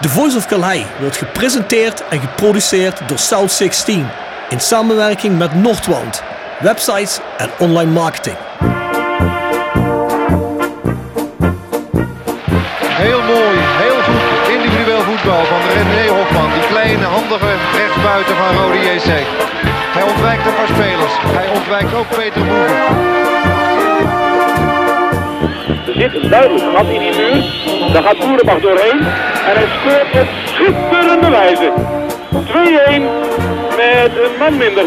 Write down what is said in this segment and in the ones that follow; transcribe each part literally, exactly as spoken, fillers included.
The Voice of Calais wordt gepresenteerd en geproduceerd door South zestien in samenwerking met Nordwand, websites en online marketing. Heel mooi, heel goed individueel voetbal van René Hoffman, die kleine handige rechtsbuiten van Roda J C. Hij ontwijkt een paar spelers, hij ontwijkt ook Peter Boer. De zicht is duidelijk, gaat in die muur, daar gaat Tourenbach doorheen en hij scoort op schitterende wijze. twee-een met een man minder.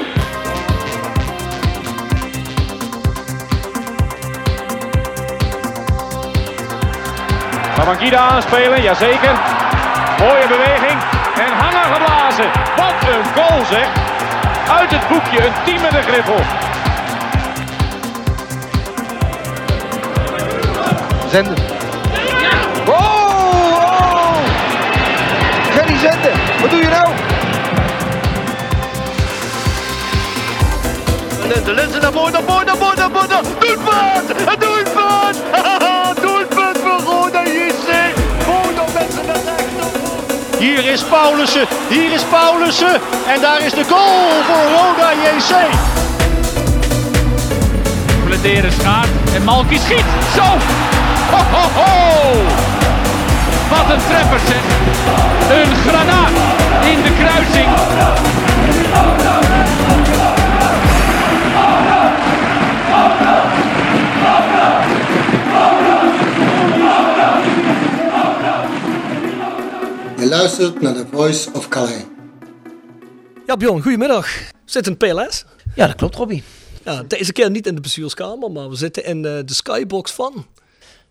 Kan Manghida aanspelen? Jazeker. Mooie beweging. En hanger geblazen. Wat een goal zeg. Uit het boekje. Een team met een griffel. Zenden. Oh, oh. Gerry Zenden. Wat doe je nou? De lenzen naar boord, naar boord, naar boord, naar boord. Doet wat! Het doet wat! Hier is Paulussen, hier is Paulussen en daar is de goal voor Roda J C. Bladeren schaart en Malki schiet. Zo! Ho, ho, ho! Wat een treffer zeg! Een granaat in de kruising. Je luistert naar de Voice of Calais. Ja, Bjorn, goedemiddag. We zitten in het P L S. Ja, dat klopt, Robbie. Ja, deze keer niet in de bestuurskamer, maar we zitten in de, de skybox van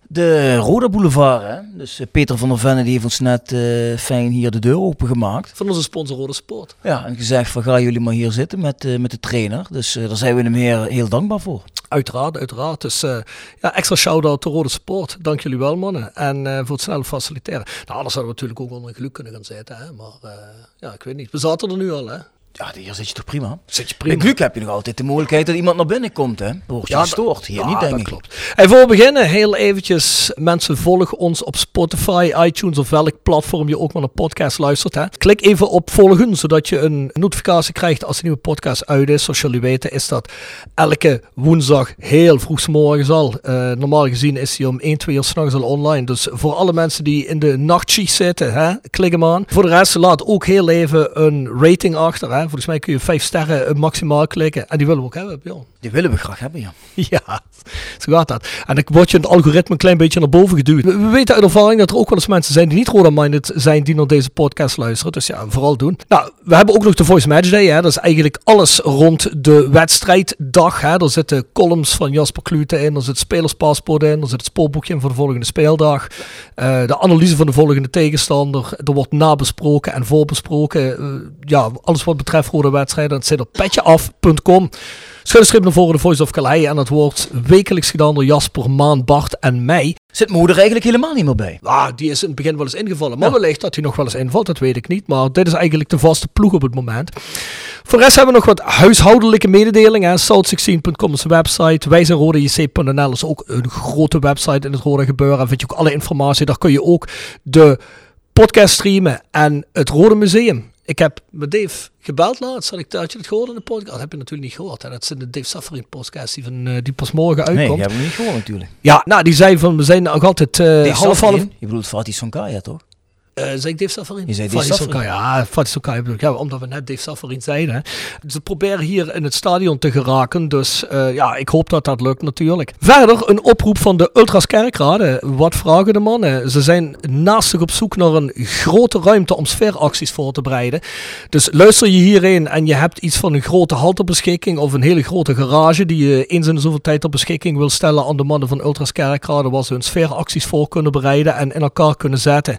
de Roda Boulevard, hè? Dus uh, Peter van der Venne die heeft ons net uh, fijn hier de deur opengemaakt. Van onze sponsor Roda Sport. Ja, en gezegd van gaan jullie maar hier zitten met, uh, met de trainer. Dus uh, daar zijn we hem heel, heel dankbaar voor. Uiteraard, uiteraard. Dus uh, ja, extra shout-out tot Roda Sport. Dank jullie wel, mannen. En uh, voor het snelle faciliteren. Nou, anders hadden we natuurlijk ook onder een geluk kunnen gaan zitten, hè? Maar uh, ja, ik weet niet. We zaten er nu al, hè? Ja, hier zit je toch prima? Zit je prima. Met geluk heb je nog altijd de mogelijkheid dat iemand naar binnen komt, hè? Wordt je ja, gestoord. Hier ja, niet, denk ik. Klopt. En voor we beginnen, heel eventjes. Mensen, volg ons op Spotify, iTunes of welk platform je ook maar naar podcast luistert, hè? Klik even op volgen, zodat je een notificatie krijgt als een nieuwe podcast uit is. Zoals jullie weten is dat elke woensdag heel vroeg 's morgens al. Uh, normaal gezien is hij om één, twee uur 's nachts al online. Dus voor alle mensen die in de nachtshift zitten, hè? Klik hem aan. Voor de rest, laat ook heel even een rating achter, hè? Volgens mij kun je vijf sterren maximaal klikken. En die willen we ook hebben, Bjorn. Die willen we graag hebben, ja. Ja, zo gaat dat. En dan word je het algoritme een klein beetje naar boven geduwd. We weten uit ervaring dat er ook wel eens mensen zijn die niet Roda-minded zijn, die naar deze podcast luisteren. Dus ja, vooral doen. Nou, we hebben ook nog de Voice Match Day, hè. Dat is eigenlijk alles rond de wedstrijddag, hè. Er zitten columns van Jasper Klute in, er zit spelerspaspoort in, er zit het spoorboekje in voor de volgende speeldag. Uh, de analyse van de volgende tegenstander. Er wordt nabesproken en voorbesproken. Uh, ja, alles wat betreft voor de wedstrijd, dat zit op petje af punt com. Schuilstrip naar voren, de Voice of Calais. En dat wordt wekelijks gedaan door Jasper, Maan, Bart en mij. Zit moeder eigenlijk helemaal niet meer bij? Ah, die is in het begin wel eens ingevallen. Maar ja, wellicht dat hij nog wel eens invalt, dat weet ik niet. Maar dit is eigenlijk de vaste ploeg op het moment. Voor de rest hebben we nog wat huishoudelijke mededelingen. south zestien punt com is een website. Wij zijn roda j c punt n l is ook een grote website in het Roda gebeuren. Daar vind je ook alle informatie. Daar kun je ook de podcast streamen en het Roda Museum. Ik heb met Dave gebeld laatst, had, ik, had je dat gehoord in de podcast? Dat heb je natuurlijk niet gehoord, hè? Dat is in de Dave Safarine podcast die, van, uh, die pas morgen uitkomt. Nee, die hebben we niet gehoord natuurlijk. Ja, nou die zei van, we zijn nog altijd... Uh, Dave Safarine? Je bedoelt Fatih Sonkaya toch? Uh, zei ik Dave Safarine? Je zei Fatih Dave Safarine. Sonkaya. Ja, Fatih Sonkaya bedoel ik. Ja, omdat we net Dave Safarine zeiden. Hè. Dus we proberen hier in het stadion te geraken. Dus uh, ja, ik hoop dat dat lukt natuurlijk. Verder een oproep van de Ultras Kerkrade. Wat vragen de mannen? Ze zijn naastig op zoek naar een grote ruimte om sfeeracties voor te bereiden. Dus luister je hierheen en je hebt iets van een grote hal ter beschikking of een hele grote garage die je eens in de zoveel tijd ter beschikking wil stellen aan de mannen van Ultras Kerkrade, waar ze hun sfeeracties voor kunnen bereiden en in elkaar kunnen zetten.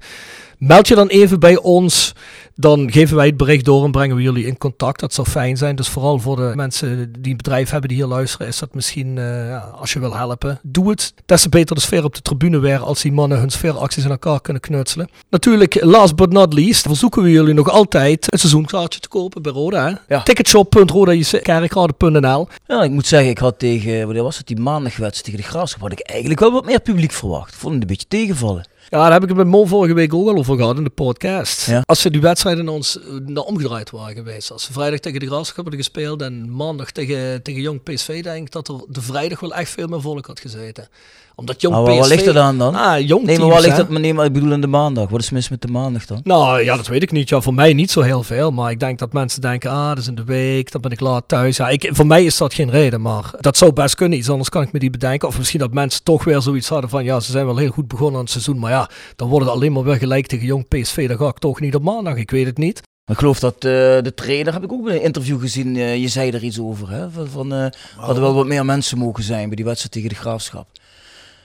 Meld je dan even bij ons, dan geven wij het bericht door en brengen we jullie in contact. Dat zou fijn zijn. Dus vooral voor de mensen die een bedrijf hebben die hier luisteren, is dat misschien, uh, ja, als je wil helpen, doe het. Des te beter de sfeer op de tribune weer als die mannen hun sfeeracties in elkaar kunnen knutselen. Natuurlijk, last but not least, verzoeken we jullie nog altijd een seizoenkaartje te kopen bij Roda. Ja. ticketshop punt roda j c kerkrade punt n l. Ja, ik moet zeggen, ik had tegen, wat was het, die maandagwedstrijd tegen de Graafschap, had ik eigenlijk wel wat meer publiek verwacht. Ik vond het een beetje tegenvallen. Ja, daar heb ik het met Mol vorige week ook al over gehad in de podcast. Ja. Als ze die wedstrijden naar ons naar omgedraaid waren geweest. Als ze vrijdag tegen de Graafschap hadden gespeeld en maandag tegen, tegen Jong P S V, denk ik dat er de vrijdag wel echt veel meer volk had gezeten. Omdat Jong ah, P S V... Wat ligt er dan dan? Ah, jong nee, maar wat ligt dat? Nee, maar ik bedoel in de maandag. Wat is mis met de maandag dan? Nou, ja, dat weet ik niet. Ja, voor mij niet zo heel veel. Maar ik denk dat mensen denken, ah, dat is in de week, dan ben ik laat thuis. Ja, ik, voor mij is dat geen reden, maar dat zou best kunnen. Iets anders kan ik me niet bedenken. Of misschien dat mensen toch weer zoiets hadden van, ja, ze zijn wel heel goed begonnen aan het seizoen. Maar ja, dan wordt het alleen maar weer gelijk tegen Jong P S V. Dan ga ik toch niet op maandag, ik weet het niet. Ik geloof dat uh, de trainer, heb ik ook bij een interview gezien, uh, je zei er iets over. Hè? Van, van, uh, oh. Hadden wel wat meer mensen mogen zijn bij die wedstrijd tegen de Graafschap.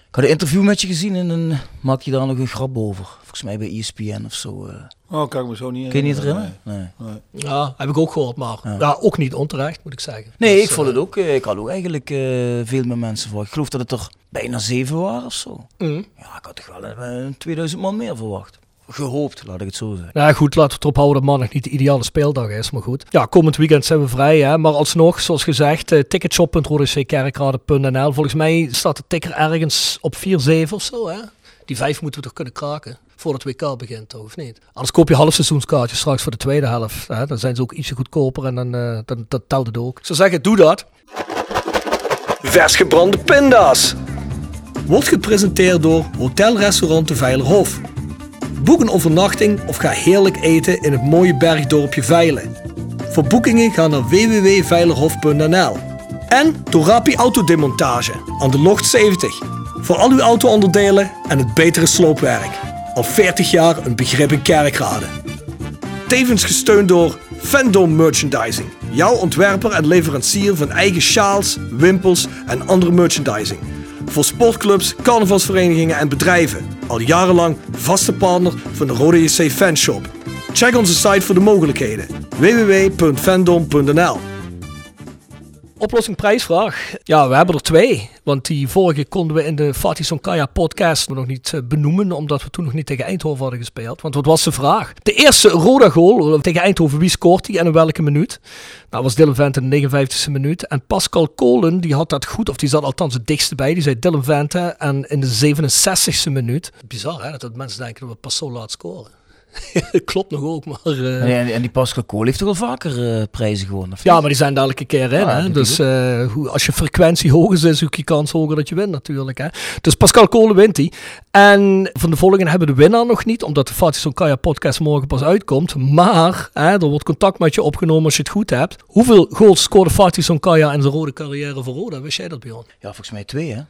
Ik had een interview met je gezien en dan maak je daar nog een grap over. Volgens mij bij E S P N of zo. Uh. Oh, kan ik me zo niet herinneren. Kun je niet herinneren? Nee. Nee. Nee. Ja, heb ik ook gehoord, maar ja. Ja, ook niet onterecht, moet ik zeggen. Nee, dus, ik vond uh, het ook. Ik had ook eigenlijk uh, veel meer mensen voor. Ik geloof dat het er bijna zeven waren of zo. Mm. Ja, ik had toch wel uh, tweeduizend man meer verwacht. Gehoopt, laat ik het zo zeggen. Ja, goed, laten we het erop houden dat maandag niet de ideale speeldag is, maar goed. Ja, komend weekend zijn we vrij, hè. Maar alsnog, zoals gezegd, uh, ticketshop punt roda j c kerkrade punt n l. Volgens mij staat de ticker ergens op vier komma zeven of zo, hè. Die vijf moeten we toch kunnen kraken voor het W K begint, toch, of niet? Anders koop je halfseizoenskaartjes straks voor de tweede helft, hè. Dan zijn ze ook ietsje goedkoper en dan, uh, dan dat telt het ook. Ik zou zeggen, doe dat. Vers gebrande pinda's. Wordt gepresenteerd door Hotelrestaurant De Vijlerhof. Boek een overnachting of ga heerlijk eten in het mooie bergdorpje Vijlen. Voor boekingen ga naar w w w punt vijlerhof punt n l. En door Rapie Autodemontage aan de Locht zeventig. Voor al uw auto-onderdelen en het betere sloopwerk. Al veertig jaar een begrip in Kerkrade. Tevens gesteund door Fandome Merchandising. Jouw ontwerper en leverancier van eigen sjaals, wimpels en andere merchandising. Voor sportclubs, carnavalsverenigingen en bedrijven. Al jarenlang vaste partner van de Roda J C Fanshop. Check onze site voor de mogelijkheden. w w w punt fandom punt n l. Oplossing prijsvraag. Ja, we hebben er twee. Want die vorige konden we in de Fatih Sonkaya podcast nog niet benoemen. Omdat we toen nog niet tegen Eindhoven hadden gespeeld. Want wat was de vraag? De eerste Roda goal tegen Eindhoven. Wie scoort die en in welke minuut? Nou, was Dylan Vente in de negenenvijftigste minuut. En Pascal Kool, die had dat goed. Of die zat althans het dichtste bij. Die zei Dylan Vente. En in de zevenenzestigste minuut. Bizar hè, dat mensen denken dat we pas zo laat scoren. Klopt nog ook, maar... Uh... Nee, en die Pascal Kool heeft toch wel vaker uh, prijzen gewonnen? Ja, maar die zijn dadelijk een keer in. Ah, hè? Dus uh, hoe, als je frequentie hoger is, hoe je kans hoger dat je wint natuurlijk. Hè? Dus Pascal Kool wint die. En van de volgende hebben we de winnaar nog niet, omdat de Fatih Sonkaya podcast morgen pas uitkomt. Maar hè, er wordt contact met je opgenomen als je het goed hebt. Hoeveel goals scoorde Fatih Sonkaya in zijn rode carrière voor Roda? Wist jij dat, Bjorn? Ja, volgens mij twee, hè?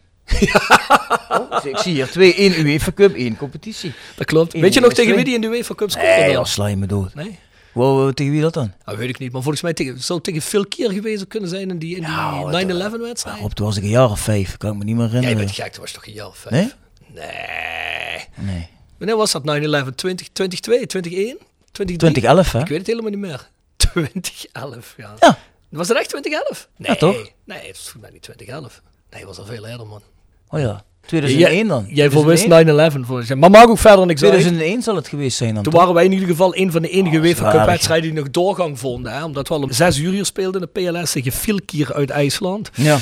Oh, ik zie hier twee, één UEFA Cup, één competitie. Dat klopt. Weet je nog tegen wie die in de UEFA Cup scoorde? Nee, dan sla je me dood. Nee? Wow, tegen wie dat dan? Dat weet ik niet, maar volgens mij tegen, zou tegen Phil Kier geweest kunnen zijn in die, in die nou, negen elf wedstrijd. Op, toen was ik een jaar of vijf, kan ik me niet meer herinneren. Jij bent gek, toen was toch een jaar of vijf? Nee? Nee. Nee. Wanneer was dat? negen elf? twintig, twintig twee, twintig een? twintig elf, hè? Ik weet het helemaal niet meer. twintig elf, ja. Ja. Was dat echt twintig elf? Nee, ja, toch? Nee, het was voor mij niet twintig elf. Nee, het was al veel eerder, man. Oh ja, tweeduizend één dan. Jij verwist negen elf volgens mij. Maar maak ook verder niks uit. tweeduizend één zal het geweest zijn dan. Toen toch? Waren wij in ieder geval een van de enige oh, UEFA Cup wedstrijden die nog doorgang vonden. Hè? Omdat we al om zes uur hier speelden in de P L S tegen Filkir uit IJsland. Ja.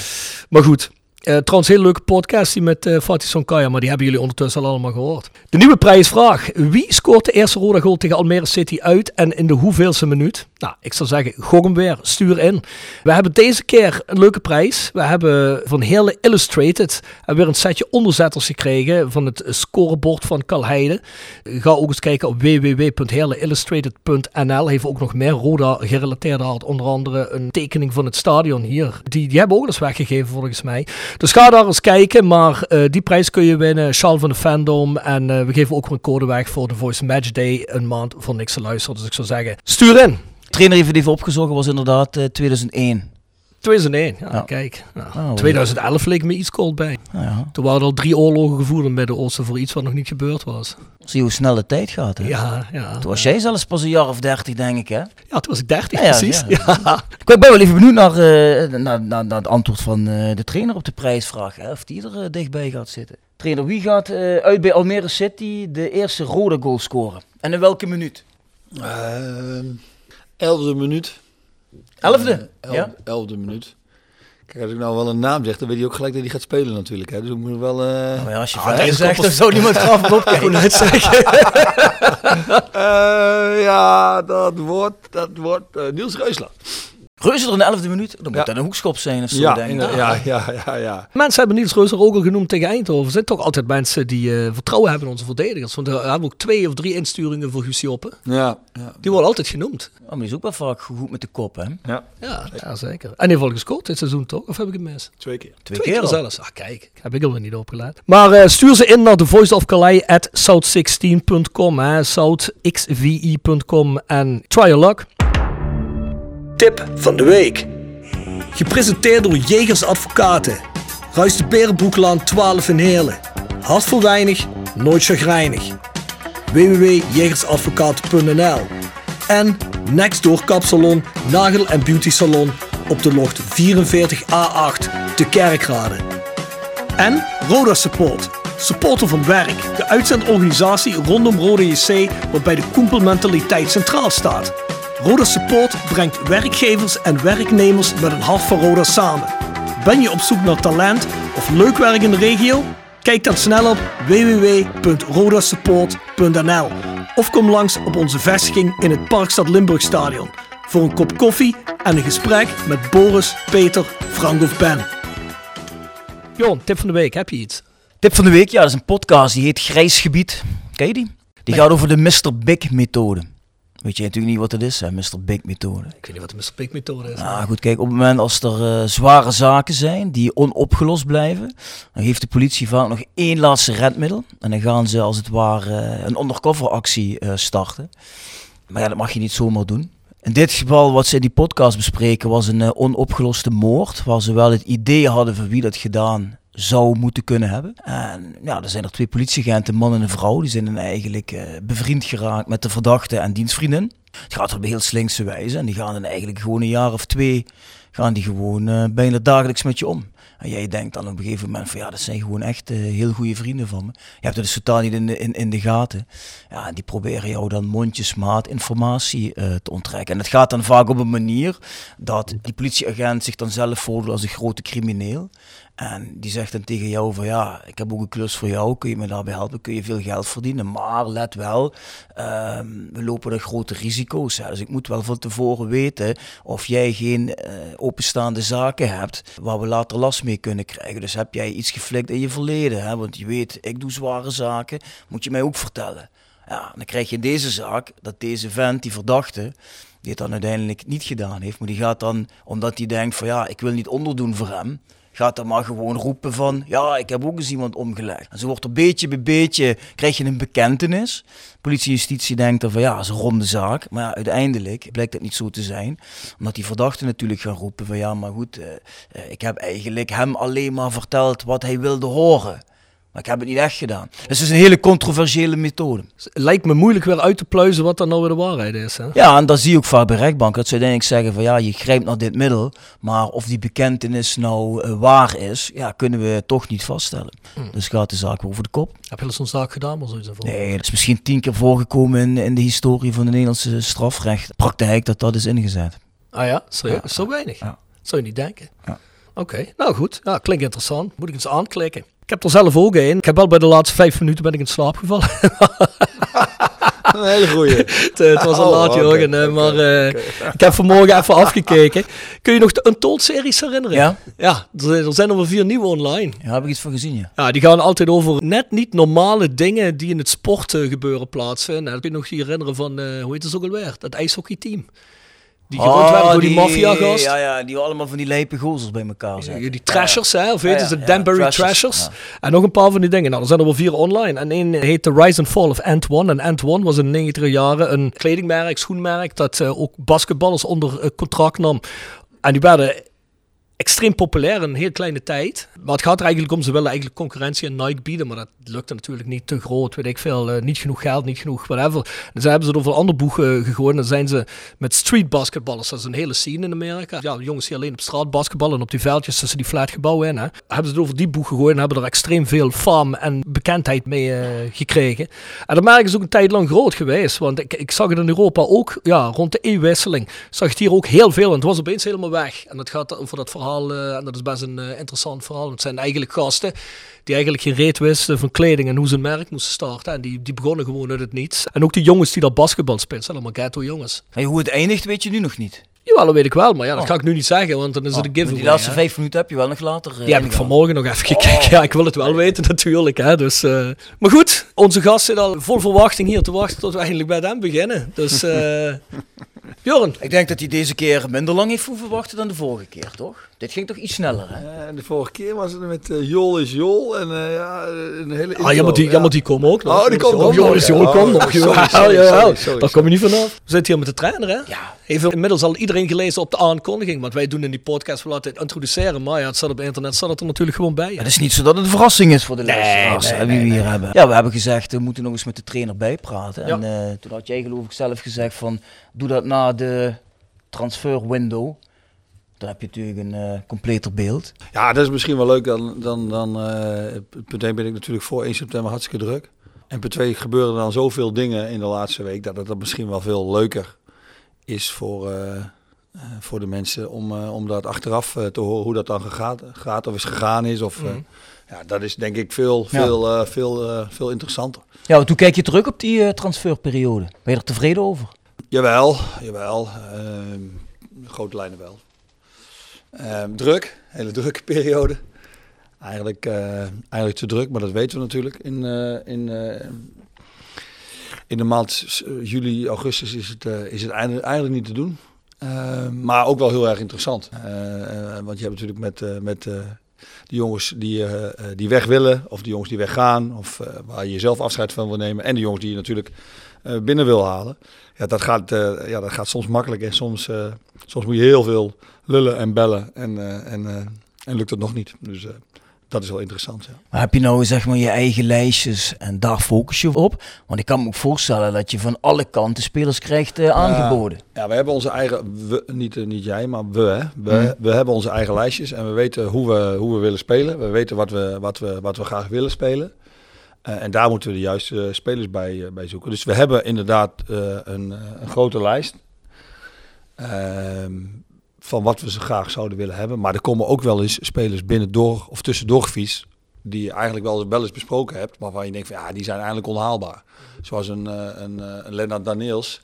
Maar goed, eh, trouwens heel leuke podcast die met eh, Fatih Sonkaya. Maar die hebben jullie ondertussen al allemaal gehoord. De nieuwe prijsvraag. Wie scoort de eerste Roda goal tegen Almere City uit en in de hoeveelste minuut? Nou, ik zou zeggen, gok hem weer, stuur in. We hebben deze keer een leuke prijs. We hebben van Hele Illustrated en weer een setje onderzetters gekregen van het scorebord van Kalheide. Ga ook eens kijken op w w w punt hele illustrated punt n l. Heeft ook nog meer Roda gerelateerd had. Onder andere een tekening van het stadion hier. Die, die hebben ook eens weggegeven volgens mij. Dus ga daar eens kijken. Maar uh, die prijs kun je winnen. Charles van de Fandom. En uh, we geven ook weer een code weg voor de Voice Match Day. Een maand voor niks te luisteren. Dus ik zou zeggen, stuur in. Trainer heeft het even opgezocht, was inderdaad uh, tweeduizend één. tweeduizend één, ja, ja. Kijk. Nou, oh, tweeduizend elf leek me iets koud bij. Oh, ja. Toen waren er al drie oorlogen gevoerd in het Midden-Oosten voor iets wat nog niet gebeurd was. Zie je hoe snel de tijd gaat, hè? Ja, ja. Toen was ja. jij zelfs pas een jaar of dertig, denk ik, hè? Ja, toen was ik dertig, ja, precies. Ja, ja. Ja. Ik ben wel even benieuwd naar, uh, naar, naar, naar het antwoord van uh, de trainer op de prijsvraag, hè? Of die er uh, dichtbij gaat zitten. Trainer, wie gaat uh, uit bij Almere City de eerste rode goal scoren? En in welke minuut? Uh... Elfde minuut. Elfde? Uh, elf, ja. Elfde minuut. Kijk, als ik nou wel een naam zeg, dan weet hij ook gelijk dat hij gaat spelen natuurlijk. Hè. Dus ik moet wel... Uh... Nou, maar als je van ah, zegt of zo niemand gaf, klopt je goed uitzeggen. uh, ja, dat wordt, dat wordt uh, Niels Reusland. Reuzer in de elfde minuut, dan moet dat ja. een hoekschop zijn of zo, ja, denk ik. Ja, ja, ja, ja. Mensen hebben Niels Reuzer ook al genoemd tegen Eindhoven. Er zijn toch altijd mensen die uh, vertrouwen hebben in onze verdedigers. Want er hebben ook twee of drie insturingen voor Guusje Oppen. Ja, ja. Die worden altijd genoemd. Ja, maar die is ook wel vaak goed met de kop, hè? Ja, ja, zeker. Ja, zeker. En heeft al gescoord dit seizoen, toch? Of heb ik het mis? Twee keer. Twee, Twee keer, keer zelfs. Ah, kijk. Heb ik alweer niet opgelaten. Maar uh, stuur ze in naar the voice of calais at south sixteen dot com, hè. south x v i dot com en try your luck. Tip van de week. Gepresenteerd door Jegers Advocaten. Ruist de Berenbroeklaan twaalf in Heerlen. Hart voor weinig, nooit chagrijnig. w w w punt jegers advocaten punt n l en Nextdoor Kapsalon, Nagel en Beauty Salon op de locht vierenveertig A acht te Kerkrade. En Roda Support. Supporter van werk. De uitzendorganisatie rondom Roda J C waarbij de koempelmentaliteit centraal staat. Roda Support brengt werkgevers en werknemers met een hart voor Roda samen. Ben je op zoek naar talent of leuk werk in de regio? Kijk dan snel op w w w punt roda support punt n l of kom langs op onze vestiging in het Parkstad Limburgstadion voor een kop koffie en een gesprek met Boris, Peter, Frank of Ben. John, tip van de week, heb je iets? Tip van de week, ja, dat is een podcast die heet Grijs Gebied. Ken je die? Die gaat over de mister Big methode. Weet je natuurlijk niet wat het is, hè, mister Big methode. Ik weet niet wat de mister Big methode is. Nou goed, kijk, op het moment als er uh, zware zaken zijn die onopgelost blijven, dan heeft de politie vaak nog één laatste redmiddel. En dan gaan ze als het ware uh, een undercoveractie uh, starten. Maar ja, dat mag je niet zomaar doen. In dit geval, wat ze in die podcast bespreken, was een uh, onopgeloste moord, waar ze wel het idee hadden van wie dat gedaan zou moeten kunnen hebben. En ja, er zijn er twee politieagenten, een man en een vrouw. Die zijn dan eigenlijk uh, bevriend geraakt met de verdachte en dienstvriendin. Het gaat op een heel slinkse wijze. En die gaan dan eigenlijk gewoon een jaar of twee, gaan die gewoon uh, bijna dagelijks met je om. En jij denkt dan op een gegeven moment van ja, dat zijn gewoon echt uh, heel goede vrienden van me. Je hebt het dus totaal niet in de, in, in de gaten. Ja, en die proberen jou dan mondjesmaat informatie uh, te onttrekken. En dat gaat dan vaak op een manier dat die politieagent zich dan zelf voordoet als een grote crimineel. En die zegt dan tegen jou van ja, ik heb ook een klus voor jou, kun je me daarbij helpen, kun je veel geld verdienen. Maar let wel, uh, we lopen er grote risico's. Hè? Dus ik moet wel van tevoren weten of jij geen uh, openstaande zaken hebt waar we later last mee kunnen krijgen. Dus heb jij iets geflikt in je verleden, hè? Want je weet, ik doe zware zaken, moet je mij ook vertellen. Ja, dan krijg je in deze zaak dat deze vent, die verdachte, die het dan uiteindelijk niet gedaan heeft, maar die gaat dan, omdat hij denkt van ja, ik wil niet onderdoen voor hem, gaat dan maar gewoon roepen van, ja, ik heb ook eens iemand omgelegd. En zo wordt er beetje bij beetje, krijg je een bekentenis. Politie en justitie denkt dan van, ja, dat is een ronde zaak. Maar ja, uiteindelijk blijkt dat niet zo te zijn. Omdat die verdachten natuurlijk gaan roepen van, ja, maar goed, uh, uh, ik heb eigenlijk hem alleen maar verteld wat hij wilde horen. Maar ik heb het niet echt gedaan. Dus het is een hele controversiële methode. Lijkt me moeilijk weer uit te pluizen wat dan nou weer de waarheid is. Hè? Ja, en dat zie je ook vaak bij rechtbanken. Dat ze uiteindelijk zeggen van ja, je grijpt naar dit middel. Maar of die bekentenis nou uh, waar is, ja, kunnen we toch niet vaststellen. Mm. Dus gaat de zaak over de kop. Heb je al zo'n zaak gedaan? Maar zoiets ervoor? Nee, dat is misschien tien keer voorgekomen in, in de historie van de Nederlandse strafrechtpraktijk dat dat is ingezet. Ah ja? Sorry, ja. Zo weinig? Ja. Zou je niet denken? Ja. Oké, okay. Nou goed. Ja, klinkt interessant. Moet ik eens aanklikken. Ik heb er zelf ook een. Ik heb wel bij de laatste vijf minuten ben ik in slaap gevallen. Een hele goeie. het, het was al oh, laat, okay, Jorgen. Okay, maar okay. Uh, ik heb vanmorgen even afgekeken. Kun je nog de Untold-series herinneren? Ja. Ja, er zijn er wel vier nieuwe online. Daar ja, heb ik iets van gezien, ja. Ja, die gaan altijd over net niet normale dingen die in het sport uh, gebeuren plaatsen. Nou, kun je nog herinneren van, uh, hoe heet het ook alweer? Dat ijshockeyteam. Die gewoon oh, werden door die, die maffiagast. Ja, ja, die allemaal van die lijpe gozels bij elkaar zijn. Die, die trashers, ja, ja. Hè, of heet ja, ja, ze, de Danbury ja, Trashers. trashers. Ja. En nog een paar van die dingen. Nou, er zijn er wel vier online. En één heet The Rise and Fall of Ant One. En Ant One was in de negentiger jaren een kledingmerk, schoenmerk, dat uh, ook basketballers onder uh, contract nam. En die werden extreem populair in een heel kleine tijd. Maar het gaat er eigenlijk om, ze willen eigenlijk concurrentie aan Nike bieden, maar dat lukte natuurlijk niet, te groot, weet ik veel. Uh, niet genoeg geld, niet genoeg, whatever. En ze hebben ze over een ander boeg uh, gegooid en dan zijn ze met street basketballers, dat is een hele scene in Amerika. Ja, de jongens die alleen op straat basketballen en op die veldjes tussen die flatgebouwen in, hè. Hebben ze het over die boeg gegooid en hebben er extreem veel fame en bekendheid mee uh, gekregen. En dat merk is ook een tijd lang groot geweest, want ik, ik zag het in Europa ook, ja, rond de eeuwwisseling, zag het hier ook heel veel en het was opeens helemaal weg. En dat gaat over dat verhaal verhaal. Uh, en dat is best een uh, interessant verhaal. Het zijn eigenlijk gasten die eigenlijk geen reet wisten van kleding en hoe ze een merk moesten starten. En die, die begonnen gewoon uit het niets. En ook die jongens die dat basketbal spelen, zijn allemaal ghetto jongens. Hey, hoe het eindigt weet je nu nog niet? Jawel, dat weet ik wel, maar ja, dat oh. ga ik nu niet zeggen, want dan is oh, het een giveaway. Die laatste vijf minuten heb je wel nog later. Uh, die heb ik vanmorgen nog even gekeken. Oh. Ja, ik wil het wel weten natuurlijk. Hè, dus, uh... Maar goed, onze gast zit al vol verwachting hier te wachten tot we eindelijk bij hem beginnen. Dus uh... Bjorn. Ik denk dat hij deze keer minder lang heeft hoeven wachten dan de vorige keer, toch? Dit ging toch iets sneller, hè? Uh, de vorige keer was het met uh, Jol is Jol en uh, ja, een hele intro. Ah, ja, maar die, ja. Ja, maar die komen ook nog. Oh, die komen ook nog. Jol is Jol, kom nog. Daar kom je niet vanaf. We zitten hier met de trainer, hè? Ja. Heeft inmiddels al iedereen gelezen op de aankondiging, want wij doen in die podcast, we laten het introduceren, maar ja, het staat op internet, staat het er natuurlijk gewoon bij. Ja. Het is niet zo dat het een verrassing is voor de luisteraars, nee, nee, nee, wie we hier nee. hebben. Ja, we hebben gezegd, we moeten nog eens met de trainer bijpraten. Ja. En uh, toen had jij geloof ik zelf gezegd van, doe dat na de transferwindow. Dan heb je natuurlijk een uh, completer beeld. Ja, dat is misschien wel leuk. Dan, dan, dan uh, punt één ben ik natuurlijk voor eerste september hartstikke druk. En punt twee gebeuren dan zoveel dingen in de laatste week dat het dat misschien wel veel leuker is voor, uh, uh, voor de mensen om, uh, om dat achteraf uh, te horen hoe dat dan gaat, gaat of is gegaan is. Of, mm. uh, ja, dat is denk ik veel, veel, ja. uh, veel, uh, veel interessanter. Ja, want hoe kijk je terug op die uh, transferperiode? Ben je er tevreden over? Jawel, jawel. Uh, grote lijnen wel. Uh, druk, hele drukke periode. Eigenlijk, uh, eigenlijk te druk, maar dat weten we natuurlijk. In, uh, in, uh, in de maand juli, augustus is het, uh, is het eigenlijk niet te doen. Uh, maar ook wel heel erg interessant. Uh, uh, want je hebt natuurlijk met, uh, met uh, de jongens die, uh, die weg willen, of de jongens die weggaan, of uh, waar je zelf afscheid van wil nemen. En de jongens die je natuurlijk uh, binnen wil halen. Ja, dat gaat, uh, ja, dat gaat soms makkelijk en soms, uh, soms moet je heel veel lullen en bellen en, uh, en, uh, en lukt het nog niet. Dus uh, dat is wel interessant. Ja. Maar heb je nou zeg maar je eigen lijstjes en daar focus je op? Want ik kan me ook voorstellen dat je van alle kanten spelers krijgt uh, aangeboden. Uh, ja, we hebben onze eigen, we, niet, uh, niet jij, maar we, hè. We, hmm. we hebben onze eigen lijstjes en we weten hoe we, hoe we willen spelen. We weten wat we, wat we, wat we graag willen spelen. Uh, en daar moeten we de juiste spelers bij, uh, bij zoeken. Dus we hebben inderdaad uh, een, een grote lijst. Uh, Van wat we ze graag zouden willen hebben. Maar er komen ook wel eens spelers binnendoor of tussendoor gefietst. Die je eigenlijk wel eens, wel eens besproken hebt. Maar waar je denkt van ja, die zijn eigenlijk onhaalbaar. Zoals een, een, een Lennart Daneels.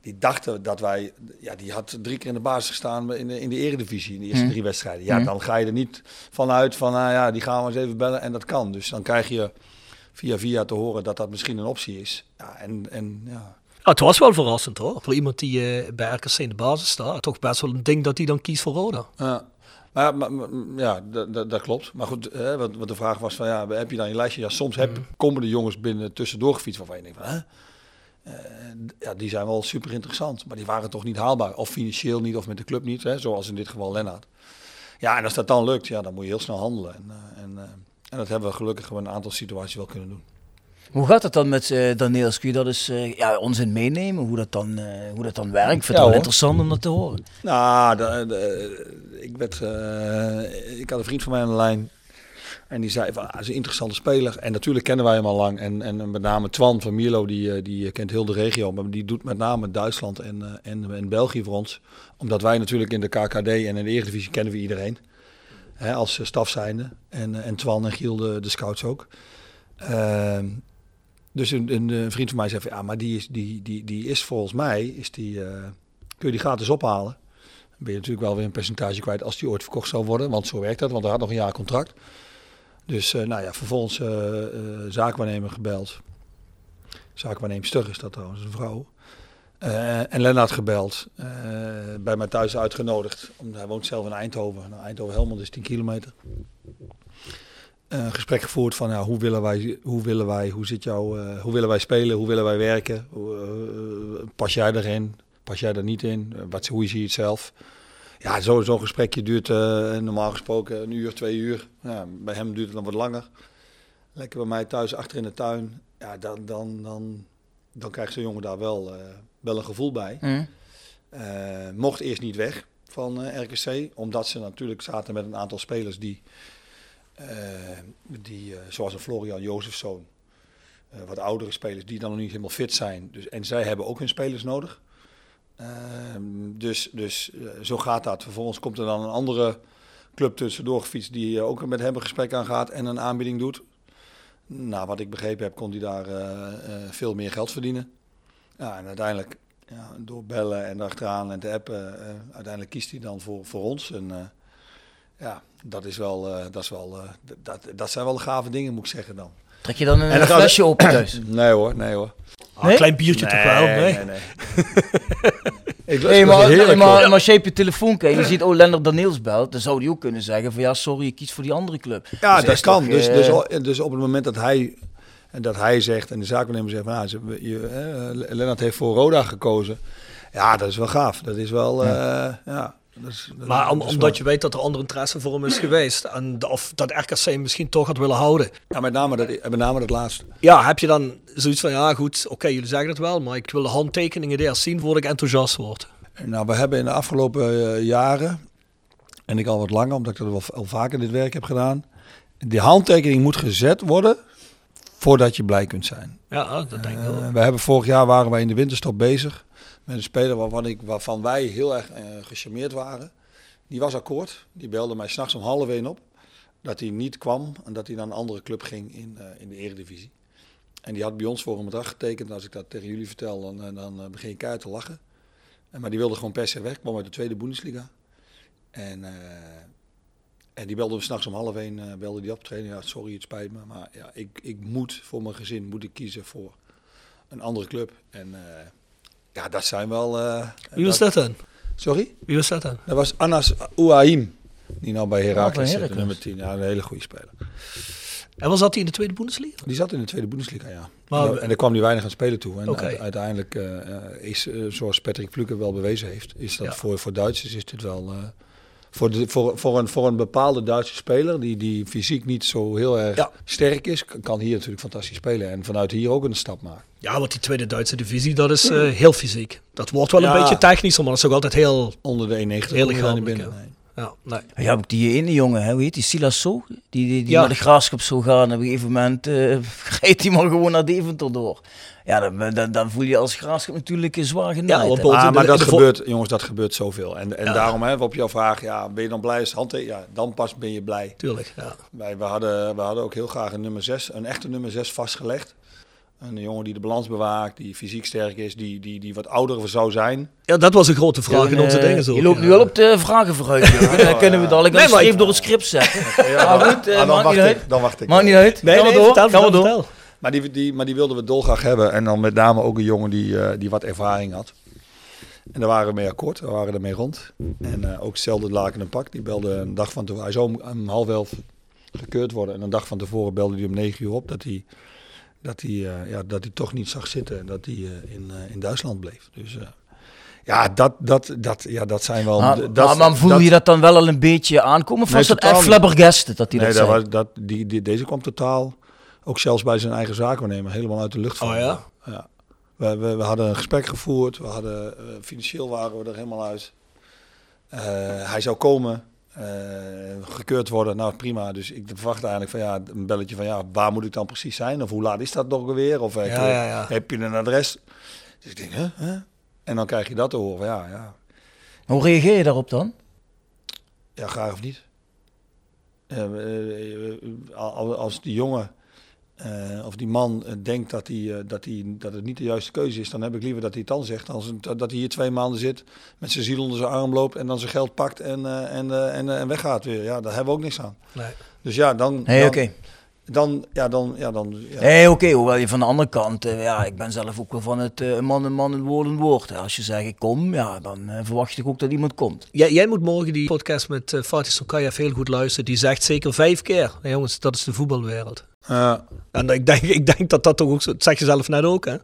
Die dachten dat wij. Ja, die had drie keer in de basis gestaan in de, in de Eredivisie. In de eerste hmm. drie wedstrijden. Ja, dan ga je er niet vanuit van. Nou ja, die gaan we eens even bellen. En dat kan. Dus dan krijg je via via te horen dat dat misschien een optie is. Ja, en. en ja. Ah, het was wel verrassend hoor, voor iemand die uh, bij R K C in de basis staat, toch best wel een ding dat hij dan kiest voor Roda. Ja, maar, maar, maar, ja d- d- dat klopt. Maar goed, hè, wat, wat de vraag was van ja, heb je dan je lijstje? Ja, soms heb, mm. komen de jongens binnen tussendoor gefietst waarvan je denkt van hè? Uh, d- ja, die zijn wel super interessant, maar die waren toch niet haalbaar. Of financieel niet, of met de club niet, hè, zoals in dit geval Lennart. Ja, en als dat dan lukt, ja, dan moet je heel snel handelen. En, uh, en, uh, en dat hebben we gelukkig gewoon een aantal situaties wel kunnen doen. Hoe gaat het dan met uh, Daneels? Kun je dat eens uh, ja, ons in meenemen? Hoe dat dan, uh, hoe dat dan werkt? Ik vind het ja, wel interessant om dat te horen. Nou, de, de, ik, werd, uh, ik had een vriend van mij aan de lijn. En die zei, van, ah, dat is een interessante speler. En natuurlijk kennen wij hem al lang. En, en met name Twan van Mierlo, die, die kent heel de regio. Maar die doet met name Duitsland en, uh, en, en België voor ons. Omdat wij natuurlijk in de K K D en in de Eredivisie kennen we iedereen. Hè, als staf zijnde. En, en Twan en Giel, de, de scouts ook. Uh, Dus een, een, een vriend van mij zei van, ja, maar die is, die, die, die is volgens mij, is die, uh, kun je die gratis ophalen. Dan ben je natuurlijk wel weer een percentage kwijt als die ooit verkocht zou worden. Want zo werkt dat, want hij had nog een jaar contract. Dus uh, nou ja, vervolgens uh, uh, zaakwaarnemer gebeld. Zaakwaarnemster is dat trouwens, een vrouw. Uh, en Lennart gebeld, uh, bij mij thuis uitgenodigd. Omdat hij woont zelf in Eindhoven. Nou, Eindhoven-Helmond is tien kilometer. Een gesprek gevoerd van ja, hoe willen wij, hoe willen wij, hoe zit jou, uh, hoe willen wij spelen, hoe willen wij werken, uh, pas jij erin, pas jij er niet in, uh, wat, hoe zie je het zelf? Ja, zo, zo'n gesprekje duurt uh, normaal gesproken een uur, twee uur. Ja, bij hem duurt het dan wat langer. Lekker bij mij thuis achter in de tuin. Ja, dan, dan, dan, dan krijgt zo'n jongen daar wel, uh, wel een gevoel bij. Mm. Uh, mocht eerst niet weg van uh, R K C, omdat ze natuurlijk zaten met een aantal spelers die. Uh, die, uh, zoals een Florian Jozefszoon, uh, wat oudere spelers die dan nog niet helemaal fit zijn. Dus, en zij hebben ook hun spelers nodig. Uh, dus dus uh, zo gaat dat. Vervolgens komt er dan een andere club tussendoor gefietst die ook met hem een gesprek aangaat en een aanbieding doet. Nou, wat ik begrepen heb, kon hij daar uh, uh, veel meer geld verdienen. Ja, en uiteindelijk, ja, door bellen en achteraan en te appen, uh, uiteindelijk kiest hij dan voor, voor ons. En uh, ja, dat, is wel, uh, dat, is wel, uh, dat, dat zijn wel de gave dingen, moet ik zeggen dan. Trek je dan een, een flesje op thuis? Nee hoor, nee hoor. Oh, nee? Een klein biertje nee, toch wel? Nee, nee, nee. Ik nee, maar, nee, maar, maar als je op je telefoon kijkt, je ziet, oh, Lennart Daniels belt, dan zou die ook kunnen zeggen van, ja, sorry, je kiest voor die andere club. Ja, dus dat kan. Toch, dus, dus, dus op het moment dat hij, dat hij zegt en de zaakwaarnemer zegt van, nou, je, je, eh, Lennart heeft voor Roda gekozen. Ja, dat is wel gaaf. Dat is wel, uh, ja... ja. Dus, maar om, dus omdat wel. Je weet dat er andere interesse voor hem is geweest. En of dat R K C misschien toch had willen houden. Ja, met name dat, met name dat laatste. Ja, heb je dan zoiets van, ja goed, oké, okay, jullie zeggen het wel. Maar ik wil de handtekeningen eerst zien voordat ik enthousiast word. Nou, we hebben in de afgelopen uh, jaren, en ik al wat langer, omdat ik dat wel, al vaker dit werk heb gedaan. Die handtekening moet gezet worden voordat je blij kunt zijn. Ja, dat denk ik wel. Uh, we hebben vorig jaar, waren wij in de winterstop bezig. Met een speler waarvan, ik, waarvan wij heel erg uh, gecharmeerd waren. Die was akkoord. Die belde mij s'nachts om half één op. Dat hij niet kwam en dat hij naar een andere club ging in, uh, in de Eredivisie. En die had bij ons voor een bedrag getekend. Als ik dat tegen jullie vertel, dan, dan uh, begin ik keihard te lachen. En, maar die wilde gewoon per se weg. Kwam uit de tweede Bundesliga. En, uh, en die belde hem s'nachts om half één uh, belde die op. Trainer, ja, sorry, het spijt me. Maar ja, ik, ik moet voor mijn gezin moet ik kiezen voor een andere club. En... Uh, Ja, dat zijn wel... Uh, Wie was dat dan? Sorry? Wie was dat dan? Dat was Anas Ouahim, die nou bij Heracles zit, nummer tien. Ja, een hele goede speler. En was dat die in de tweede Bundesliga? Die zat in de tweede Bundesliga, ja. Maar, en, en er kwam hij weinig aan spelen toe. En okay. Uiteindelijk uh, is, uh, zoals Patrick Plucker wel bewezen heeft, is dat ja. voor, voor Duitsers is dit wel... Uh, voor, de, voor, voor, een, voor een bepaalde Duitse speler, die, die fysiek niet zo heel erg ja. sterk is, kan hier natuurlijk fantastisch spelen. En vanuit hier ook een stap maken. Ja, want die tweede Duitse divisie, dat is uh, heel fysiek. Dat wordt wel ja. een beetje technisch, maar dat is ook altijd heel... Onder de één negentig. Heel gaan binnen. Nee. Ja, nee. Je hebt ook die ene jongen, hè, hoe heet die, Silasso? Die, die, die ja. naar de Graafschap zou gaan. Op een gegeven moment uh, rijdt hij maar gewoon naar Deventer door. Ja, dan, dan, dan voel je als Graafschap natuurlijk zwaar genaaid. Ja, ah, maar dat gebeurt, jongens, dat gebeurt zoveel. En, en ja. daarom, hè, op jouw vraag, ja, ben je dan blij? Ja, dan pas ben je blij. Tuurlijk, ja. Wij, we, hadden, we hadden ook heel graag een nummer zes, een echte nummer zes vastgelegd. Een jongen die de balans bewaakt, die fysiek sterk is, die, die, die wat ouder zou zijn. Ja, dat was een grote vraag ja, in onze dingen. Je loopt nu wel ja. op de vragen vooruit. Ja, ja, kunnen we dadelijk nee, even door het script zetten. Okay, ja, ah, goed, ah, dan, maakt wacht niet ik, dan wacht ik. Maakt niet uit. Nee, nee, door. Vertel, vertel, vertel. Maar, die, die, maar die wilden we dolgraag hebben. En dan met name ook een jongen die, uh, die wat ervaring had. En daar waren we mee akkoord, we waren ermee rond. En uh, ook hetzelfde laken en pak. Die belde een dag van tevoren. Hij zou om, om half elf gekeurd worden. En een dag van tevoren belde hij om negen uur op dat hij... Dat hij, uh, ja, dat hij toch niet zag zitten en dat hij uh, in, uh, in Duitsland bleef. Dus uh, ja, dat, dat, dat, ja, dat zijn wel... Maar, dat, maar voel dat, je dat dan wel al een beetje aankomen? Of nee, was dat echt flabbergasted dat hij nee, dat zei? Dat, dat, die, die, deze kwam totaal, ook zelfs bij zijn eigen zaakwaarnemer, helemaal uit de lucht vallen. Oh ja? Ja. We, we, we hadden een gesprek gevoerd, we hadden, uh, financieel waren we er helemaal uit. Uh, hij zou komen... Uh, gekeurd worden, nou prima. Dus ik verwacht eigenlijk van ja, een belletje van ja, waar moet ik dan precies zijn? Of hoe laat is dat nog weer? Of ja, ik, ja, ja. heb je een adres? Dus ik denk, hè? Huh? Huh? En dan krijg je dat te horen. Ja, ja. Hoe reageer je daarop dan? Ja, graag of niet. Uh, als die jongen uh, of die man uh, denkt dat, die, uh, dat, die, dat het niet de juiste keuze is, dan heb ik liever dat hij het dan zegt. Als een, dat hij hier twee maanden zit, met zijn ziel onder zijn arm loopt en dan zijn geld pakt en, uh, en, uh, en, uh, en weggaat weer. Ja, daar hebben we ook niks aan. Nee. Dus ja, dan... Hey, dan okay. Dan, ja, dan, ja, dan... Ja. Nee, oké, okay, hoewel je van de andere kant... Uh, ja, ik ben zelf ook wel van het uh, man en man en woord en woord. Hè. Als je zegt, ik kom, ja, dan uh, verwacht ik ook dat iemand komt. Jij, jij moet morgen die podcast met uh, Fatih Sonkaya heel goed luisteren. Die zegt zeker vijf keer, hey, jongens, dat is de voetbalwereld. Ja. En ik denk, ik denk dat dat toch ook zo... Dat zeg je zelf net ook, hè?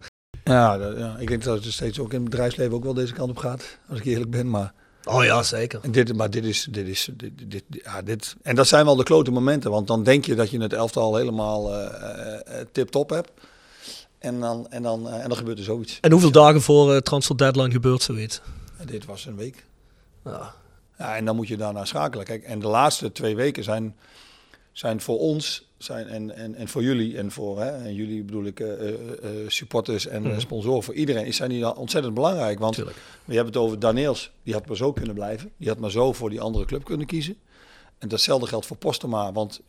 Ja, dat, ja, ik denk dat het er steeds ook in het bedrijfsleven ook wel deze kant op gaat. Als ik eerlijk ben, maar... Oh ja, zeker. Dit, maar dit is... Dit is dit, dit, ja, dit. En dat zijn wel de klote momenten. Want dan denk je dat je het elftal helemaal uh, uh, tip-top hebt. En dan, en, dan, uh, en dan gebeurt er zoiets. En hoeveel ja. dagen voor uh, transfer deadline gebeurt zoiets? Ja, dit was een week. Ja. Ja, en dan moet je daarna schakelen. Kijk, en de laatste twee weken zijn, zijn voor ons... Zijn en, en, en voor jullie en voor hè, en jullie bedoel ik uh, uh, supporters en mm-hmm. sponsoren, voor iedereen zijn die ontzettend belangrijk. Want Tuurlijk. We hebben het over Daniels, die had maar zo kunnen blijven. Die had maar zo voor die andere club kunnen kiezen. En datzelfde geldt voor Postema, want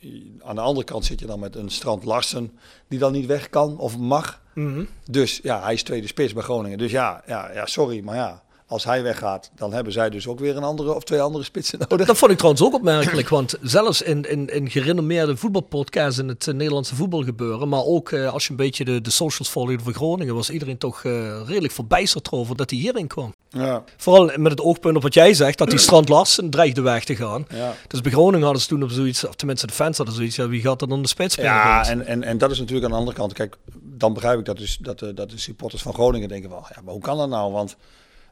aan de andere kant zit je dan met een Strand Larsen die dan niet weg kan of mag. Mm-hmm. Dus ja, hij is tweede spits bij Groningen. Dus ja, ja, ja, sorry, maar ja, als hij weggaat, dan hebben zij dus ook weer een andere of twee andere spitsen nodig. Dat, dat vond ik trouwens ook opmerkelijk, want zelfs in, in, in gerenommeerde voetbalpodcasts in het Nederlandse voetbalgebeuren, maar ook eh, als je een beetje de, de socials volgde voor Groningen, was iedereen toch eh, redelijk verbijsterd over dat hij hierin kwam. Ja. Vooral met het oogpunt op wat jij zegt, dat die Strand Larsen dreigde weg te gaan. Ja. Dus bij Groningen hadden ze toen op zoiets, of tenminste de fans hadden zoiets, ja, wie gaat er dan de spits spelen? Ja, en, en, en dat is natuurlijk aan de andere kant. Kijk, dan begrijp ik dat, dus, dat, de, dat de supporters van Groningen denken wel, ja, maar hoe kan dat nou? Want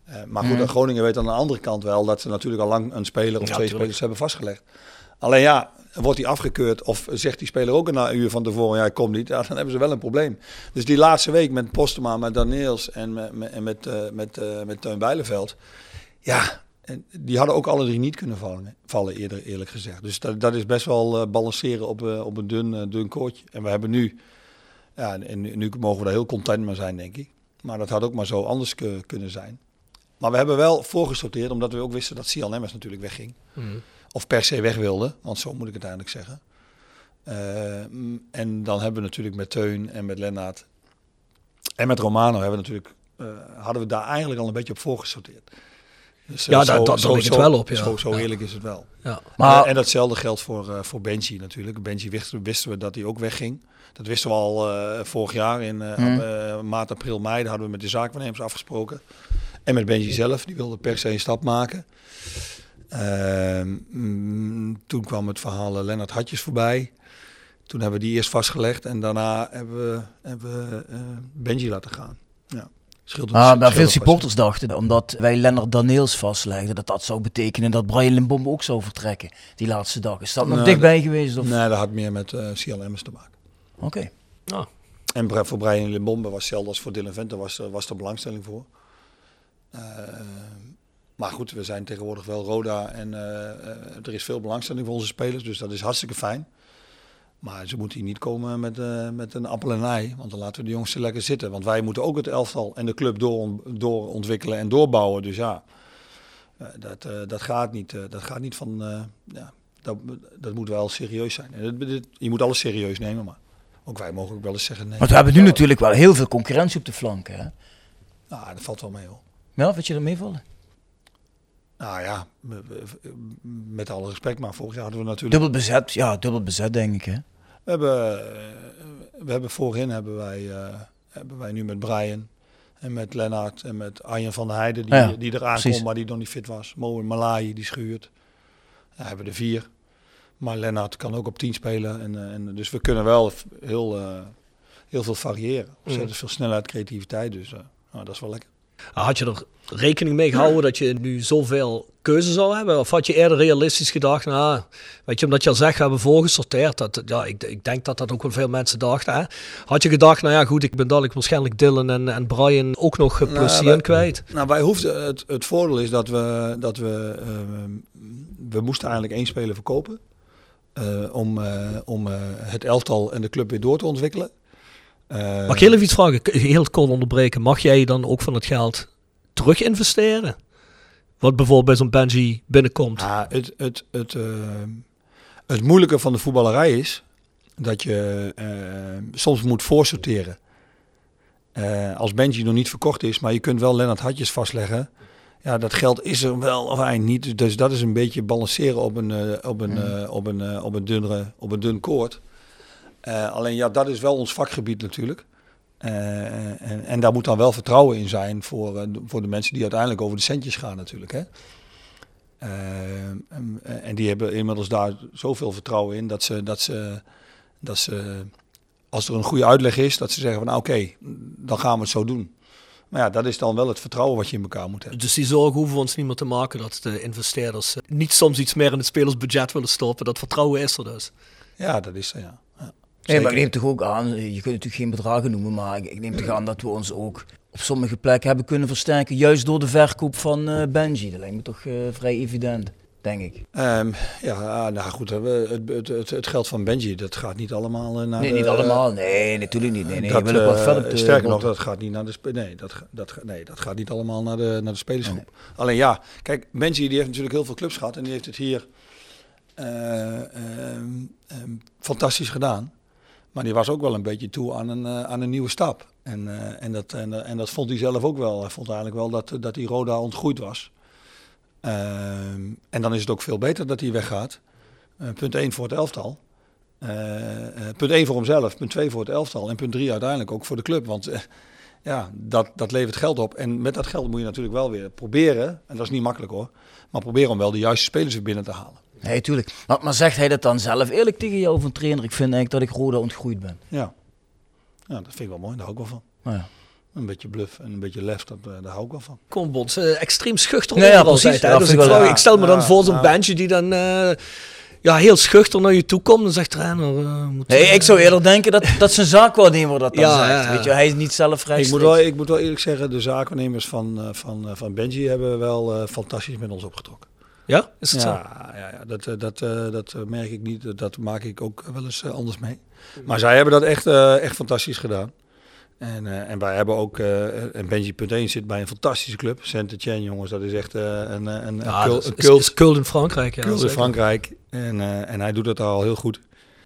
Uh, maar goed, mm. Groningen weet aan de andere kant wel dat ze natuurlijk al lang een speler of ja, twee tuurlijk. spelers hebben vastgelegd. Alleen ja, wordt die afgekeurd of zegt die speler ook een uur van tevoren, ja, ik kom niet, ja, dan hebben ze wel een probleem. Dus die laatste week met Postema, met Daniels en met, met, met, uh, met, uh, met Teun Bijleveld, ja, die hadden ook alle drie niet kunnen vallen, vallen eerder, eerlijk gezegd. Dus dat, dat is best wel uh, balanceren op, uh, op een dun, uh, dun koordje. En we hebben nu, ja, en nu mogen we daar heel content mee zijn, denk ik. Maar dat had ook maar zo anders k- kunnen zijn. Maar we hebben wel voorgesorteerd, omdat we ook wisten dat Sian Lemmers natuurlijk wegging. Mm. Of per se weg wilde, want zo moet ik het eigenlijk zeggen. Uh, en dan hebben we natuurlijk met Teun en met Lennart en met Romano hebben we natuurlijk, uh, hadden we daar eigenlijk al een beetje op voorgesorteerd. Dus, uh, ja, zo, daar, daar zo, ligt zo, het wel op. Ja. Zo, zo ja. Eerlijk is het wel. Ja. Maar, uh, en datzelfde geldt voor, uh, voor Benji natuurlijk. Benji wisten, wisten we dat hij ook wegging. Dat wisten we al uh, vorig jaar in uh, mm. uh, maart, april, mei. Daar hadden we met de zaakwaarnemers afgesproken. En met Benji zelf, die wilde per se een stap maken. Uh, mm, toen kwam het verhaal uh, Lennart Hatjes voorbij. Toen hebben we die eerst vastgelegd en daarna hebben we, hebben we uh, Benji laten gaan. Ja. Schilder, ah, schilder, veel supporters dachten, omdat wij Lennart Daneels vastlegden, dat dat zou betekenen dat Brian Limbombe ook zou vertrekken die laatste dag. Is dat nog nee, dichtbij dat, geweest? Of? Nee, dat had meer met uh, C L M's te maken. Oké. Okay. Ah. En voor Brian Limbombe was hetzelfde als voor Dylan Vente, was, was er belangstelling voor. Uh, maar goed, we zijn tegenwoordig wel Roda en uh, er is veel belangstelling voor onze spelers, dus dat is hartstikke fijn. Maar ze moeten hier niet komen met, uh, met een appel en een ei, want dan laten we de jongens lekker zitten. Want wij moeten ook het elftal en de club door, door ontwikkelen en doorbouwen. Dus ja, uh, dat, uh, dat gaat niet. Uh, dat gaat niet van, uh, ja, dat, dat moet wel serieus zijn. En dit, dit, je moet alles serieus nemen, maar ook wij mogen ook wel eens zeggen nee. Want we hebben nu natuurlijk wel heel veel concurrentie op de flanken, hè? Nou, dat valt wel mee hoor. Ja, vind je dat meevallen? Nou ja, met alle respect, maar vorig jaar hadden we natuurlijk... Dubbel bezet, ja, dubbel bezet denk ik, hè? We hebben, we hebben voorin, hebben wij, uh, hebben wij nu met Brian en met Lennart en met Arjen van der Heijden, die, ja, ja, die eraan precies. Kon, maar die nog niet fit was. Mo en Malayi, die schuurt. Daar hebben we er vier. Maar Lennart kan ook op tien spelen. En, en, dus we kunnen wel heel, uh, heel veel variëren. Ontzettend mm. veel snelheid, creativiteit, dus uh, nou, dat is wel lekker. Had je er rekening mee gehouden dat je nu zoveel keuze zou hebben? Of had je eerder realistisch gedacht, nou, weet je, omdat je al zegt, we hebben voorgesorteerd. Dat, ja, ik, ik denk dat dat ook wel veel mensen dachten. Hè? Had je gedacht, nou ja, goed, ik ben dadelijk waarschijnlijk Dylan en, en Brian ook nog plus nou, Sian wij, kwijt? Nou, wij hoefden, het, het voordeel is dat we, dat we, uh, we moesten eigenlijk één speler verkopen. Uh, om uh, om uh, het elftal en de club weer door te ontwikkelen. Uh, Mag ik heel even iets vragen? Heel kort onderbreken. Mag jij dan ook van het geld terug investeren? Wat bijvoorbeeld bij zo'n Benji binnenkomt. Ah, het, het, het, uh, het moeilijke van de voetballerij is dat je uh, soms moet voorsorteren. Uh, als Benji nog niet verkocht is, maar je kunt wel Lennart Hatjes vastleggen. Ja, dat geld is er wel of eigenlijk niet. Dus dat is een beetje balanceren op een, uh, op een, uh, op een, uh, op een, dunne, op een dun koord. Uh, alleen ja, dat is wel ons vakgebied natuurlijk. Uh, en, en daar moet dan wel vertrouwen in zijn voor, uh, voor de mensen die uiteindelijk over de centjes gaan natuurlijk. Hè? Uh, en, en die hebben inmiddels daar zoveel vertrouwen in dat ze, dat ze, dat ze als er een goede uitleg is, dat ze zeggen van nou, oké, okay, dan gaan we het zo doen. Maar ja, dat is dan wel het vertrouwen wat je in elkaar moet hebben. Dus die zorgen hoeven we ons niet meer te maken dat de investeerders niet soms iets meer in het spelersbudget willen stoppen. Dat vertrouwen is er dus. Ja, dat is er, ja. Nee, maar ik neem toch ook aan, je kunt natuurlijk geen bedragen noemen, maar ik neem toch aan dat we ons ook op sommige plekken hebben kunnen versterken, juist door de verkoop van uh, Benji. Dat lijkt me toch uh, vrij evident, denk ik. Um, ja, nou goed, het, het, het, het geld van Benji, dat gaat niet allemaal uh, naar... Nee, de, niet allemaal. Nee, natuurlijk niet. Nee, nee. Dat, je wil ook wat verder op de, sterker nog, dat gaat niet naar de spe- nee, dat, dat, nee, dat gaat niet allemaal naar de, naar de spelersgroep. Nee. Alleen ja, kijk, Benji die heeft natuurlijk heel veel clubs gehad en die heeft het hier... uh, um, um, fantastisch gedaan. Maar die was ook wel een beetje toe aan een, uh, aan een nieuwe stap. En, uh, en, dat, en, en dat vond hij zelf ook wel. Hij vond eigenlijk wel dat, dat die Roda ontgroeid was. Uh, en dan is het ook veel beter dat hij weggaat. Uh, punt één voor het elftal. Uh, punt één voor hemzelf, punt twee voor het elftal. En punt drie uiteindelijk ook voor de club. Want uh, ja, dat, dat levert geld op. En met dat geld moet je natuurlijk wel weer proberen. En dat is niet makkelijk hoor. Maar proberen om wel de juiste spelers weer binnen te halen. Nee, tuurlijk. Maar, maar zegt hij dat dan zelf eerlijk tegen jou of een trainer? Ik vind eigenlijk dat ik Roda ontgroeid ben. Ja. Ja, dat vind ik wel mooi. Daar hou ik wel van. Nou ja. Een beetje bluff en een beetje lef, dat, daar hou ik wel van. Kom, Bons. Uh, extreem schuchter. Nee, ja, precies. Altijd, ja, dus ik, wel, vrouw, ja. ik stel me dan ja, voor zo'n ja. bandje die dan... Uh, Ja, heel schuchter naar je toe komt en zegt trainer... Uh, moet nee, ik zou eerder denken dat, dat zijn zaakwaarnemer dat dan ja, zegt. Ja, ja. Weet je, hij is niet zelf vrij. Ik moet wel, ik moet wel eerlijk zeggen, de zaakwaarnemers van, van, van Benji hebben wel uh, fantastisch met ons opgetrokken. Ja? Is het ja, zo? Ja, ja dat, dat, uh, dat merk ik niet. Dat maak ik ook wel eens uh, anders mee. Maar zij hebben dat echt, uh, echt fantastisch gedaan. En, uh, en wij hebben ook, uh, en Benji.één zit bij een fantastische club, Saint-Étienne jongens, dat is echt uh, een, een, ja, een, een cult. Is cult in Frankrijk. Ja, cult in Frankrijk en, uh, en hij doet dat al heel goed.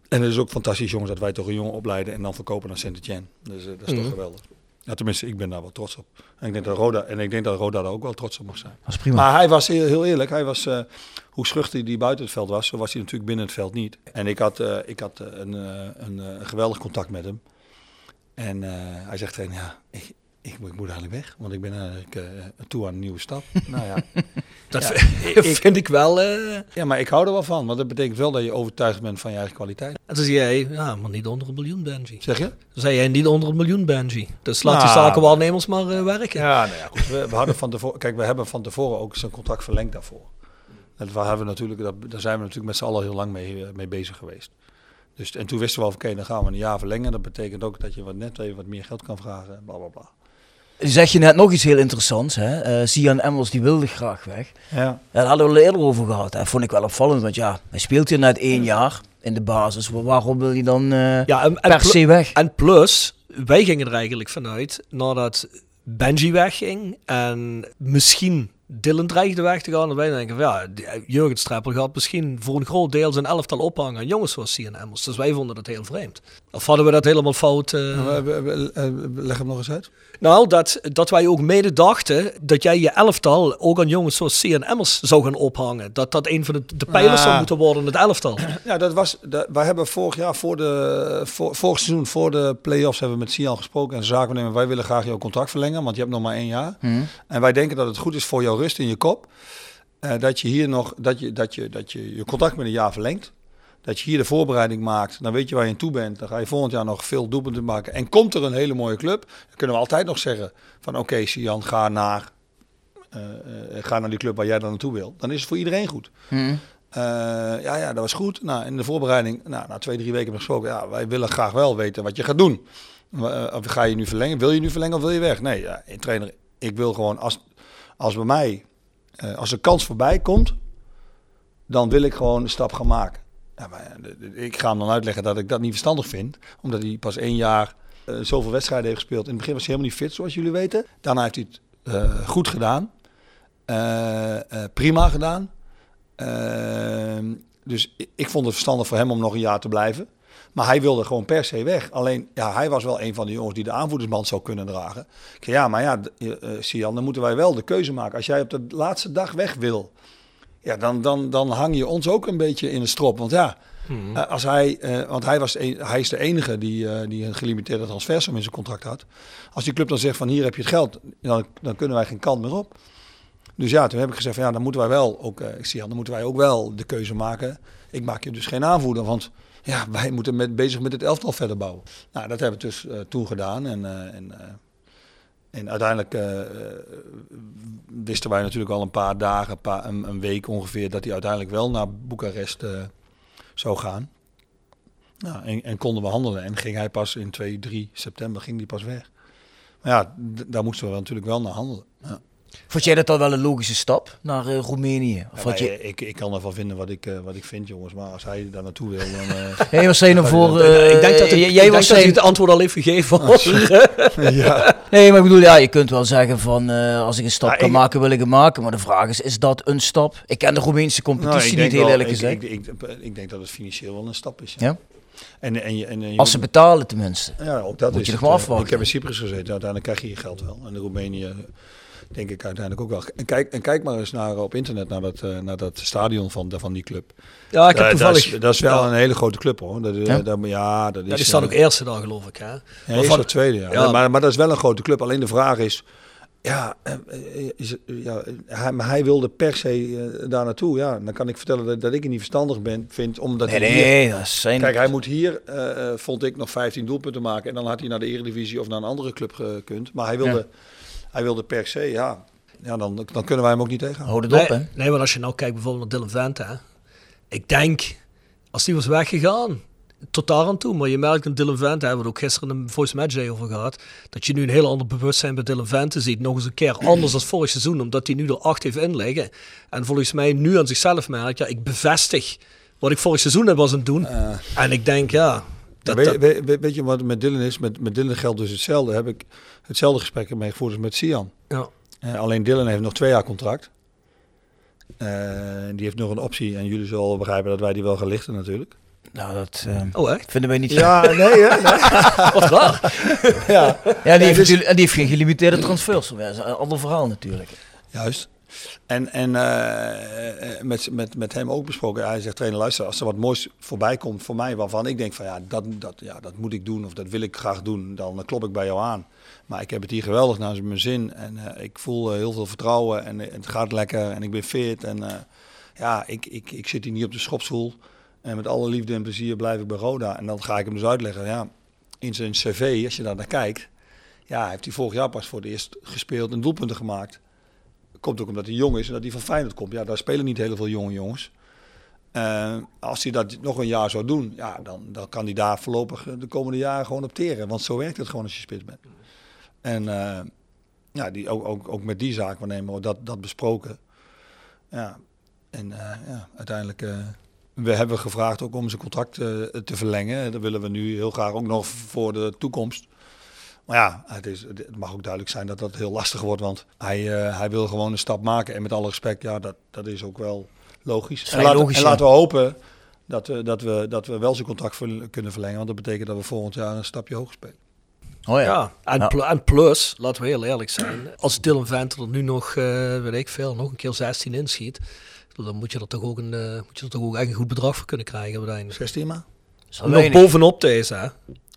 En het is ook fantastisch jongens dat wij toch een jongen opleiden en dan verkopen naar Saint-Étienne. Dus uh, dat is mm-hmm. toch geweldig. Ja, tenminste, ik ben daar wel trots op. En ik denk dat Roda, en ik denk dat Roda daar ook wel trots op mag zijn. Dat is prima. Maar hij was heel, heel eerlijk, hij was, uh, hoe schuchter hij buiten het veld was, zo was hij natuurlijk binnen het veld niet. En ik had, uh, ik had uh, een, uh, een uh, geweldig contact met hem. En uh, hij zegt tegen ja, ik, ik, ik moet eigenlijk weg, want ik ben eigenlijk uh, toe aan een nieuwe stap. Nou ja, dat ja, vind ik, vind ik wel. Uh... Ja, maar ik hou er wel van, want dat betekent wel dat je overtuigd bent van je eigen kwaliteit. En toen zei jij, ja, maar niet onder een miljoen, Benji. Zeg je? Toen zei jij, niet onder een miljoen, Benji. Dus laat nou, die zakenwaarnemers maar uh, werken. Ja, nou ja, goed. We, we hadden van tevoren, kijk, we hebben van tevoren ook zijn contract verlengd daarvoor. En waar hebben we natuurlijk, dat, daar zijn we natuurlijk met z'n allen heel lang mee, mee bezig geweest. Dus, en toen wisten we al, oké, okay, dan gaan we een jaar verlengen. Dat betekent ook dat je wat net even wat meer geld kan vragen, bla bla bla. Zeg je net nog iets heel interessants, hè? Uh, Sian Emmels, die wilde graag weg. Ja. Ja, daar hadden we al eerder over gehad. Dat vond ik wel opvallend, want ja, hij speelt hier net één jaar in de basis. Waarom wil je dan uh, ja, en, en per se weg? En plus, wij gingen er eigenlijk vanuit, nadat Benji wegging en misschien... Dylan dreigde weg te gaan en wij denken van ja, Jurgen Streppel gaat misschien voor een groot deel zijn elftal ophangen aan jongens zoals Sian Emmels. Dus wij vonden dat heel vreemd. Of hadden we dat helemaal fout? Uh... Leg hem nog eens uit. Nou, dat, dat wij ook mede dachten dat jij je elftal ook aan jongens zoals Sian Emmels zou gaan ophangen. Dat dat een van de, de pijlers ah. zou moeten worden in het elftal. Ja, dat was, dat, wij hebben vorig jaar, voor de, voor, vorig seizoen, voor de play-offs hebben we met Sian gesproken. En de zaak nemen, wij willen graag jouw contract verlengen, want je hebt nog maar één jaar. Hmm. En wij denken dat het goed is voor jou. Rust in je kop, uh, dat je hier nog dat je, dat je, dat je je contract met een jaar verlengt, dat je hier de voorbereiding maakt, dan weet je waar je aan toe bent, dan ga je volgend jaar nog veel doelpunten maken en komt er een hele mooie club, dan kunnen we altijd nog zeggen van oké okay, Sian, ga naar uh, uh, ga naar die club waar jij dan naartoe wil, dan is het voor iedereen goed. Mm. Uh, ja, ja, dat was goed. Nou, in de voorbereiding, nou, na twee, drie weken hebben we gesproken, ja, wij willen graag wel weten wat je gaat doen. Uh, of ga je nu verlengen, wil je nu verlengen of wil je weg? Nee, ja, trainer, ik wil gewoon als Als bij mij, als de kans voorbij komt, dan wil ik gewoon een stap gaan maken. Ja, maar ik ga hem dan uitleggen dat ik dat niet verstandig vind. Omdat hij pas één jaar uh, zoveel wedstrijden heeft gespeeld. In het begin was hij helemaal niet fit, zoals jullie weten. Daarna heeft hij het uh, goed gedaan. Uh, uh, prima gedaan. Uh, dus ik, ik vond het verstandig voor hem om nog een jaar te blijven. Maar hij wilde gewoon per se weg. Alleen, ja, hij was wel een van de jongens die de aanvoerdersband zou kunnen dragen. Ik zei, ja, maar ja, uh, Sian, dan moeten wij wel de keuze maken. Als jij op de laatste dag weg wil, ja, dan, dan, dan hang je ons ook een beetje in de strop. Want ja, hmm. uh, als hij, uh, want hij, was een, hij is de enige die, uh, die een gelimiteerde transversum in zijn contract had. Als die club dan zegt van hier heb je het geld, dan, dan kunnen wij geen kant meer op. Dus ja, toen heb ik gezegd van ja, dan moeten wij wel ook, uh, Sian, dan moeten wij ook wel de keuze maken. Ik maak je dus geen aanvoerder, want... Ja, wij moeten met, bezig met het elftal verder bouwen. Nou, dat hebben we dus uh, toen gedaan. En, uh, en, uh, en uiteindelijk uh, wisten wij natuurlijk al een paar dagen, een, paar, een, een week ongeveer... dat hij uiteindelijk wel naar Boekarest uh, zou gaan. Nou, en, en konden we handelen. En ging hij pas in twee, drie september ging die pas weg. Maar ja, d- daar moesten we natuurlijk wel naar handelen. Ja. Vond jij dat al wel een logische stap naar uh, Roemenië? Of ja, had je... ik, ik kan ervan vinden wat ik, uh, wat ik vind, jongens. Maar als hij daar naartoe wil, dan... Uh, hey, wat zijn er voor... Uh, uh, ik denk dat hij uh, zijn... het antwoord al heeft gegeven. Oh, ja. Nee, maar ik bedoel, ja, je kunt wel zeggen van... Uh, als ik een stap ja, kan ik... maken, wil ik hem maken. Maar de vraag is, is dat een stap? Ik ken de Roemeense competitie nou, niet, heel wel, eerlijk gezegd. Ik, ik, ik, ik denk dat het financieel wel een stap is. Ja? Ja? En, en, en, en als ze betalen tenminste. Ja, ook dat moet is je nog wel afwachten. Ik heb in Cyprus gezeten. Uiteindelijk krijg je je geld wel. En de Roemenië... Denk ik uiteindelijk ook wel. En kijk, en kijk maar eens naar op internet naar dat, uh, naar dat stadion van, van die club. Ja, ik heb toevallig... Dat is, dat is wel ja. een hele grote club hoor. Dat, ja? Dat, ja, dat is, dat is dan uh, ook eerste dan geloof ik. Hè? Ja, maar eerste van... of tweede. Ja. Ja. Ja, maar, maar dat is wel een grote club. Alleen de vraag is... Ja, is, ja hij, maar hij wilde per se uh, daar naartoe. Ja, dan kan ik vertellen dat, dat ik het niet verstandig ben, vind. Omdat nee, hij hier, nee, dat is zijn... Kijk, hij moet hier, uh, vond ik, nog vijftien doelpunten maken. En dan had hij naar de Eredivisie of naar een andere club gekund. Maar hij wilde... Ja. Hij wilde per se, ja. ja dan, dan kunnen wij hem ook niet tegenhouden. Houd het nee, op, hè? Nee, maar als je nou kijkt bijvoorbeeld naar Dylan Vente. Ik denk, als die was weggegaan, tot daar aan toe. Maar je merkt dat Dylan Vente, hebben we het ook gisteren in de Voice Match Day over gehad. Dat je nu een heel ander bewustzijn bij Dylan Vente ziet. Nog eens een keer anders dan vorig seizoen. Omdat hij nu er acht heeft in liggen. En volgens mij nu aan zichzelf merkt, ja, ik bevestig wat ik vorig seizoen heb was aan het doen. Uh. En ik denk, ja... Dat, dat... Weet, weet, weet je wat met Dylan is? Met, met Dylan geldt dus hetzelfde. Heb ik hetzelfde gesprek mee gevoerd als met Sian. Ja. Uh, alleen Dylan heeft nog twee jaar contract. Uh, die heeft nog een optie. En jullie zullen begrijpen dat wij die wel gaan lichten natuurlijk. Nou, dat uh, oh, echt? Vinden wij niet... Ja, nee, nee. Wat raar. Ja, ja die, heeft dus... die heeft geen gelimiteerde transfers. Dat is een ander verhaal natuurlijk. Juist. En, en uh, met, met, met hem ook besproken. Hij zegt, trainer, luister, als er wat moois voorbij komt voor mij... waarvan ik denk van, ja dat, dat, ja, dat moet ik doen of dat wil ik graag doen... dan klop ik bij jou aan. Maar ik heb het hier geweldig naar mijn zin. En uh, ik voel uh, heel veel vertrouwen en uh, het gaat lekker en ik ben fit. En uh, ja, ik, ik, ik zit hier niet op de schopstoel. En met alle liefde en plezier blijf ik bij Roda. En dan ga ik hem dus uitleggen, ja, in zijn cv, als je daar naar kijkt... ja, heeft hij vorig jaar pas voor het eerst gespeeld en doelpunten gemaakt... Komt ook omdat hij jong is en dat hij van Feyenoord komt. Ja, daar spelen niet heel veel jonge jongens. Uh, als hij dat nog een jaar zou doen, ja, dan, dan kan hij daar voorlopig de komende jaren gewoon opteren. Want zo werkt het gewoon als je spits bent. En uh, ja, die, ook, ook, ook met die zaak, we nemen dat, dat besproken. Ja, en uh, ja, uiteindelijk uh, we hebben gevraagd ook om zijn contract uh, te verlengen. Dat willen we nu heel graag ook nog voor de toekomst. Maar ja, het, is, het mag ook duidelijk zijn dat dat heel lastig wordt, want hij, uh, hij wil gewoon een stap maken. En met alle respect, ja, dat, dat is ook wel logisch. En, laat, logisch, en ja. laten we hopen dat, uh, dat, we, dat we wel zijn contract ver, kunnen verlengen, want dat betekent dat we volgend jaar een stapje hoger spelen. Oh ja. ja en, ja. Pl- en plus, laten we heel eerlijk zijn, als Dylan Vente er nu nog, uh, weet ik veel, nog een keer zestien inschiet, dan moet je er toch ook een, uh, moet je er toch ook echt een goed bedrag voor kunnen krijgen uiteindelijk. zestien maar? Nog weinig. Bovenop deze, hè?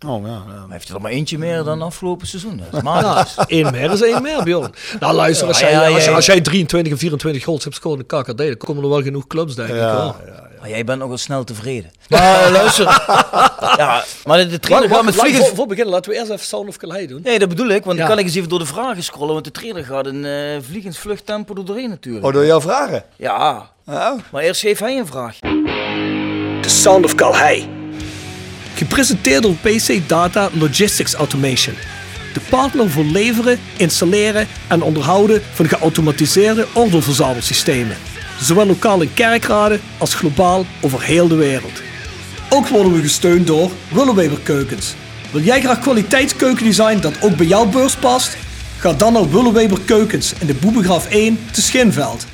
Oh, ja, ja. Hij heeft er maar eentje meer dan afgelopen seizoen. Ja, één meer is één meer, Bjorn. Nou luister, als, ja, jij, ja, ja, als, ja. als jij drieëntwintig en vierentwintig goals hebt scoren in de K K D, dan komen er wel genoeg clubs, denk ik. Ja, ja, ja. Maar jij bent nogal snel tevreden. Maar luister. Ja, maar de trainer gaat met vliegen... Voor, voor beginnen, laten we eerst even Sound of Calais doen. Nee, dat bedoel ik, want ja. dan kan ik eens even door de vragen scrollen, want de trainer gaat een uh, vliegensvluchttempo door doorheen natuurlijk. Oh, door jouw vragen? Ja. Oh. Maar eerst geeft hij een vraag. De Sound of Calais. Gepresenteerd door P C Data Logistics Automation. De partner voor leveren, installeren en onderhouden van geautomatiseerde ordeelverzamelsystemen. Zowel lokaal in Kerkrade als globaal over heel de wereld. Ook worden we gesteund door Willeweber Keukens. Wil jij graag kwaliteitskeukendesign dat ook bij jouw beurs past? Ga dan naar Willeweber Keukens in de Boebegraaf één te Schinveld.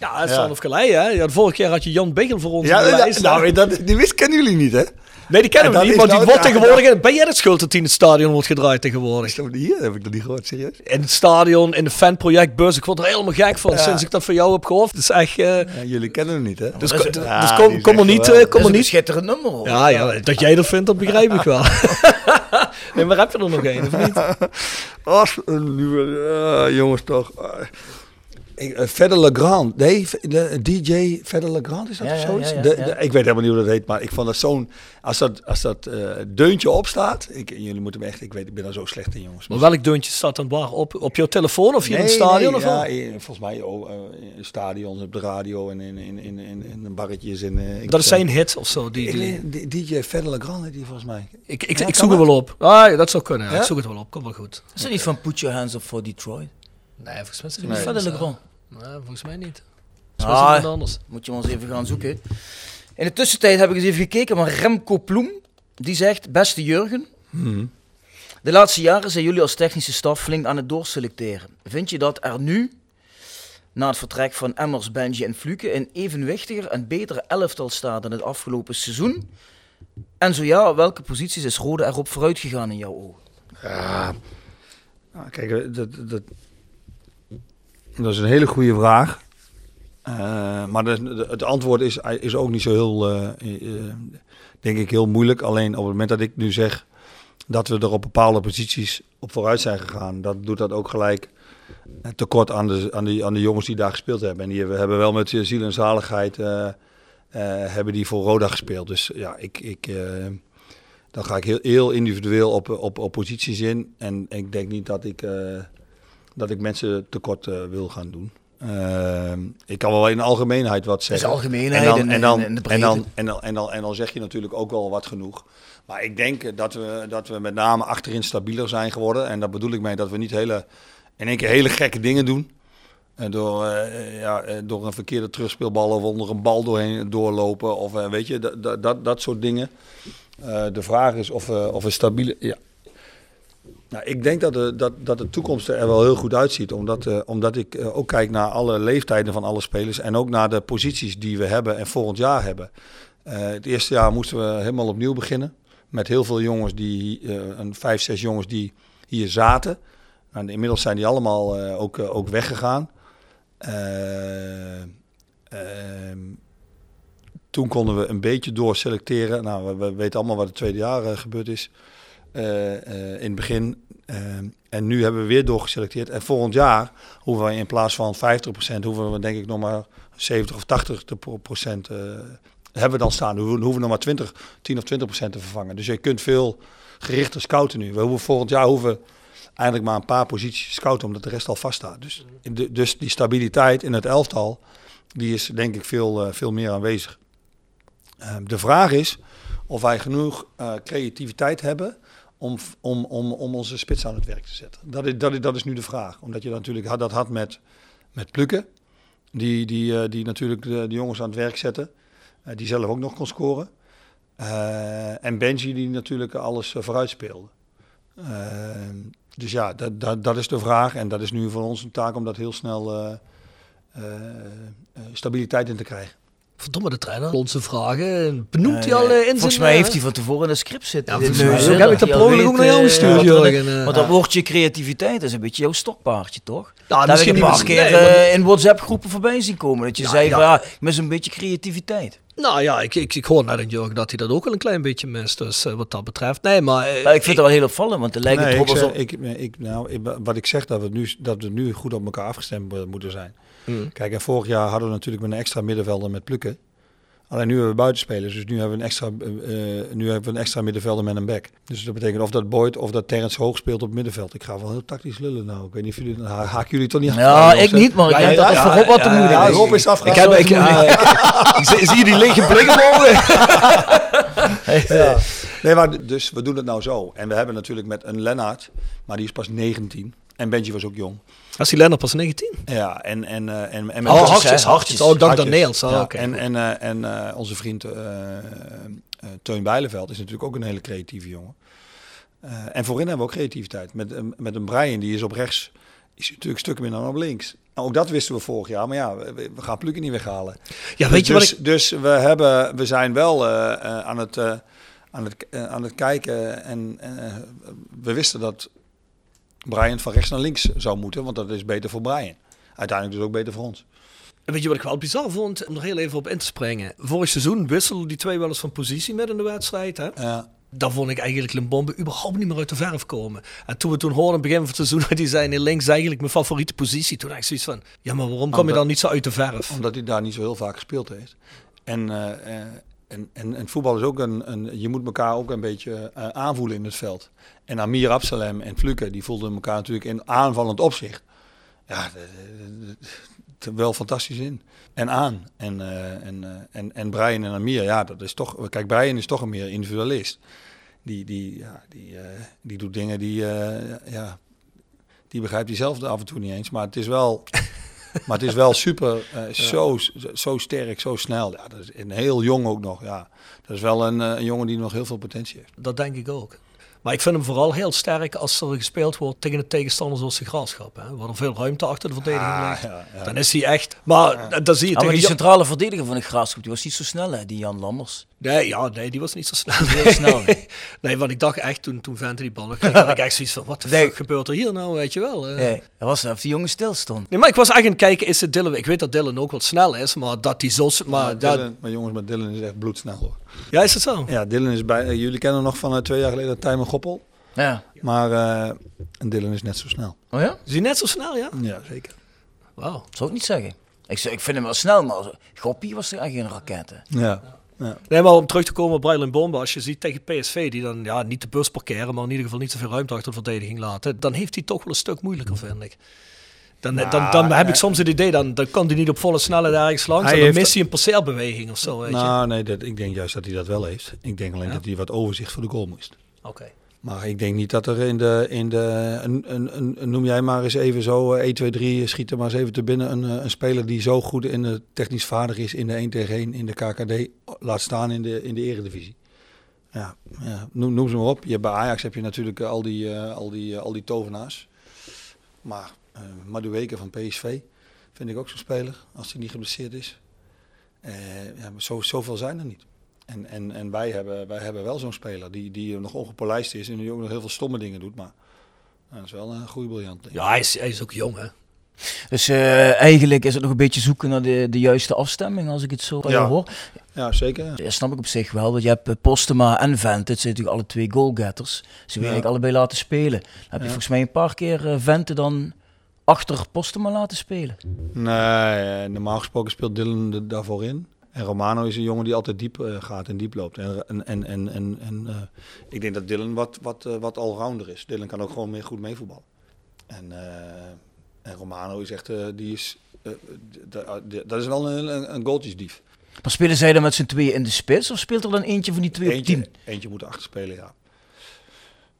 Ja, dat is dan of Calais, hè? Ja, de vorige keer had je Jan Biggel voor ons. Ja, de lijst, ja nou, dat, die wist kennen jullie niet, hè? Nee, die kennen we niet, maar nou die wordt tegenwoordig... Dan... Ben jij het schuld dat die in het stadion wordt gedraaid tegenwoordig? Dat hier heb ik dat niet gehoord, serieus? In het stadion, in de fanprojectbeurs. Ik word er helemaal gek van ja. sinds ik dat van jou heb gehoord. Dus echt... Uh... Ja, jullie kennen hem niet, hè? Dus, is, dus ja, kom, kom er niet... Uh, kom dat is een schitterend nummer, hoor. Ja, ja, dat jij dat vindt, dat begrijp ik wel. Nee, maar heb je er nog één, of niet? Als een lieve... Uh, jongens, toch... Uh. Verder Legrand, nee, de D J Verder Legrand is dat ja, of zoiets? Ja, ja, ja. De, de, ik weet helemaal niet hoe dat heet, maar ik vond dat zo'n... Als dat, als dat uh, deuntje opstaat... Ik, jullie moeten me echt... Ik, weet, ik ben daar zo slecht in, jongens. Maar welk deuntje staat dan waar? Op, op jouw telefoon of hier nee, in het stadion? Nee, of ja, in, volgens mij oh, uh, in stadions, op de radio en in, in, in, in, in barretjes. En, uh, ik dat is zijn hit of zo? Die, ik, die, D J Verder Legrand heet die volgens mij. Ik, ik, ja, ik zoek het wel op. Ah, ja, dat zou kunnen. Ja? Ik zoek het wel op, komt wel goed. Is dat niet van Put Your Hands Up for Detroit? Nee, volgens mij is er niet nee, verder Le Grand. Nee, volgens mij niet. Volgens mij ah, is het anders. Moet je maar eens even gaan zoeken. In de tussentijd heb ik eens even gekeken, maar Remco Ploem, die zegt, beste Jurgen, hmm. de laatste jaren zijn jullie als technische staf flink aan het doorselecteren. Vind je dat er nu, na het vertrek van Emmers, Benji en Fluke, een evenwichtiger en betere elftal staat dan het afgelopen seizoen? En zo ja, op welke posities is Roda erop vooruit gegaan in jouw ogen? Ja, nou, kijk, dat, dat, dat is een hele goede vraag. Uh, maar de, de, het antwoord is, is ook niet zo heel, uh, uh, denk ik, heel moeilijk. Alleen op het moment dat ik nu zeg dat we er op bepaalde posities op vooruit zijn gegaan, dat doet dat ook gelijk tekort aan de, aan die, aan de jongens die daar gespeeld hebben. En die hebben wel met ziel en zaligheid uh, uh, hebben die voor Roda gespeeld. Dus ja, ik, ik, uh, dan ga ik heel, heel individueel op, op, op posities in. En ik denk niet dat ik, uh, dat ik mensen tekort uh, wil gaan doen. Uh, ik kan wel in de algemeenheid wat zeggen. Dus algemeenheid en dan en dan zeg je natuurlijk ook wel wat genoeg. Maar ik denk dat we, dat we met name achterin stabieler zijn geworden. En daar bedoel ik mee dat we niet hele, in één keer hele gekke dingen doen. Uh, door, uh, ja, door een verkeerde terugspeelbal of onder een bal doorheen doorlopen. Of uh, weet je, dat, dat, dat, dat soort dingen. Uh, de vraag is of, uh, of we stabiele... Ja. Nou, ik denk dat de, dat, dat de toekomst er wel heel goed uitziet. Omdat, uh, omdat ik uh, ook kijk naar alle leeftijden van alle spelers. En ook naar de posities die we hebben en volgend jaar hebben. Uh, het eerste jaar moesten we helemaal opnieuw beginnen. Met heel veel jongens, die, uh, een vijf, zes jongens die hier zaten. En inmiddels zijn die allemaal uh, ook, uh, ook weggegaan. Uh, uh, toen konden we een beetje doorselecteren. Nou, we, we weten allemaal wat het tweede jaar uh, gebeurd is. Uh, uh, in het begin. Uh, en nu hebben we weer doorgeselecteerd. En volgend jaar hoeven we in plaats van vijftig procent, hoeven we denk ik nog maar zeventig of tachtig procent uh, hebben we dan staan. We hoeven we nog maar twintig, tien of twintig procent te vervangen. Dus je kunt veel gerichter scouten nu. We hoeven volgend jaar hoeven eigenlijk maar een paar posities scouten, omdat de rest al vaststaat. Dus, de, dus die stabiliteit in het elftal, die is denk ik veel, uh, veel meer aanwezig. Uh, de vraag is of wij genoeg uh, creativiteit hebben Om, om, om, om onze spits aan het werk te zetten. Dat is, dat is, dat is nu de vraag. Omdat je dat natuurlijk had, dat had met, met Plukken. Die, die, die natuurlijk de, de jongens aan het werk zetten. Die zelf ook nog kon scoren. Uh, en Benji die natuurlijk alles vooruit speelde. Uh, dus ja, dat, dat, dat is de vraag. En dat is nu voor ons een taak om dat heel snel uh, uh, stabiliteit in te krijgen. Verdomme, de trainer. Onze vragen. Benoemt hij uh, al uh, in zijn... Volgens mij uh, heeft hij van tevoren een script zitten. Ja, nee, zo heb ik dat probleem ook naar jou gestuurd. Want dat woordje creativiteit is een beetje jouw stokpaardje, toch? Ja, dat heb ik een paar keer nee, maar... uh, in WhatsApp-groepen voorbij zien komen. Dat je ja, zei, ja. Van, ja, mis een beetje creativiteit. Nou ja, ik, ik, ik hoor net in Jurgen dat hij dat ook wel een klein beetje mist. Dus uh, wat dat betreft, nee, maar... Uh, maar ik vind ik, het wel heel opvallend, want het lijkt nee, het erop ik, ik, ik, nou, ik, wat ik zeg, dat we, nu, dat we nu goed op elkaar afgestemd moeten zijn. Hmm. Kijk, en vorig jaar hadden we natuurlijk met een extra middenvelder met Plukken. Alleen nu hebben we buitenspelers, dus nu hebben we een extra, uh, nu hebben we een extra middenvelder met een back. Dus dat betekent of dat Boyd of dat Terrence Hoog speelt op het middenveld. Ik ga wel heel tactisch lullen nou. Ik weet niet of jullie, ha- haak jullie toch niet aan? Ja, ik niet, maar ik denk dat is voor Rob wat te moeilijk is. Ja, Rob is afgegaan. Ik heb, zie je die lege blikken boven? Ja. Nee, maar dus we doen het nou zo. En we hebben natuurlijk met een Lennart, maar die is pas negentien. En Benji was ook jong. Als die Lennart pas negentien? Ja, en... en, en, en met oh, hartjes, hartjes. Oh, dank dan Niels. Oh, ja, okay. En, en, uh, en uh, onze vriend uh, uh, Teun Bijleveld is natuurlijk ook een hele creatieve jongen. Uh, en voorin hebben we ook creativiteit. Met, uh, met een Brian, die is op rechts, is natuurlijk stukken minder dan op links. Ook dat wisten we vorig jaar, maar ja, we, we gaan Plukken niet weghalen. Ja, weet je dus, wat ik... dus we, hebben, we zijn wel uh, uh, aan, het, uh, aan, het, uh, aan het kijken en uh, we wisten dat Brian van rechts naar links zou moeten, want dat is beter voor Brian. Uiteindelijk dus ook beter voor ons. En weet je wat ik wel bizar vond, om er heel even op in te springen? Vorig seizoen wisselden die twee wel eens van positie met in de wedstrijd. Hè? Ja. Daar vond ik eigenlijk Limbombe überhaupt niet meer uit de verf komen. En toen we toen hoorden, aan het begin van het seizoen, die zei nee, links eigenlijk mijn favoriete positie. Toen dacht ik zoiets van, ja, maar waarom kom je dan niet zo uit de verf? Omdat hij daar niet zo heel vaak gespeeld heeft. En... Uh, uh, En, en, en voetbal is ook een, een... Je moet elkaar ook een beetje uh, aanvoelen in het veld. En Amir Absalem en Fluke, die voelden elkaar natuurlijk in aanvallend opzicht. Ja, het wel fantastisch in. En aan. En, uh, en, uh, en, en Brian en Amir, ja, dat is toch... Kijk, Brian is toch een meer individualist. Die, die, ja, die, uh, die doet dingen die... Uh, ja, die begrijpt hij zelf af en toe niet eens. Maar het is wel, maar het is wel super, uh, ja. zo, zo sterk, zo snel. Ja, dat is een heel jong ook nog. Ja. Dat is wel een, een jongen die nog heel veel potentie heeft. Dat denk ik ook. Maar ik vind hem vooral heel sterk als er gespeeld wordt tegen een tegenstander zoals de Graafschap. Hè? Waar er veel ruimte achter de verdediging ligt. Ah, ja, ja. Dan is hij echt... Maar ja. dan zie je ja, tegen... Maar die centrale verdediger van de Graafschap, die was niet zo snel, hè? Die Jan Landers. Nee, ja, nee, die was niet zo snel. Heel snel. Nee. nee, want ik dacht echt, toen, toen Vente die ballen kreeg, had ik echt zoiets van, wat de fuck gebeurt er hier nou, weet je wel. Uh. Nee, dat was of die jongen stil stond. Nee, maar ik was echt aan het kijken, is het Dylan... Ik weet dat Dylan ook wat snel is, maar dat die zo... Maar, maar, dat... Dylan, maar jongens, maar Dylan is echt bloedsnel, hoor. Ja, is dat zo? Ja, Dylan is bij... Jullie kennen hem nog van uh, twee jaar geleden, Tijmen Goppel. Ja. Maar uh, Dylan is net zo snel. Oh ja? Is hij net zo snel, ja? Ja, zeker. Wauw. Dat zou ik niet zeggen. Ik, ik vind hem wel snel, maar Goppie was er echt geen raket, hè. Ja. Ja. Nee, maar om terug te komen op Brylon Bomba, als je ziet tegen P S V, die dan ja, niet de bus parkeren, maar in ieder geval niet zoveel ruimte achter de verdediging laten, dan heeft hij toch wel een stuk moeilijker, vind ik. Dan, nou, dan, dan heb ik soms het idee, dan, dan kan hij niet op volle snelheid ergens langs en dan mist hij een passeerbeweging of zo. Weet nou, je. Nee, dat, ik denk juist dat hij dat wel heeft. Ik denk alleen ja? dat hij wat overzicht voor de goal moest. Oké. Okay. Maar ik denk niet dat er in de, in de een, een, een, noem jij maar eens even zo, één, twee, drie, schiet er maar eens even te binnen. Een, een speler die zo goed in de technisch vaardig is in de één tegen één, in de K K D, laat staan in de, in de eredivisie. Ja, ja noem, noem ze maar op. Je, bij Ajax heb je natuurlijk al die, uh, al die, uh, al die tovenaars. Maar uh, Madueke van P S V vind ik ook zo'n speler, als hij niet geblesseerd is. Uh, ja, zo, zoveel zijn er niet. En, en, en wij, hebben, wij hebben wel zo'n speler die, die nog ongepolijst is en die ook nog heel veel stomme dingen doet. Maar nou, dat is wel een goede briljant. Ja, hij is, hij is ook jong, hè? Dus uh, eigenlijk is het nog een beetje zoeken naar de, de juiste afstemming, als ik het zo ja. hoor. Ja, zeker. Ja. Dat snap ik op zich wel, want je hebt Postema en Vente. Het zijn natuurlijk alle twee goalgetters. Ze willen ja. allebei laten spelen. Dan heb je ja. volgens mij een paar keer uh, Vente dan achter Postema laten spelen. Nee, normaal gesproken speelt Dylan daarvoor in. En Romano is een jongen die altijd diep uh, gaat en diep loopt. En, en, en, en, en uh, ik denk dat Dylan wat, wat, uh, wat allrounder is. Dylan kan ook gewoon meer goed meevoetballen. En, uh, en Romano is echt, uh, die is, uh, dat d- d- d- is wel een, een goaltjesdief. Maar spelen zij dan met z'n tweeën in de spits of speelt er dan eentje van die twee eentje, op tien? Eentje moet achter spelen, ja.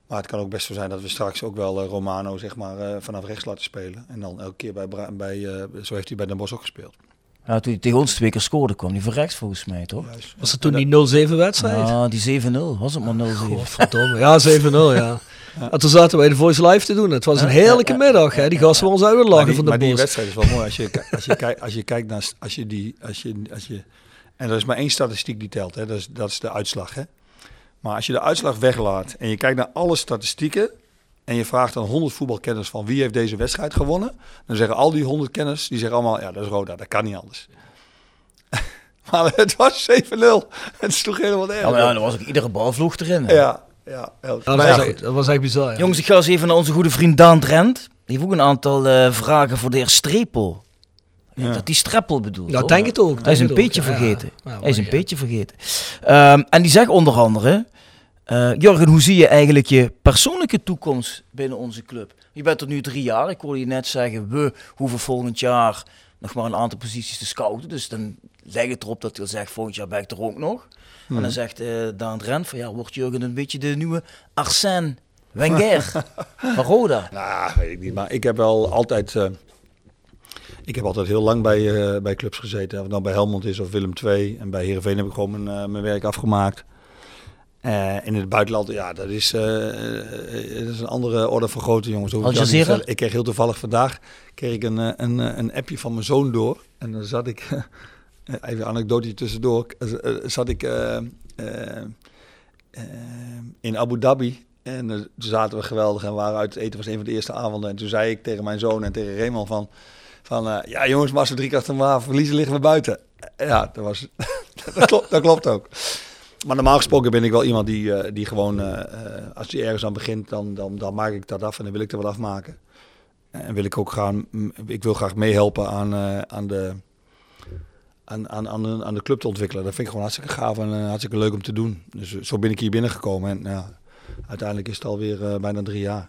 Maar het kan ook best zo zijn dat we straks ook wel uh, Romano zeg maar, uh, vanaf rechts laten spelen. En dan elke keer, bij, Bra- bij uh, zo heeft hij bij Den Bosch ook gespeeld. Nou, toen hij tegen ons twee keer scoorde, kwam hij van rechts volgens mij, toch? Juist. Was het toen die nul zeven wedstrijd? Ja, die zeven nul. Was het maar nul zeven? Godverdomme. Ja, zeven nul, ja. ja. En toen zaten wij de Voice Live te doen. Het was een heerlijke ja, ja, middag, hè. Die gasten ja, ja. waren ons uit lachen van de maar Bosch. Die wedstrijd is wel mooi. Als je, als je, kijk, als je kijkt naar... Als je die, als je, als je, en er is maar één statistiek die telt, hè. Dat is, dat is de uitslag, hè. Maar als je de uitslag weglaat en je kijkt naar alle statistieken... En je vraagt aan honderd voetbalkenners van wie heeft deze wedstrijd gewonnen. Dan zeggen al die honderd kenners, die zeggen allemaal, ja dat is Roda, dat kan niet anders. Maar het was zeven nul. Het sloeg helemaal nergens. Ja, maar ja, dan was ook iedere bal vloog erin. Hè? Ja, ja, heel... ja, dat, ja was echt, dat was echt bizar. Ja. Jongens, ik ga eens even naar onze goede vriend Daan Drent. Die heeft ook een aantal uh, vragen voor de heer Strepel. Ja. Dat die Streppel bedoelt. Dat denk het ook. Hij is een beetje vergeten. Hij is een beetje vergeten. En die zegt onder andere... Uh, Jurgen, hoe zie je eigenlijk je persoonlijke toekomst binnen onze club? Je bent er nu drie jaar. Ik hoorde je net zeggen, we hoeven volgend jaar nog maar een aantal posities te scouten. Dus dan leg het erop dat je zegt, volgend jaar ben ik er ook nog. Hmm. En dan zegt uh, Daan Drent van, ja, wordt Jurgen een beetje de nieuwe Arsène Wenger van Roda? Nou, weet ik niet. Maar ik heb wel altijd... Uh... Ik heb altijd heel lang bij, uh, bij clubs gezeten. Of het nou bij Helmond is of Willem twee. En bij Heerenveen heb ik gewoon mijn, uh, mijn werk afgemaakt. Uh, in het buitenland, ja, dat is, uh, dat is een andere orde van grootte, jongens. Al Jazeera? Ik kreeg heel toevallig vandaag kreeg ik een, een, een appje van mijn zoon door. En dan zat ik, uh, even een anekdote tussendoor, uh, zat ik uh, uh, uh, in Abu Dhabi. En uh, toen zaten we geweldig en waren uit het eten, was een van de eerste avonden. En toen zei ik tegen mijn zoon en tegen Raymond van... Van, uh, ja jongens, maar als we drie keer achter elkaar verliezen, liggen we buiten. Ja, dat, was, dat, klopt, dat klopt ook. Maar normaal gesproken ben ik wel iemand die, uh, die gewoon, uh, als die ergens aan begint, dan, dan, dan maak ik dat af en dan wil ik er wat afmaken. En wil ik ook gaan, ik wil graag meehelpen aan, uh, aan, de, aan, aan, aan, aan de club te ontwikkelen. Dat vind ik gewoon hartstikke gaaf en uh, hartstikke leuk om te doen. Dus zo ben ik hier binnengekomen en ja, uiteindelijk is het alweer uh, bijna drie jaar.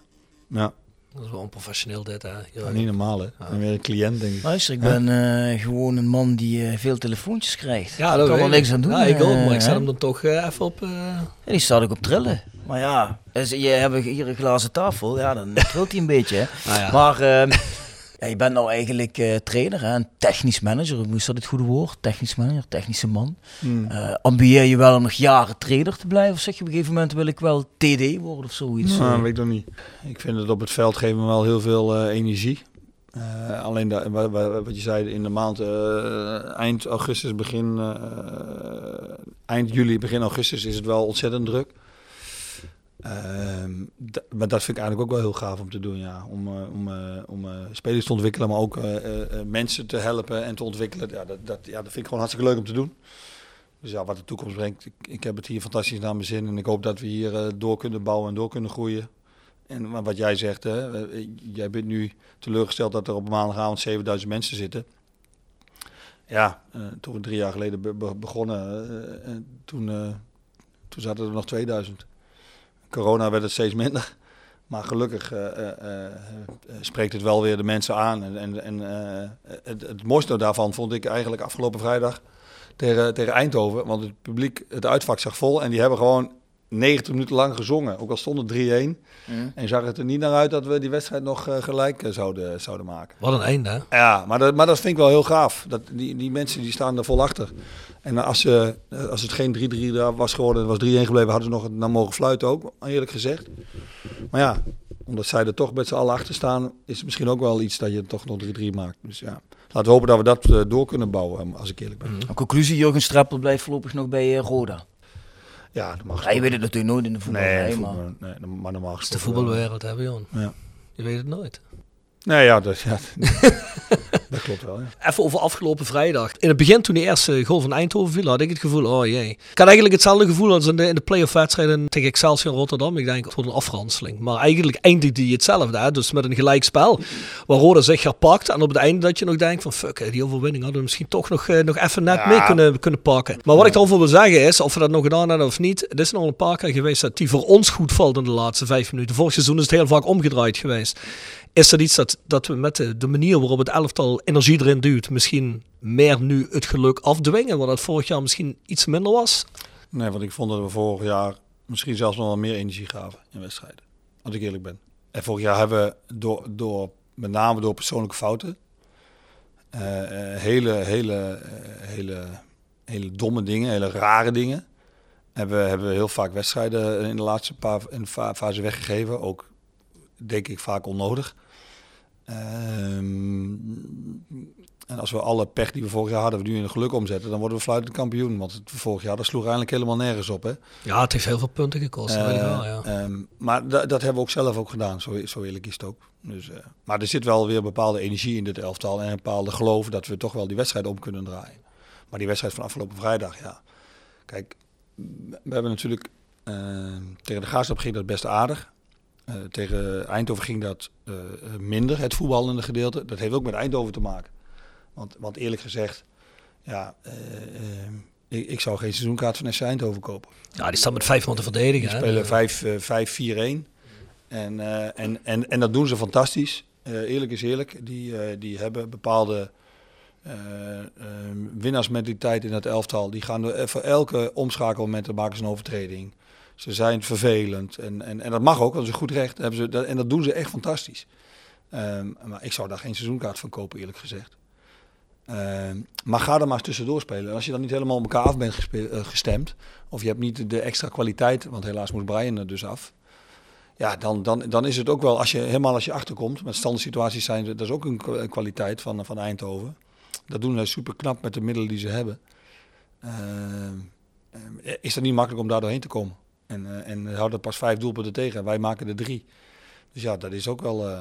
Ja. Dat is wel onprofessioneel dit, hè? Ja, niet normaal, hè? Ah. Ik ben een cliënt, denk ik. Luister, ik ben uh, gewoon een man die uh, veel telefoontjes krijgt. Ja, dat ik kan wel niks aan doen. Ja, ik ook, maar ik zet hem dan toch uh, even op... Uh... Ja, die staat ook op trillen. Maar ja, je hebt hier een glazen tafel, ja, dan trilt hij een beetje. Nou ja. Maar uh, ja, je bent nou eigenlijk uh, trainer en technisch manager, hoe is dat het goede woord? Technisch manager, technische man. Hmm. Uh, ambieer je wel om nog jaren trainer te blijven? Of zeg je op een gegeven moment wil ik wel T D worden of zoiets? Nou, dat weet ik nog niet. Ik vind het op het veld geven me wel heel veel uh, energie. Uh, alleen da- wa- wa- wat je zei, in de maand uh, eind augustus, begin uh, eind juli, begin augustus is het wel ontzettend druk. Uh, d- maar dat vind ik eigenlijk ook wel heel gaaf om te doen, ja. Om, uh, om, uh, om uh, spelers te ontwikkelen, maar ook uh, uh, mensen te helpen en te ontwikkelen. Ja, dat, dat, ja, dat vind ik gewoon hartstikke leuk om te doen. Dus ja, wat de toekomst brengt, ik, ik heb het hier fantastisch naar mijn zin en ik hoop dat we hier uh, door kunnen bouwen en door kunnen groeien. En wat jij zegt, hè, jij bent nu teleurgesteld dat er op maandagavond zevenduizend mensen zitten. Ja, uh, toen we drie jaar geleden be- be- begonnen, uh, en toen, uh, toen zaten er nog tweeduizend. Corona werd het steeds minder. Maar gelukkig uh, uh, uh, uh, spreekt het wel weer de mensen aan. En, en uh, het, het mooiste daarvan vond ik eigenlijk afgelopen vrijdag tegen, tegen Eindhoven. Want het publiek, het uitvak zag vol en die hebben gewoon negentig minuten lang gezongen, ook al stond het drie-een. Mm. En zag het er niet naar uit dat we die wedstrijd nog uh, gelijk uh, zouden, zouden maken. Wat een einde, hè? Ja, maar dat, maar dat vind ik wel heel gaaf. Dat, die, die mensen die staan er vol achter. En als, uh, als het geen drie-drie was geworden, het was drie-een gebleven, hadden ze nog naar mogen fluiten ook, eerlijk gezegd. Maar ja, omdat zij er toch met z'n allen achter staan, is het misschien ook wel iets dat je toch nog drie-drie maakt. Dus ja, laten we hopen dat we dat uh, door kunnen bouwen, als ik eerlijk ben. Mm. Conclusie, Jurgen Strappel blijft voorlopig nog bij uh, Roda. Ja, dat mag. Ja, je weet het natuurlijk nooit in de voetbal. Nee, voetbal, maar, nee, maar normaal het is de voetbalwereld, hè, Bjorn? Ja. Je weet het nooit. Nee, ja, dat, ja, dat klopt wel. Ja. Even over afgelopen vrijdag. In het begin, toen die eerste goal van Eindhoven viel, had ik het gevoel, oh jee. Ik had eigenlijk hetzelfde gevoel als in de, in de play-off wedstrijden tegen Excelsior in Rotterdam. Ik denk, het wordt een afranseling. Maar eigenlijk eindigde die hetzelfde, hè? Dus met een gelijkspel, waar Roda zich gaat pakt. En op het einde dat je nog denkt van, fuck, die overwinning hadden we misschien toch nog, uh, nog even net ja. mee kunnen, kunnen pakken. Maar wat ik daarover wil zeggen is, of we dat nog gedaan hebben of niet, het is nog een paar keer geweest dat die voor ons goed valt in de laatste vijf minuten. Vorig seizoen is het heel vaak omgedraaid geweest. Is dat iets dat, dat we met de, de manier waarop het elftal energie erin duwt, misschien meer nu het geluk afdwingen, wat dat vorig jaar misschien iets minder was? Nee, want ik vond dat we vorig jaar misschien zelfs nog wel meer energie gaven in wedstrijden. Als ik eerlijk ben. En vorig jaar hebben we door, door, met name door persoonlijke fouten, uh, hele, hele, hele, hele domme dingen, hele rare dingen, hebben we hebben heel vaak wedstrijden in de laatste paar in de fase weggegeven, ook denk ik vaak onnodig. Um, en als we alle pech die we vorig jaar hadden, we nu in geluk omzetten, dan worden we fluitend kampioen. Want het vorig jaar, dat sloeg eigenlijk helemaal nergens op. Hè? Ja, het heeft heel veel punten gekost. Uh, weet wel, ja. um, maar da- dat hebben we ook zelf ook gedaan, zo, zo eerlijk is het ook. Dus, uh, maar er zit wel weer bepaalde energie in dit elftal en een bepaalde geloof dat we toch wel die wedstrijd om kunnen draaien. Maar die wedstrijd van afgelopen vrijdag, ja. Kijk, we hebben natuurlijk, uh, tegen de Graafschap ging dat best aardig. Uh, tegen Eindhoven ging dat uh, minder, het voetballende gedeelte. Dat heeft ook met Eindhoven te maken. Want, want eerlijk gezegd, ja, uh, uh, ik, ik zou geen seizoenkaart van S C Eindhoven kopen. Ja, die staan met vijf man te verdedigen. Die spelen vijf, uh, vijf, vier, één. En, uh, en, en, en dat doen ze fantastisch. Uh, eerlijk is eerlijk. Die, uh, die hebben bepaalde uh, uh, winnaarsmentaliteit in dat elftal. Die gaan door, voor elke omschakelmoment maken ze een overtreding. Ze zijn vervelend en, en, en dat mag ook, dat is een goed recht. Hebben ze, dat, en dat doen ze echt fantastisch. Um, maar ik zou daar geen seizoenkaart van kopen, eerlijk gezegd. Um, maar ga er maar eens tussendoor spelen. En als je dan niet helemaal op elkaar af bent gespe- uh, gestemd, of je hebt niet de extra kwaliteit, want helaas moest Brian er dus af. Ja, dan, dan, dan is het ook wel, als je helemaal als je achterkomt, met standaard situaties zijn, dat is ook een kwaliteit van, van Eindhoven. Dat doen ze super knap met de middelen die ze hebben. Um, is dat niet makkelijk om daar doorheen te komen? En, uh, en houden pas vijf doelpunten tegen. Wij maken er drie. Dus ja, dat is ook wel, uh,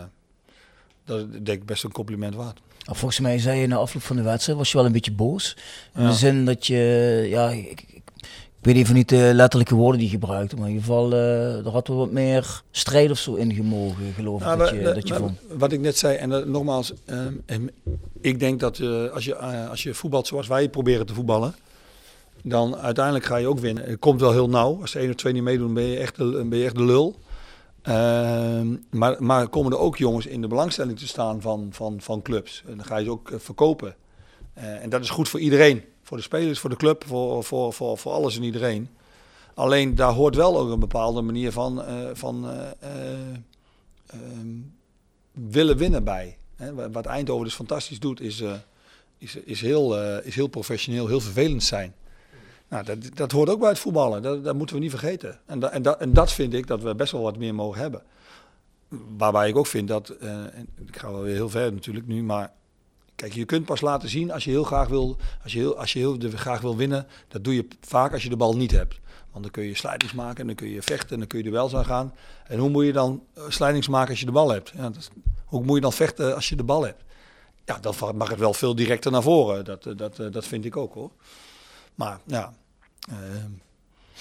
dat is, denk ik, best een compliment waard. Nou, volgens mij zei je na afloop van de wedstrijd, was je wel een beetje boos. In ja. de zin dat je, ja, ik, ik, ik weet even niet de letterlijke woorden die je gebruikte. Maar in ieder geval, uh, er had wel wat meer strijd of zo in gemogen, geloof ik, nou, dat, we, je, we, dat je we, vond. Wat ik net zei, en uh, nogmaals, uh, en ik denk dat uh, als, je, uh, als je voetbalt zoals wij proberen te voetballen, dan uiteindelijk ga je ook winnen. Het komt wel heel nauw. Als er één of twee niet meedoen, ben je echt de, ben je echt de lul. Uh, maar, maar komen er ook jongens in de belangstelling te staan van, van, van clubs. En dan ga je ze ook verkopen. Uh, en dat is goed voor iedereen. Voor de spelers, voor de club, voor, voor, voor, voor alles en iedereen. Alleen daar hoort wel ook een bepaalde manier van, uh, van uh, uh, um, willen winnen bij. Hè? Wat Eindhoven dus fantastisch doet, is, uh, is, is, heel, uh, is heel professioneel, heel vervelend zijn. Nou, dat, dat hoort ook bij het voetballen. Dat, dat moeten we niet vergeten. En, da, en, da, en dat vind ik dat we best wel wat meer mogen hebben. Waarbij ik ook vind dat, uh, en ik ga wel weer heel ver natuurlijk nu, maar kijk, je kunt pas laten zien als je heel graag wil, als je heel, als je heel de, graag wil winnen. Dat doe je vaak als je de bal niet hebt. Want dan kun je slijdings maken en dan kun je vechten en dan kun je duels aan gaan. En hoe moet je dan slijdings maken als je de bal hebt? Ja, dat, hoe moet je dan vechten als je de bal hebt? Ja, dan mag het wel veel directer naar voren. Dat, dat, dat vind ik ook hoor. Maar ja. Uh...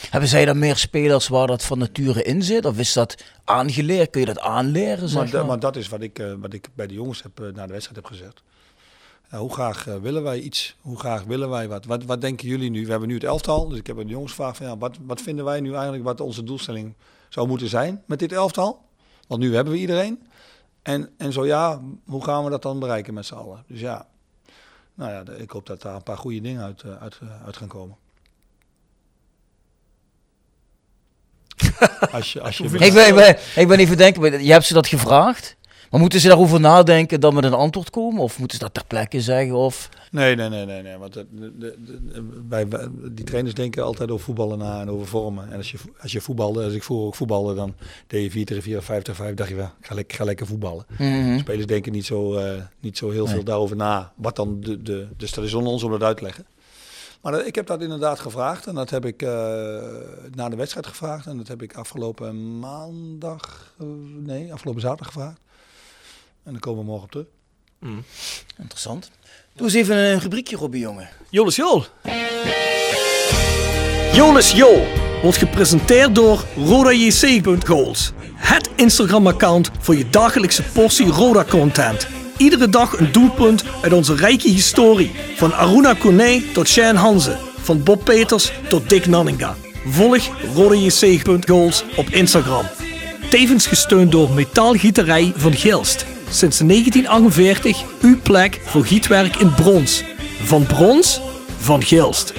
Hebben zij dan meer spelers waar dat van nature in zit? Of is dat aangeleerd? Kun je dat aanleren? Zeg maar, d- maar? maar dat is wat ik, uh, wat ik bij de jongens heb, uh, na de wedstrijd heb gezegd. Uh, hoe graag uh, willen wij iets? Hoe graag willen wij wat? wat? Wat denken jullie nu? We hebben nu het elftal. Dus ik heb aan de jongens gevraagd van, ja, wat, wat vinden wij nu eigenlijk wat onze doelstelling zou moeten zijn met dit elftal? Want nu hebben we iedereen. En, en zo ja, hoe gaan we dat dan bereiken met z'n allen? Dus ja. Nou ja, ik hoop dat daar een paar goede dingen uit, uit, uit gaan komen. Als je, als je ik, ben, ik, ben, ik ben even denken, je hebt ze dat gevraagd. Maar moeten ze daarover nadenken dan met een antwoord komen? Of moeten ze dat ter plekke zeggen? Of? Nee, nee, nee, nee, nee. Want de, de, de, bij, die trainers denken altijd over voetballen na en over vormen. En als je, als je voetbalde, als ik vroeger ook voetbalde, dan deed je vier tegen vier, vijf tegen vijf, dacht je wel, ik ga, ga lekker voetballen. Mm-hmm. Spelers denken niet zo, uh, niet zo heel nee. veel daarover na. Wat dan de, de, dus dat is onder ons om dat uit te leggen. Maar dat, ik heb dat inderdaad gevraagd en dat heb ik uh, na de wedstrijd gevraagd. En dat heb ik afgelopen maandag, uh, nee, afgelopen zaterdag gevraagd. En dan komen we morgen op terug. Mm. Interessant. Doe eens even een rubriekje, Robbie, jongen. Jolis Jol. Jolis Jol wordt gepresenteerd door Roda J C.goals. Het Instagram-account voor je dagelijkse portie Roda-content. Iedere dag een doelpunt uit onze rijke historie. Van Aruna Kone tot Shane Hanze. Van Bob Peters tot Dick Nanninga. Volg Roda J C.goals op Instagram. Tevens gesteund door Metaalgieterij van Gilst. Sinds negentien achtenveertig uw plek voor gietwerk in brons. Van brons, van Gilst.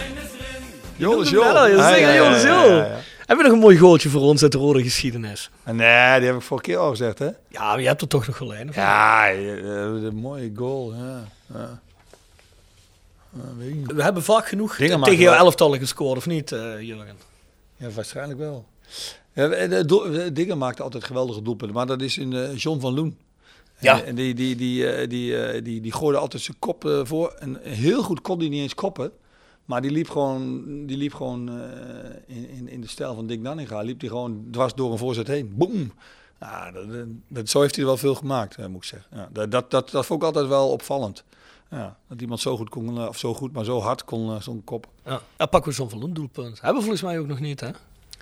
Jolis Jol. Ja, ja, ja, ja, ja. Heb je nog een mooi goaltje voor ons uit de rode geschiedenis? Nee, die heb ik vorige keer al gezegd, hè? Ja, maar je hebt er toch nog gelijk. Ja, een mooie goal. Ja. Ja. Ja, we hebben vaak genoeg dingen tegen jouw elftallen gescoord, of niet, uh, Jurgen? Ja, waarschijnlijk wel. Ja, de do- de dingen maakten altijd geweldige doelpunten, maar dat is in uh, John van Loen. Ja. En die, die, die, die, die, die, die gooide altijd zijn kop voor. En heel goed kon die niet eens koppen. Maar die liep gewoon, die liep gewoon uh, in, in, in de stijl van Dick Nanninga. Liep die gewoon dwars door een voorzet heen. Boom! Nou, dat, dat, zo heeft hij er wel veel gemaakt, moet ik zeggen. Ja, dat, dat, dat, dat vond ik altijd wel opvallend. Ja, dat iemand zo goed kon, of zo goed, maar zo hard kon uh, zo'n kop. Ja, ja, pakken we zo'n Van Loen doelpunt. Hebben we volgens mij ook nog niet, hè?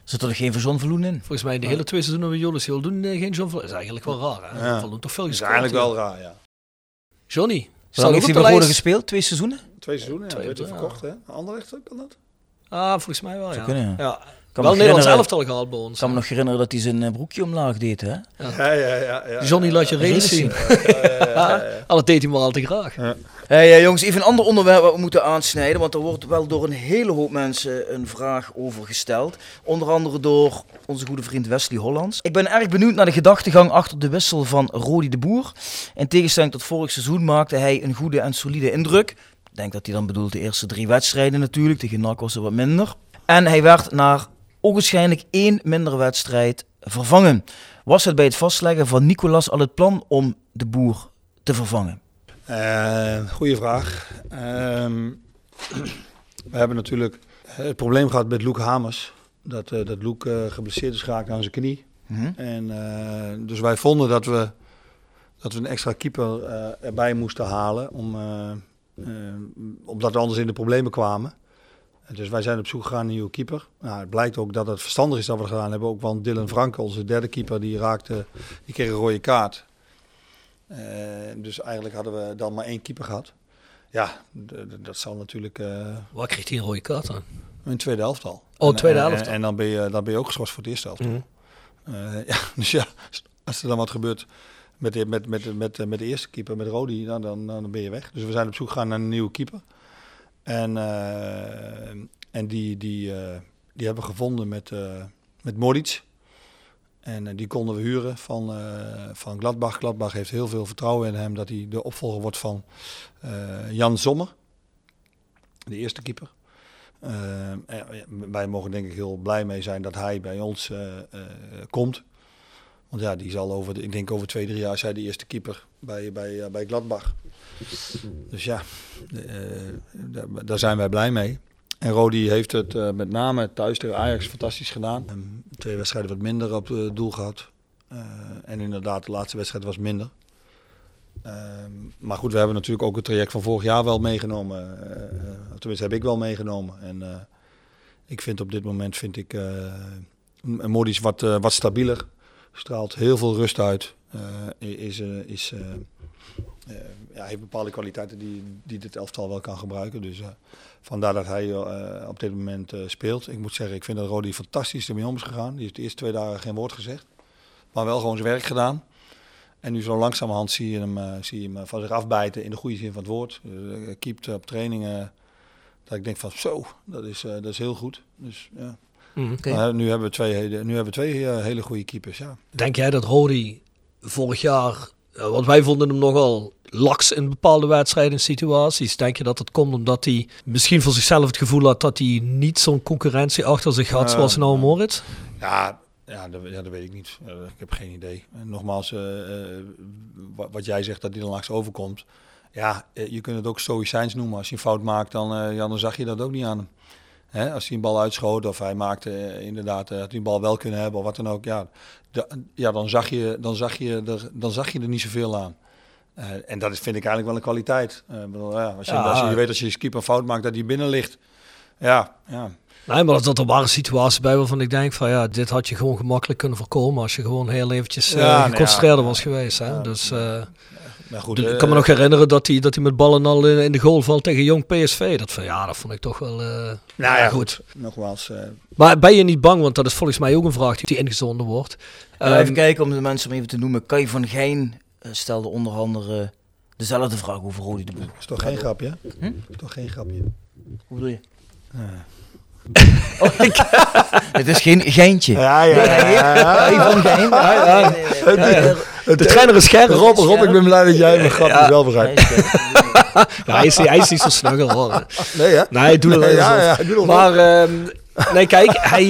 Zit er geen John van Loen in? Volgens mij de hele twee seizoenen bij Jolis Jol doen geen John van Loen. Dat is eigenlijk wel raar, hè? Ja. Van Loen toch veel gespeeld. Dat is eigenlijk wel raar, ja. Johnny, zou heeft hij bij Roda gespeeld? Twee seizoenen? Twee seizoenen, ja. Twee, ja. Twee, ja. Verkocht, hè? Anderlecht, kan dat? Ah, volgens mij wel, ja. Kunnen, ja. ja. Wel Nederlands elftal gehaald bij ons. Ik kan me nog herinneren dat hij zijn broekje omlaag deed, hè? Ja, ja, ja. ja, ja Johnny, laat je race zien. Al dat deed hij maar al te graag. Ja. Hey, jongens, even een ander onderwerp wat we moeten aansnijden. Want er wordt wel door een hele hoop mensen een vraag over gesteld. Onder andere door onze goede vriend Wesley Hollands. Ik ben erg benieuwd naar de gedachtegang achter de wissel van Rodi de Boer. In tegenstelling tot vorig seizoen maakte hij een goede en solide indruk. Ik denk dat hij dan bedoelt de eerste drie wedstrijden natuurlijk. Tegen N A C was er wat minder. En hij werd naar ogenschijnlijk één minder wedstrijd vervangen. Was het bij het vastleggen van Nicolas al het plan om de Boer te vervangen? Uh, goeie vraag. Uh, we hebben natuurlijk het probleem gehad met Luc Hamers. Dat, uh, dat Luc uh, geblesseerd is geraakt aan zijn knie. Mm-hmm. En, uh, dus wij vonden dat we, dat we een extra keeper uh, erbij moesten halen. Om, uh, uh, omdat we anders in de problemen kwamen. En dus wij zijn op zoek gegaan naar een nieuwe keeper. Nou, het blijkt ook dat het verstandig is dat we het gedaan hebben. Ook want Dylan Vente, onze derde keeper, die raakte, die kreeg een rode kaart. Uh, dus eigenlijk hadden we dan maar één keeper gehad. Ja, d- d- dat zal natuurlijk... Uh... Waar kreeg hij een rode kaart aan? Een tweede elftal. Oh, tweede elftal. En, en, en dan, ben je, dan ben je ook geschorst voor het eerste elftal. Mm-hmm. Uh, ja, dus ja, als er dan wat gebeurt met de, met, met, met, met de eerste keeper, met Rodi, dan, dan, dan ben je weg. Dus we zijn op zoek gegaan naar een nieuwe keeper. En, uh, en die, die, uh, die hebben we gevonden met, uh, met Moric. En uh, die konden we huren van, uh, van Gladbach. Gladbach heeft heel veel vertrouwen in hem dat hij de opvolger wordt van uh, Jan Sommer. De eerste keeper. Uh, wij mogen denk ik heel blij mee zijn dat hij bij ons uh, uh, komt. Want ja, die zal over, de, ik denk over twee, drie jaar zij de eerste keeper bij, bij, uh, bij Gladbach. Dus ja, uh, daar, daar zijn wij blij mee. En Rodi heeft het uh, met name thuis tegen Ajax fantastisch gedaan. Um, twee wedstrijden wat minder op uh, doel gehad. Uh, en inderdaad, de laatste wedstrijd was minder. Uh, maar goed, we hebben natuurlijk ook het traject van vorig jaar wel meegenomen. Uh, uh, tenminste, heb ik wel meegenomen. En uh, ik vind op dit moment, vind ik, uh, Moric wat, uh, wat stabieler. Straalt heel veel rust uit. Uh, is, uh, is, uh, uh, ja, heeft bepaalde kwaliteiten die, die dit elftal wel kan gebruiken. Dus uh, vandaar dat hij uh, op dit moment uh, speelt. Ik moet zeggen, ik vind dat Rodi fantastisch ermee om is gegaan. Die heeft de eerste twee dagen geen woord gezegd. Maar wel gewoon zijn werk gedaan. En nu zo langzamerhand zie je hem, uh, zie je hem van zich afbijten in de goede zin van het woord. Uh, keept op trainingen. Dat ik denk van zo, dat is, uh, dat is heel goed. Dus ja. Mm, okay. Nou, nu hebben we twee, nu hebben we twee uh, hele goede keepers, ja. Denk jij dat Rodi vorig jaar, uh, want wij vonden hem nogal laks in bepaalde wedstrijden en situaties. Denk je dat dat komt omdat hij misschien voor zichzelf het gevoel had dat hij niet zo'n concurrentie achter zich had uh, zoals nou uh, Moritz? Ja, ja, dat, ja, dat weet ik niet. Uh, ik heb geen idee. En nogmaals, uh, uh, wat, wat jij zegt dat hij dan langs overkomt. Ja, uh, je kunt het ook stoïcijns noemen. Als je een fout maakt, dan, uh, ja, dan zag je dat ook niet aan hem. He, als hij een bal uitschoot of hij maakte eh, inderdaad, had hij een bal wel kunnen hebben of wat dan ook. Ja, de, ja dan, zag je, dan, zag je er, dan zag je er niet zoveel aan. Uh, en dat is, vind ik eigenlijk wel een kwaliteit. Uh, bedoel, ja, als je, ja, als je, je weet als je als keeper een fout maakt, dat hij binnen ligt. Ja, ja. Nee, maar dat er waren situaties bij waarvan ik denk van ja, dit had je gewoon gemakkelijk kunnen voorkomen als je gewoon heel eventjes uh, ja, geconcentreerder nou ja, was geweest. Hè? Ja, dus, uh, ja, maar goed, ik uh, kan me nog herinneren dat hij dat hij met ballen al in, in de goal valt tegen Jong P S V. Dat van ja, dat vond ik toch wel uh, nou ja, ja, goed. Nogmaals. Uh, maar ben je niet bang, want dat is volgens mij ook een vraag die ingezonden wordt. Um, nou, even kijken om de mensen om even te noemen. Kan je van Geijn uh, stelde onder andere dezelfde vraag over Rodi de Boer. Is toch geen grapje? Hm? Is toch geen grapje? Hoe bedoel je? Uh. Oh, ik... Het is geen geintje. Ja, ja, ja. ja, ja. Ik vond geen. Ja, ja. Nee, nee, nee. Ja, ja. De, de trainer is scherp. Rob, Rob, ik ben blij dat jij mijn grapje ja. wel begrijpt. Nee, ja, hij, is, hij is niet zo snuggel hoor. Nee, hè? Nee, hij doet nee, ja, ja, doe nog maar, wel. Um, nee, kijk, hij,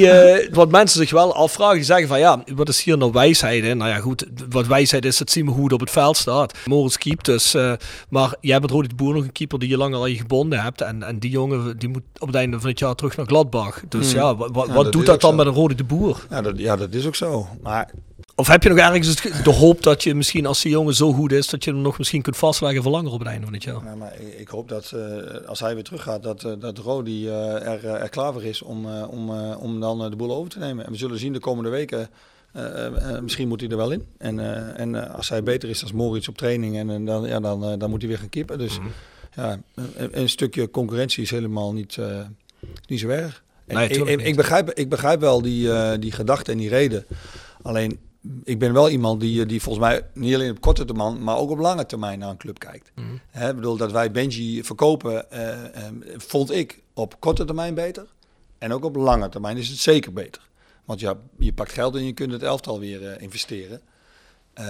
uh, wat mensen zich wel afvragen, die zeggen van ja, wat is hier nou wijsheid? Hè? Nou ja, goed, wat wijsheid is, dat zien we hoe het op het veld staat. Moric keept dus, uh, maar jij bent Rodi de Boer nog een keeper die je langer al je gebonden hebt. En, en die jongen, die moet op het einde van het jaar terug naar Gladbach. Dus hmm. ja, wa, wa, ja, wat dat doet dat dan zo met een Rodi de Boer? Ja dat, ja, dat is ook zo. Maar... Of heb je nog ergens de hoop dat je misschien, als die jongen zo goed is, dat je hem nog misschien kunt vastleggen voor langer op het einde van het jaar? Ja, maar ik, ik hoop dat, uh, als hij weer terug gaat, dat, uh, dat Rodi uh, er, er klaar voor is om... Uh, Om, uh, om dan de boel over te nemen. En we zullen zien de komende weken, uh, uh, misschien moet hij er wel in. En, uh, en uh, als hij beter is dan Moric op training, en, en dan, ja, dan, uh, dan moet hij weer gaan keepen. Dus mm-hmm. ja, een, een stukje concurrentie is helemaal niet, uh, niet zo erg. En, nee, ik, ik, begrijp, ik begrijp wel die, uh, die gedachte en die reden. Alleen, ik ben wel iemand die, die volgens mij niet alleen op korte termijn, maar ook op lange termijn naar een club kijkt. Mm-hmm. Hè, bedoel, dat wij Benji verkopen, uh, um, vond ik op korte termijn beter. En ook op lange termijn is het zeker beter. Want ja, je pakt geld en je kunt het elftal weer uh, investeren. Uh,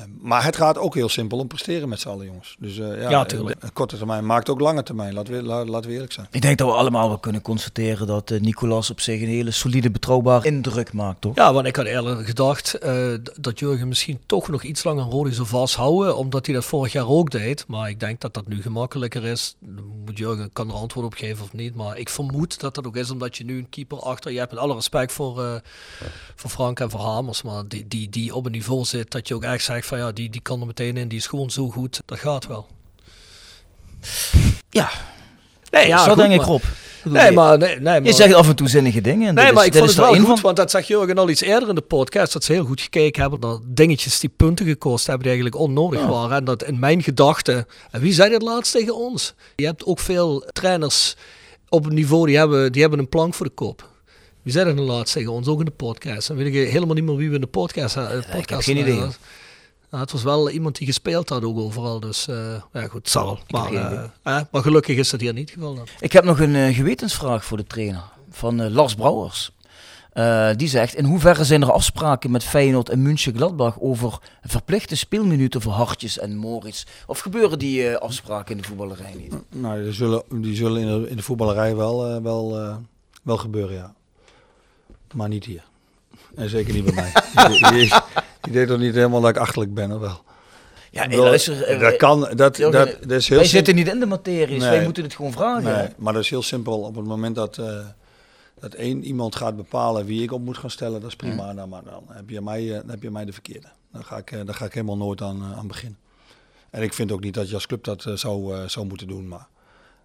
uh, maar het gaat ook heel simpel om presteren met z'n allen, jongens. Dus uh, ja, ja uh, korte termijn maakt ook lange termijn. Laten we, la, laten we eerlijk zijn. Ik denk dat we allemaal wel kunnen constateren dat uh, Nicolas op zich een hele solide, betrouwbare indruk maakt, toch? Ja, want ik had eerder gedacht uh, dat Jurgen misschien toch nog iets langer Rodi zou vasthouden. Omdat hij dat vorig jaar ook deed. Maar ik denk dat dat nu gemakkelijker is. Jurgen kan er antwoord op geven of niet, maar ik vermoed dat dat ook is omdat je nu een keeper achter je hebt, met alle respect voor, uh, voor Frank en voor Hamers, maar die, die, die op een niveau zit dat je ook echt zegt van ja, die, die kan er meteen in, die is gewoon zo goed, dat gaat wel. Ja, nee, ja, zo goed, denk ik Rob. Nee, maar, nee, nee, maar... Je zegt af en toe zinnige dingen. En nee, maar is, ik vond het wel goed, van... want dat zag Jurgen al iets eerder in de podcast, dat ze heel goed gekeken hebben naar dingetjes die punten gekost hebben, die eigenlijk onnodig ja. waren. En dat in mijn gedachten, en wie zei dat laatst tegen ons? Je hebt ook veel trainers op een niveau, die hebben, die hebben een plank voor de kop. Wie zei dat nou laatst tegen ons, ook in de podcast? Dan weet ik helemaal niet meer wie we in de podcast hadden. Ja, ik heb geen idee. Nou, het was wel iemand die gespeeld had ook overal, dus uh, ja goed, zal. Maar, uh, uh, maar gelukkig is dat hier niet geval. Dan. Ik heb nog een uh, gewetensvraag voor de trainer. van uh, Lars Brouwers. Uh, die zegt, in hoeverre zijn er afspraken met Feyenoord en München-Gladbach over verplichte speelminuten voor Hartjes en Moritz? Of gebeuren die uh, afspraken in de voetballerij niet? Nou, die zullen, die zullen in, de, in de voetballerij wel, uh, wel, uh, wel gebeuren, ja. Maar niet hier. En zeker niet bij mij. Je deed toch niet helemaal dat ik achterlijk ben, of wel? Ja, nee, luister, dat kan. Dat, dat, dat, dat is heel wij simpel. Zitten niet in de materie, dus nee, wij moeten het gewoon vragen. Nee, maar dat is heel simpel. Op het moment dat... Uh, dat één iemand gaat bepalen wie ik op moet gaan stellen, dat is prima. Mm. Dan, maar dan heb je mij, dan heb je mij de verkeerde. Daar ga ik, daar ga ik helemaal nooit aan, aan beginnen. En ik vind ook niet dat je als club dat zou, zou moeten doen. Maar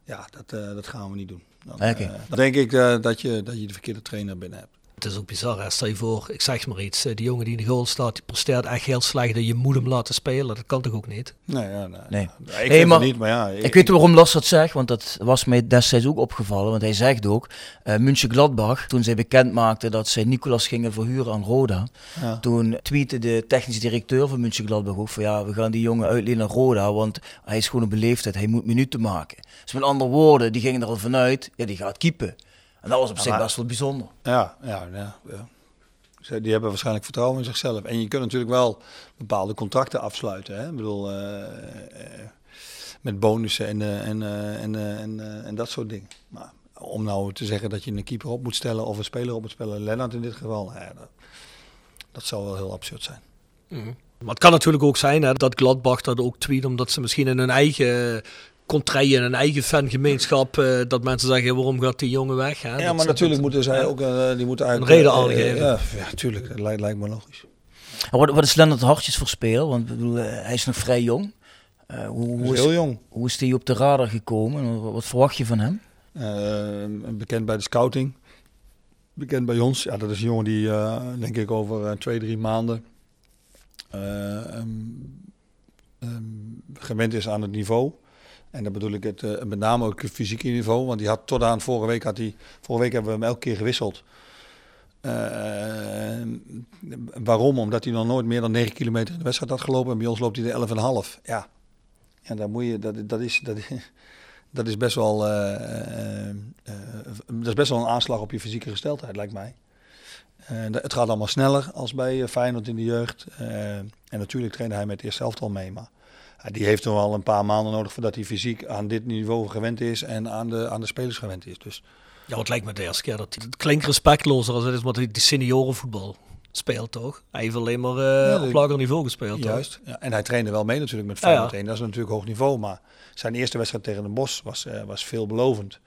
ja, dat, dat gaan we niet doen. Dan, okay. uh, dan denk ik uh, dat, je, dat je de verkeerde trainer binnen hebt. Het is ook bizar. Hè? Stel je voor, ik zeg maar iets. Die jongen die in de goal staat, die presteert echt heel slecht. Dat je moet hem laten spelen. Dat kan toch ook niet? Nee, ja, nee. nee. Ik vind nee, maar, het niet, maar ja. Ik, ik weet waarom Lars dat zegt, want dat was mij destijds ook opgevallen. Want hij zegt ook, uh, München-Gladbach, toen zij bekend maakten dat zij Nicolas gingen verhuren aan Roda. Ja. Toen tweette de technisch directeur van München-Gladbach ook van ja, we gaan die jongen uitlenen aan Roda, want hij is gewoon een beleefdheid. Hij moet minuten maken. Dus met andere woorden, die gingen er al vanuit, ja, die gaat keepen. En dat was op ja, zich best wel bijzonder. Ja, ja, ja, ja, die hebben waarschijnlijk vertrouwen in zichzelf. En je kunt natuurlijk wel bepaalde contracten afsluiten. Hè? Ik bedoel, uh, uh, met bonussen en, uh, en, uh, en, uh, en, uh, en dat soort dingen. Maar om nou te zeggen dat je een keeper op moet stellen of een speler op moet spellen, Lennart in dit geval, nou ja, dat, dat zou wel heel absurd zijn. Mm. Maar het kan natuurlijk ook zijn hè, dat Gladbach dat ook tweet, omdat ze misschien in hun eigen... contraien in een eigen fangemeenschap, uh, dat mensen zeggen, waarom gaat die jongen weg? Hè? Ja, dat maar natuurlijk moeten zij ook uh, die moeten eigenlijk, een reden al geven. Uh, ja, ja, tuurlijk, dat lijkt, lijkt me logisch. Wat, wat is Lennart Hartjes voor speler? Want bedoel, uh, hij is nog vrij jong. Uh, hoe, hoe, is, heel jong. Hoe is hij op de radar gekomen? Wat, wat verwacht je van hem? Uh, bekend bij de scouting. Bekend bij ons. Ja, dat is een jongen die, uh, denk ik, over uh, twee, drie maanden uh, um, um, gewend is aan het niveau. En dan bedoel ik het uh, met name ook het fysieke niveau. Want die had tot aan vorige week had hij. Vorige week hebben we hem elke keer gewisseld. Uh, waarom? Omdat hij nog nooit meer dan negen kilometer in de wedstrijd had gelopen. En bij ons loopt hij de elf komma vijf. Ja. En dan moet je. Dat, dat, is, dat, dat is best wel. Uh, uh, uh, dat is best wel een aanslag op je fysieke gesteldheid, lijkt mij. Uh, het gaat allemaal sneller als bij Feyenoord in de jeugd. Uh, en natuurlijk trainde hij met het eerste elftal mee. Maar. Die heeft nog wel een paar maanden nodig voordat hij fysiek aan dit niveau gewend is en aan de, aan de spelers gewend is. Dus. Ja, het lijkt me de eerste keer dat het klinkt respectlozer als het is wat die seniorenvoetbal speelt, toch? Hij heeft alleen maar uh, ja, op lager niveau gespeeld. Juist. Ja, en hij trainde wel mee natuurlijk met Feyenoord. Ja, ja. Dat is natuurlijk hoog niveau, maar zijn eerste wedstrijd tegen Den Bosch was, uh, was veelbelovend.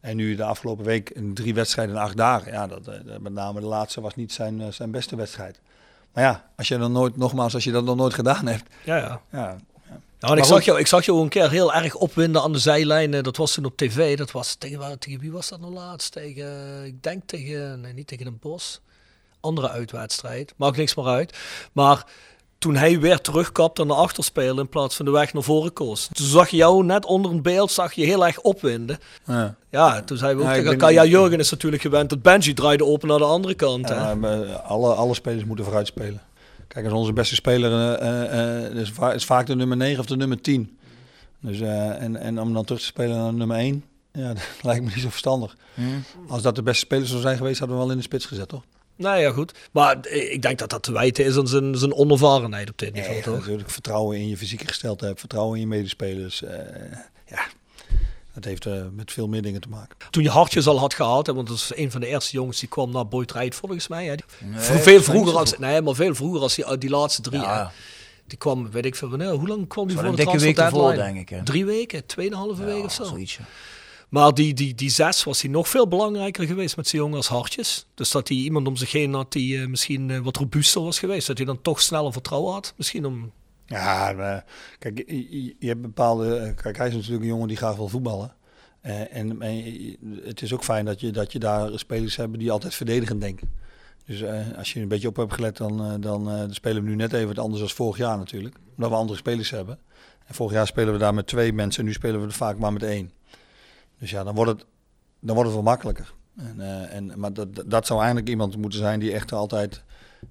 En nu de afgelopen week in drie wedstrijden in acht dagen. Ja, dat, uh, met name de laatste was niet zijn, uh, zijn beste wedstrijd. Maar ja, als je dan nooit, nogmaals, als je dat nog nooit gedaan hebt. Ja, ja. ja Nou, ik, zag jou, ik zag jou een keer heel erg opwinden aan de zijlijn. Dat was toen op tv. Dat was tegen, tegen wie was dat nou laatst? Tegen, ik denk tegen, nee, niet tegen Den Bosch. Andere uitwedstrijd. Maakt niks meer uit. Maar toen hij weer terugkapte naar achter spelen in plaats van de weg naar voren koos. Toen zag je jou net onder een beeld zag je heel erg opwinden. Ja, ja toen zei we ook ja, tegen elkaar. Ja, Jurgen is natuurlijk gewend dat Benji draaide open naar de andere kant. Ja, hè? Alle, alle spelers moeten vooruit spelen. Kijk, als onze beste speler uh, uh, is, va- is vaak de nummer negen of de nummer tien. Dus, uh, en, en om dan terug te spelen naar nummer één, ja, dat lijkt me niet zo verstandig. Mm. Als dat de beste speler zou zijn geweest, hadden we hem wel in de spits gezet, toch? Nou ja, goed. Maar ik denk dat dat te wijten is aan zijn, zijn onervarenheid op dit niveau, ja, toch? Natuurlijk, vertrouwen in je fysieke gesteldheid, vertrouwen in je medespelers. Uh, ja. Dat heeft uh, met veel meer dingen te maken. Toen je Hartjes al had gehaald, hè, want dat is een van de eerste jongens die kwam naar Boydrijd volgens mij. Hè. Nee, veel vroeger als, nee, maar veel vroeger als die, die laatste drie. Ja. Hè. Die kwam, weet ik veel, wanneer, hoe lang kwam die voor de transfer deadline? Denk ik. Hè. Drie weken, tweeënhalve ja, weken of zo. Zoiets, ja. Maar die, die, die zes was hij nog veel belangrijker geweest met zijn jongen als Hartjes. Dus dat hij iemand om zich heen had die uh, misschien uh, wat robuuster was geweest. Dat hij dan toch sneller vertrouwen had. Misschien om... Ja, maar, kijk, je, je hebt bepaalde... Kijk, hij is natuurlijk een jongen die graag wil voetballen. Uh, en, en het is ook fijn dat je, dat je daar spelers hebt die altijd verdedigend denken. Dus uh, als je een beetje op hebt gelet, dan, uh, dan uh, spelen we nu net even wat anders dan vorig jaar natuurlijk. Omdat we andere spelers hebben. En vorig jaar spelen we daar met twee mensen en nu spelen we er vaak maar met één. Dus ja, dan wordt het, dan wordt het wel makkelijker. En, uh, en, maar dat, dat zou eigenlijk iemand moeten zijn die echt altijd...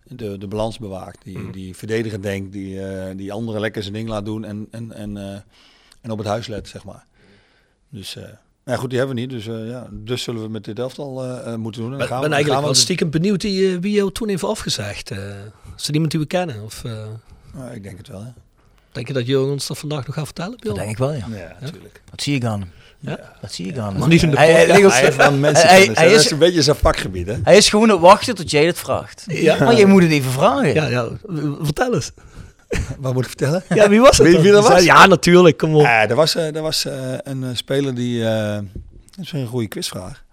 De, de balans bewaakt, die, die verdediger denkt, die, uh, die anderen lekker zijn ding laat doen en, en, en, uh, en op het huis let, zeg maar. Dus uh, Ja, goed, die hebben we niet. Dus, uh, ja, dus zullen we met dit elftal uh, moeten doen. Ik ben, gaan we, ben eigenlijk wel stiekem benieuwd die, uh, wie jou toen heeft afgezegd. Uh, is er iemand die we kennen? Of, uh... nou, ik denk het wel, hè. Denk je dat Jurgen ons dat vandaag nog gaat vertellen, Bjorn? Dat denk ik wel, ja. Ja, natuurlijk. Ja? Dat zie ik aan hem. Ja? Dat zie ik aan hem. Maar niet in de podcast. Hij, hij, hij heeft aan mensen hij, hij is, is een beetje zijn vakgebied, hè. Hij is gewoon het wachten tot jij het vraagt. Ja. Maar jij moet het even vragen. Ja, ja. Vertel eens. Wat moet ik vertellen? Ja, wie was het? Wie, wie dat was? Ja, natuurlijk. Kom op. Ja, er was, er was uh, een speler die... Uh, dat is een goede quizvraag.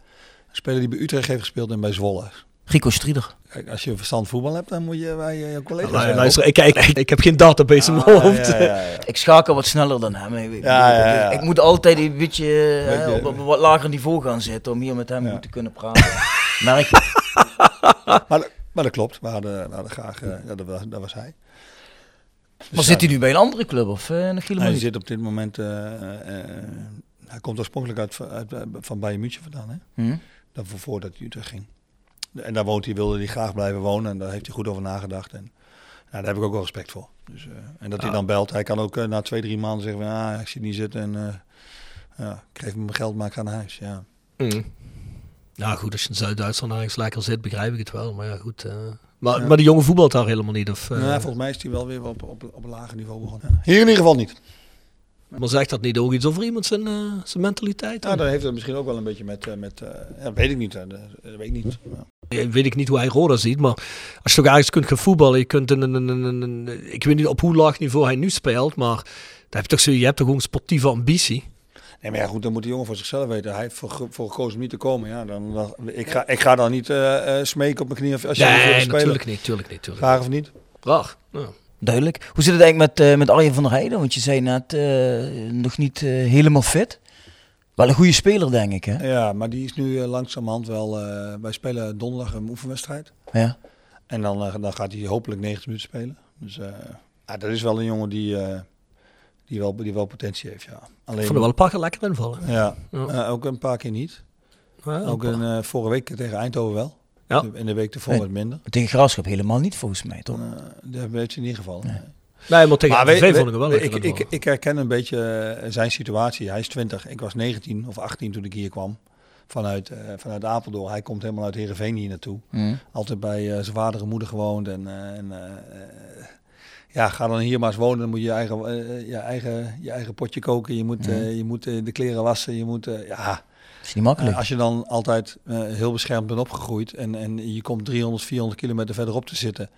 Een speler die bij Utrecht heeft gespeeld en bij Zwolle. Rico Strieder. Kijk, als je verstand voetbal hebt, dan moet je bij je collega's... Nou, luister, ik, ik, ik, ik heb geen database ah, in mijn hoofd. Ja, ja, ja, ja. Ik schakel wat sneller dan hem. Ik, ja, ja, ja. ik moet altijd een beetje, beetje hè, op, op een wat lager niveau gaan zitten om hier met hem ja. te kunnen praten. Merk je? Maar, maar dat klopt. We hadden, we hadden graag... Uh, ja, dat, was, dat was hij. Dus maar ja, zit hij nu bij een andere club of uh, een Gielman? Hij niet? Zit op dit moment... Uh, uh, hij komt oorspronkelijk uit, uit, uit van Bayern München vandaan. Hè? Hmm. Dat voor, voordat hij Utrecht ging. En daar woont hij, wilde hij graag blijven wonen. En daar heeft hij goed over nagedacht. En nou, daar heb ik ook wel respect voor. Dus, uh, en dat ah. hij dan belt. Hij kan ook uh, na twee, drie maanden zeggen... Ah, ik zit niet zitten en uh, ja, ik geef hem mijn geld, maar ik ga naar huis. Ja. Mm. Nou goed, als je in Zuid-Duitsland ergens lekker zit, begrijp ik het wel. Maar ja, goed... Uh... Maar, ja. maar de jongen voetbalt daar helemaal niet? Of, uh... ja, volgens mij is hij wel weer op, op, op een lager niveau begonnen. Ja. Hier in ieder geval niet. Maar zegt dat niet ook iets over iemand zijn, uh, zijn mentaliteit? Ja, dan heeft het misschien ook wel een beetje met... Uh, met uh, ja, weet ik niet. Uh, dat weet ik niet. Ja. Ja, weet ik niet hoe hij Roda ziet, maar als je toch ergens kunt gaan voetballen, je kunt een, een, een, een, een... Ik weet niet op hoe laag niveau hij nu speelt, maar dan heb je, toch zo, je hebt toch gewoon sportieve ambitie? Nee, maar ja, goed, dan moet de jongen voor zichzelf weten. Hij heeft voor, voor gekozen om niet te komen. Ja, dan, dan, ik, ga, ik ga dan niet uh, uh, smeken op mijn knieën. Als nee, je nee natuurlijk spelen. niet. Tuurlijk niet tuurlijk. Graag of niet? Graag. Ja. Duidelijk. Hoe zit het eigenlijk met, uh, met Arjen van der Heijden? Want je zei net, uh, nog niet uh, helemaal fit. Wel een goede speler, denk ik, hè? Ja, maar die is nu uh, langzamerhand wel... Uh, wij spelen donderdag een oefenwedstrijd. Ja. En dan, uh, dan gaat hij hopelijk negentig minuten spelen. Dus uh, ah, dat is wel een jongen die... Uh, Die wel, die wel potentie heeft, ja. Alleen, ik vond er wel een paar keer lekker invallen. Ja, ja. Uh, ook een paar keer niet. Ja, ook een, uh, vorige week tegen Eindhoven wel. Ja. En de week ervoor nee, wat minder. Tegen Graafschap helemaal niet, volgens mij, toch? Uh, dat weet je in ieder geval. Nee, nee maar tegen Eindhoven vond ik wel lekker ik, ik, ik herken een beetje uh, zijn situatie. Hij is twintig, ik was negentien of achttien toen ik hier kwam. Vanuit, uh, vanuit Apeldoorn. Hij komt helemaal uit Heerenveen hier naartoe. Mm. Altijd bij uh, zijn vader en moeder gewoond en... Uh, en uh, ja, ga dan hier maar eens wonen. Dan moet je je eigen, uh, je eigen, je eigen potje koken. Je moet, uh, je moet uh, de kleren wassen. Je moet, uh, ja. Dat is niet makkelijk. Uh, als je dan altijd uh, heel beschermd bent opgegroeid. En, en je komt driehonderd, vierhonderd kilometer verderop te zitten.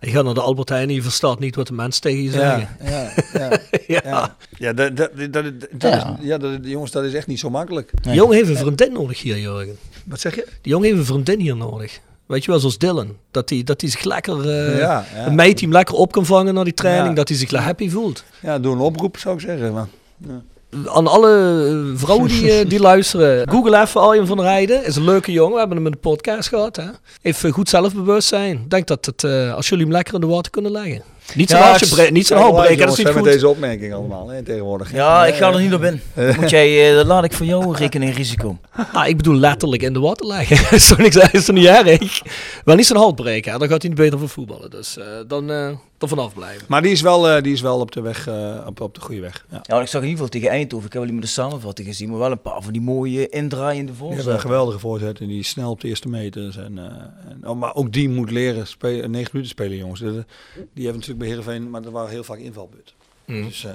Je gaat naar de Albert Heijn en je verstaat niet wat de mensen tegen je zeggen. Ja, ja, ja. ja. ja, dat, dat, dat, dat ja. Is, ja dat, jongens, dat is echt niet zo makkelijk. Nee. Die jongen heeft een vriendin nodig hier, Jurgen. Wat zeg je? Die jongen heeft een vriendin hier nodig. Weet je wel, zoals Dylan. Dat hij dat zich lekker... Uh, ja, ja. Een meid die hem lekker op kan vangen na die training. Ja. Dat hij zich lekker happy voelt. Ja, doe een oproep zou ik zeggen. Maar, ja. Aan alle vrouwen die, die luisteren. Google even Arjen van der Heijden. Is een leuke jongen. We hebben hem in de podcast gehad. Hè? Even goed zelfbewustzijn. Ik denk dat het, uh, als jullie hem lekker in de water kunnen leggen. Niet zo'n ja, bre- niet zo'n houtbreken, dat is niet goed. Met deze opmerking allemaal, hè, tegenwoordig. Ja, ja ik ga ja, er niet op in. Moet jij, uh, dat laat ik voor jou rekenen in risico. Ah, ik bedoel letterlijk in de water leggen. Zo niks is er niet erg. Wel niet zo'n houtbreken, hè. Dan gaat hij niet beter voor voetballen. Dus uh, dan uh, er vanaf blijven. Maar die is wel, uh, die is wel op, de weg, uh, op, op de goede weg. Ja, ja ik zag in ieder geval tegen Eindhoven. Ik heb wel niet meer de samenvatting gezien. Maar wel een paar van die mooie indraaiende voorzetten. Ja, een geweldige voorzet. En die is snel op de eerste meters. En, uh, en, oh, maar ook die moet leren spe- negentig minuten spelen, jongens. Die hebben natuurlijk... bij Heerenveen, maar er waren heel vaak invalbeurten. Mm. Dus uh,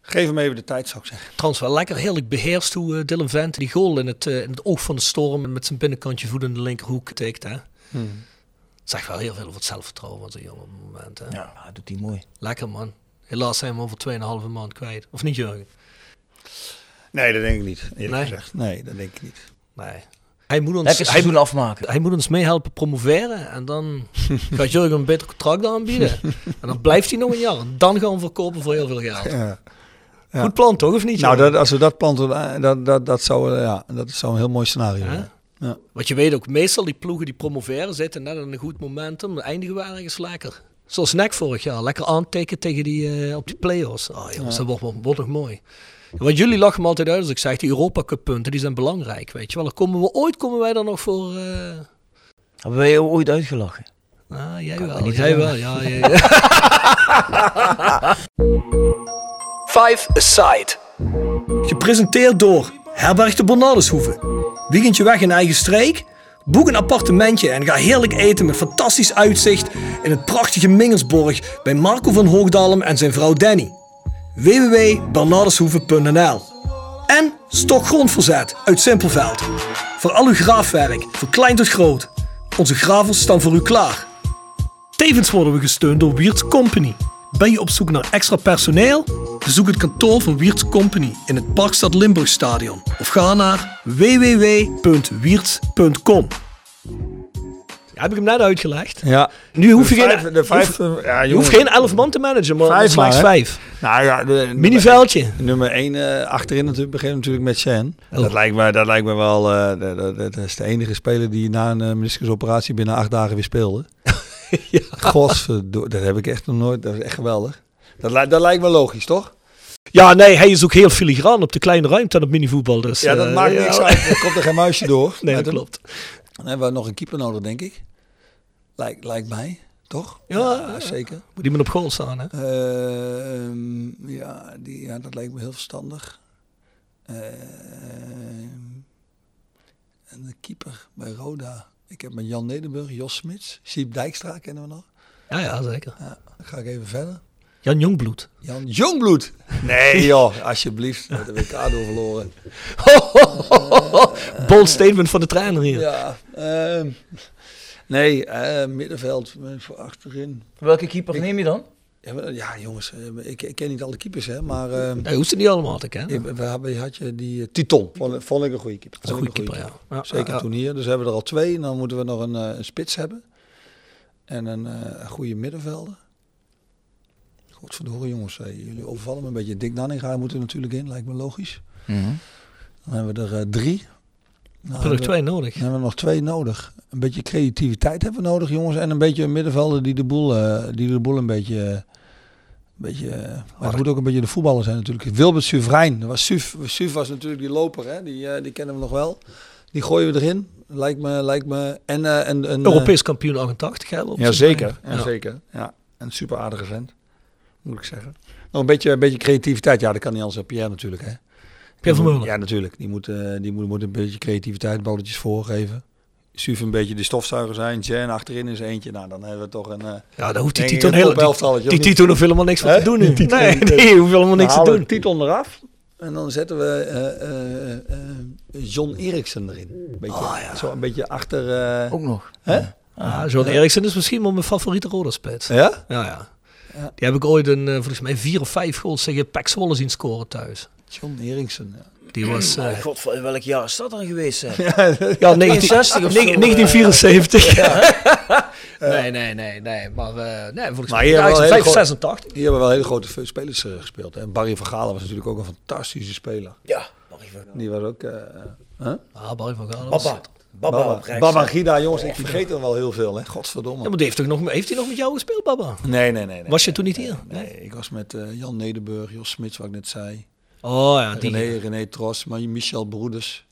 geef hem even de tijd, zou ik zeggen. Trouwens wel lekker heerlijk beheerst hoe uh, Dylan Vente die goal in het, uh, in het oog van de storm met zijn binnenkantje voet in de linkerhoek tikt. Het mm. zegt wel heel veel over het zelfvertrouwen van zo'n jongen op het moment. Hè? Ja, dat doet hij mooi. Lekker man. Helaas zijn we over twee komma vijf maand kwijt. Of niet, Jurgen? Nee, dat denk ik niet. Nee? Gezegd. nee, dat denk ik niet. Nee. Hij moet, ons, hij, moet, afmaken. hij moet ons meehelpen promoveren en dan gaat Jurgen een beter contract aanbieden. En dan blijft hij nog een jaar. Dan gaan we hem verkopen voor heel veel geld. Ja. Ja. Goed plan toch, of niet? Nou, dat, als we dat plan doen, dat, dat, dat, zou, ja, dat zou een heel mooi scenario zijn. Ja? Ja. Want je weet ook, meestal die ploegen die promoveren zitten net in een goed momentum. Dan eindigen we ergens lekker. Zoals N E C vorig jaar, lekker aantikken tegen die, uh, op die play-offs. Oh, jongens, ja. dat wordt, wordt nog mooi. Want jullie lachen me altijd uit als ik zeg, die Europa Cup punten, die zijn belangrijk, weet je wel. Komen we, ooit komen wij daar nog voor... Uh... Hebben wij jou ooit uitgelachen? Ah, jij kan wel, jij wel, ja. ja, ja. Five Aside. Gepresenteerd door Herberg de Bernardeshoeve. Weekendje weg in eigen streek? Boek een appartementje en ga heerlijk eten met fantastisch uitzicht in het prachtige Mingelsborg bij Marco van Hoogdalem en zijn vrouw Danny. w w w punt bernardeshoeve punt n l. En Stokgrondverzet uit Simpelveld. Voor al uw graafwerk, van klein tot groot. Onze gravels staan voor u klaar. Tevens worden we gesteund door Wiertz Company. Ben je op zoek naar extra personeel? Bezoek het kantoor van Wiertz Company in het Parkstad Limburgstadion of ga naar w w w punt wiertz punt com. Ja, heb ik hem net uitgelegd. Ja. Nu hoef je de vijf, geen, de vijf, hoef, ja, je hoeft geen elf man te managen, maar vijf slechts maar, vijf. Nou ja, miniveldje. Nummer één uh, achterin natuurlijk begint natuurlijk met Shen. Oh. Dat lijkt me, dat lijkt me wel. Uh, dat, dat is de enige speler die na een uh, meniscusoperatie binnen acht dagen weer speelde. Ja. Godsverdomme, dat heb ik echt nog nooit. Dat is echt geweldig. Dat, li- dat lijkt me logisch, toch? Ja, nee, hij is ook heel filigraan op de kleine ruimte en op minivoetbal. Dus, ja, dat uh, maakt niks ja. uit. Er komt er geen muisje door. Nee, dat klopt. Dan hebben we nog een keeper nodig, denk ik. Lijkt, lijkt mij, toch? Ja, ja, zeker. Moet iemand op goal staan, hè? Uh, ja, die, ja, dat lijkt me heel verstandig. Uh, en de keeper bij Roda. Ik heb met Jan Nederburg, Jos Smits, Siep Dijkstra kennen we nog. Ja, ja, zeker. Ja, dan ga ik even verder. Jan Jongbloed. Jan Jongbloed? Nee joh, alsjeblieft. Met de W K door verloren. uh, Bold statement van de trainer hier. Ja, uh, nee, uh, middenveld voor achterin. Welke keeper ik, neem je dan? Ja, ja jongens, ik, ik ken niet alle keepers, hè, maar... Uh, nee, hoeft ze niet allemaal te kennen. Ik, we had je die uh, Titon, vond, vond ik een goede keeper. Een goede keeper, keeper, ja. Zeker ja, toen hier, dus hebben we er al twee. En dan moeten we nog een, uh, een spits hebben. En een uh, goede middenvelder. Godverdorie jongens, hey, jullie overvallen me een beetje. Dick Nanninga moet er natuurlijk in, lijkt me logisch. Mm-hmm. Dan hebben we er uh, drie. Dan hebben we nog twee nodig. Dan hebben we nog twee nodig. Een beetje creativiteit hebben we nodig, jongens. En een beetje een middenvelder die de boel, uh, die de boel een beetje... Uh, een beetje uh, maar het moet ook een beetje de voetballer zijn natuurlijk. Wilbert Suvrein. Dat was Suf, Suf was natuurlijk die loper, hè? Die, uh, die kennen we nog wel. Die gooien we erin. Lijkt me... Lijkt me. En, uh, en, en, Europees uh, kampioen achtentachtig, hè? Ja, zeker. Ja, ja. zeker. Ja. Een super aardige vent, moet ik zeggen. Nog een beetje, een beetje creativiteit. Ja, dat kan niet anders. Pierre natuurlijk, hè? Pierre van Meulen. Ja, natuurlijk. Die moet, uh, die moet, moet een beetje creativiteit, balletjes voorgeven. Suf een beetje de stofzuiger zijn. Jan achterin is eentje. Nou, dan hebben we toch een... Uh, ja, dan hoeft die Titon helemaal... Die Titon hoeft helemaal niks van te doen nu. Nee, nee, hoeft helemaal niks te doen. Titon eraf. En dan zetten we uh, uh, uh, John Eriksen erin. Beetje, oh, ja. Zo een beetje achter... Uh, Ook nog. Hè? Ja. Ah, John ja. Eriksen is misschien wel mijn favoriete Roda-spits. Ja? Ja, ja. Ja. Die heb ik ooit een, uh, volgens mij vier of vijf goals tegen Pax Zwolle zien scoren thuis. John Eriksen, ja. Die was... Uh, oh, God, in welk jaar is dat dan geweest? Hè? ja, negentien zestig of zo, negentien vierenzeventig. Ja. uh, nee, nee, nee, nee. Maar, uh, nee, volgens maar mij hier hebben vijf, zesentachtig. Hier hebben we wel hele grote spelers uh, gespeeld. Hè? Barry van Galen was natuurlijk ook een fantastische speler. Ja, Barry van Galen. Die was ook... Uh, huh? Ah, Barry van Galen. Papa. Baba, Baba, Baba Gida, jongens, ik vergeet er wel heel veel, hè? Godverdomme. Ja, maar heeft hij nog, heeft nog met jou gespeeld, Baba? Nee, nee, nee. nee was je nee, toen niet nee, hier? Nee. nee, ik was met uh, Jan Nederburg, Jos Smits, wat ik net zei. Oh ja, die. René, René Tros, maar Michel Broeders.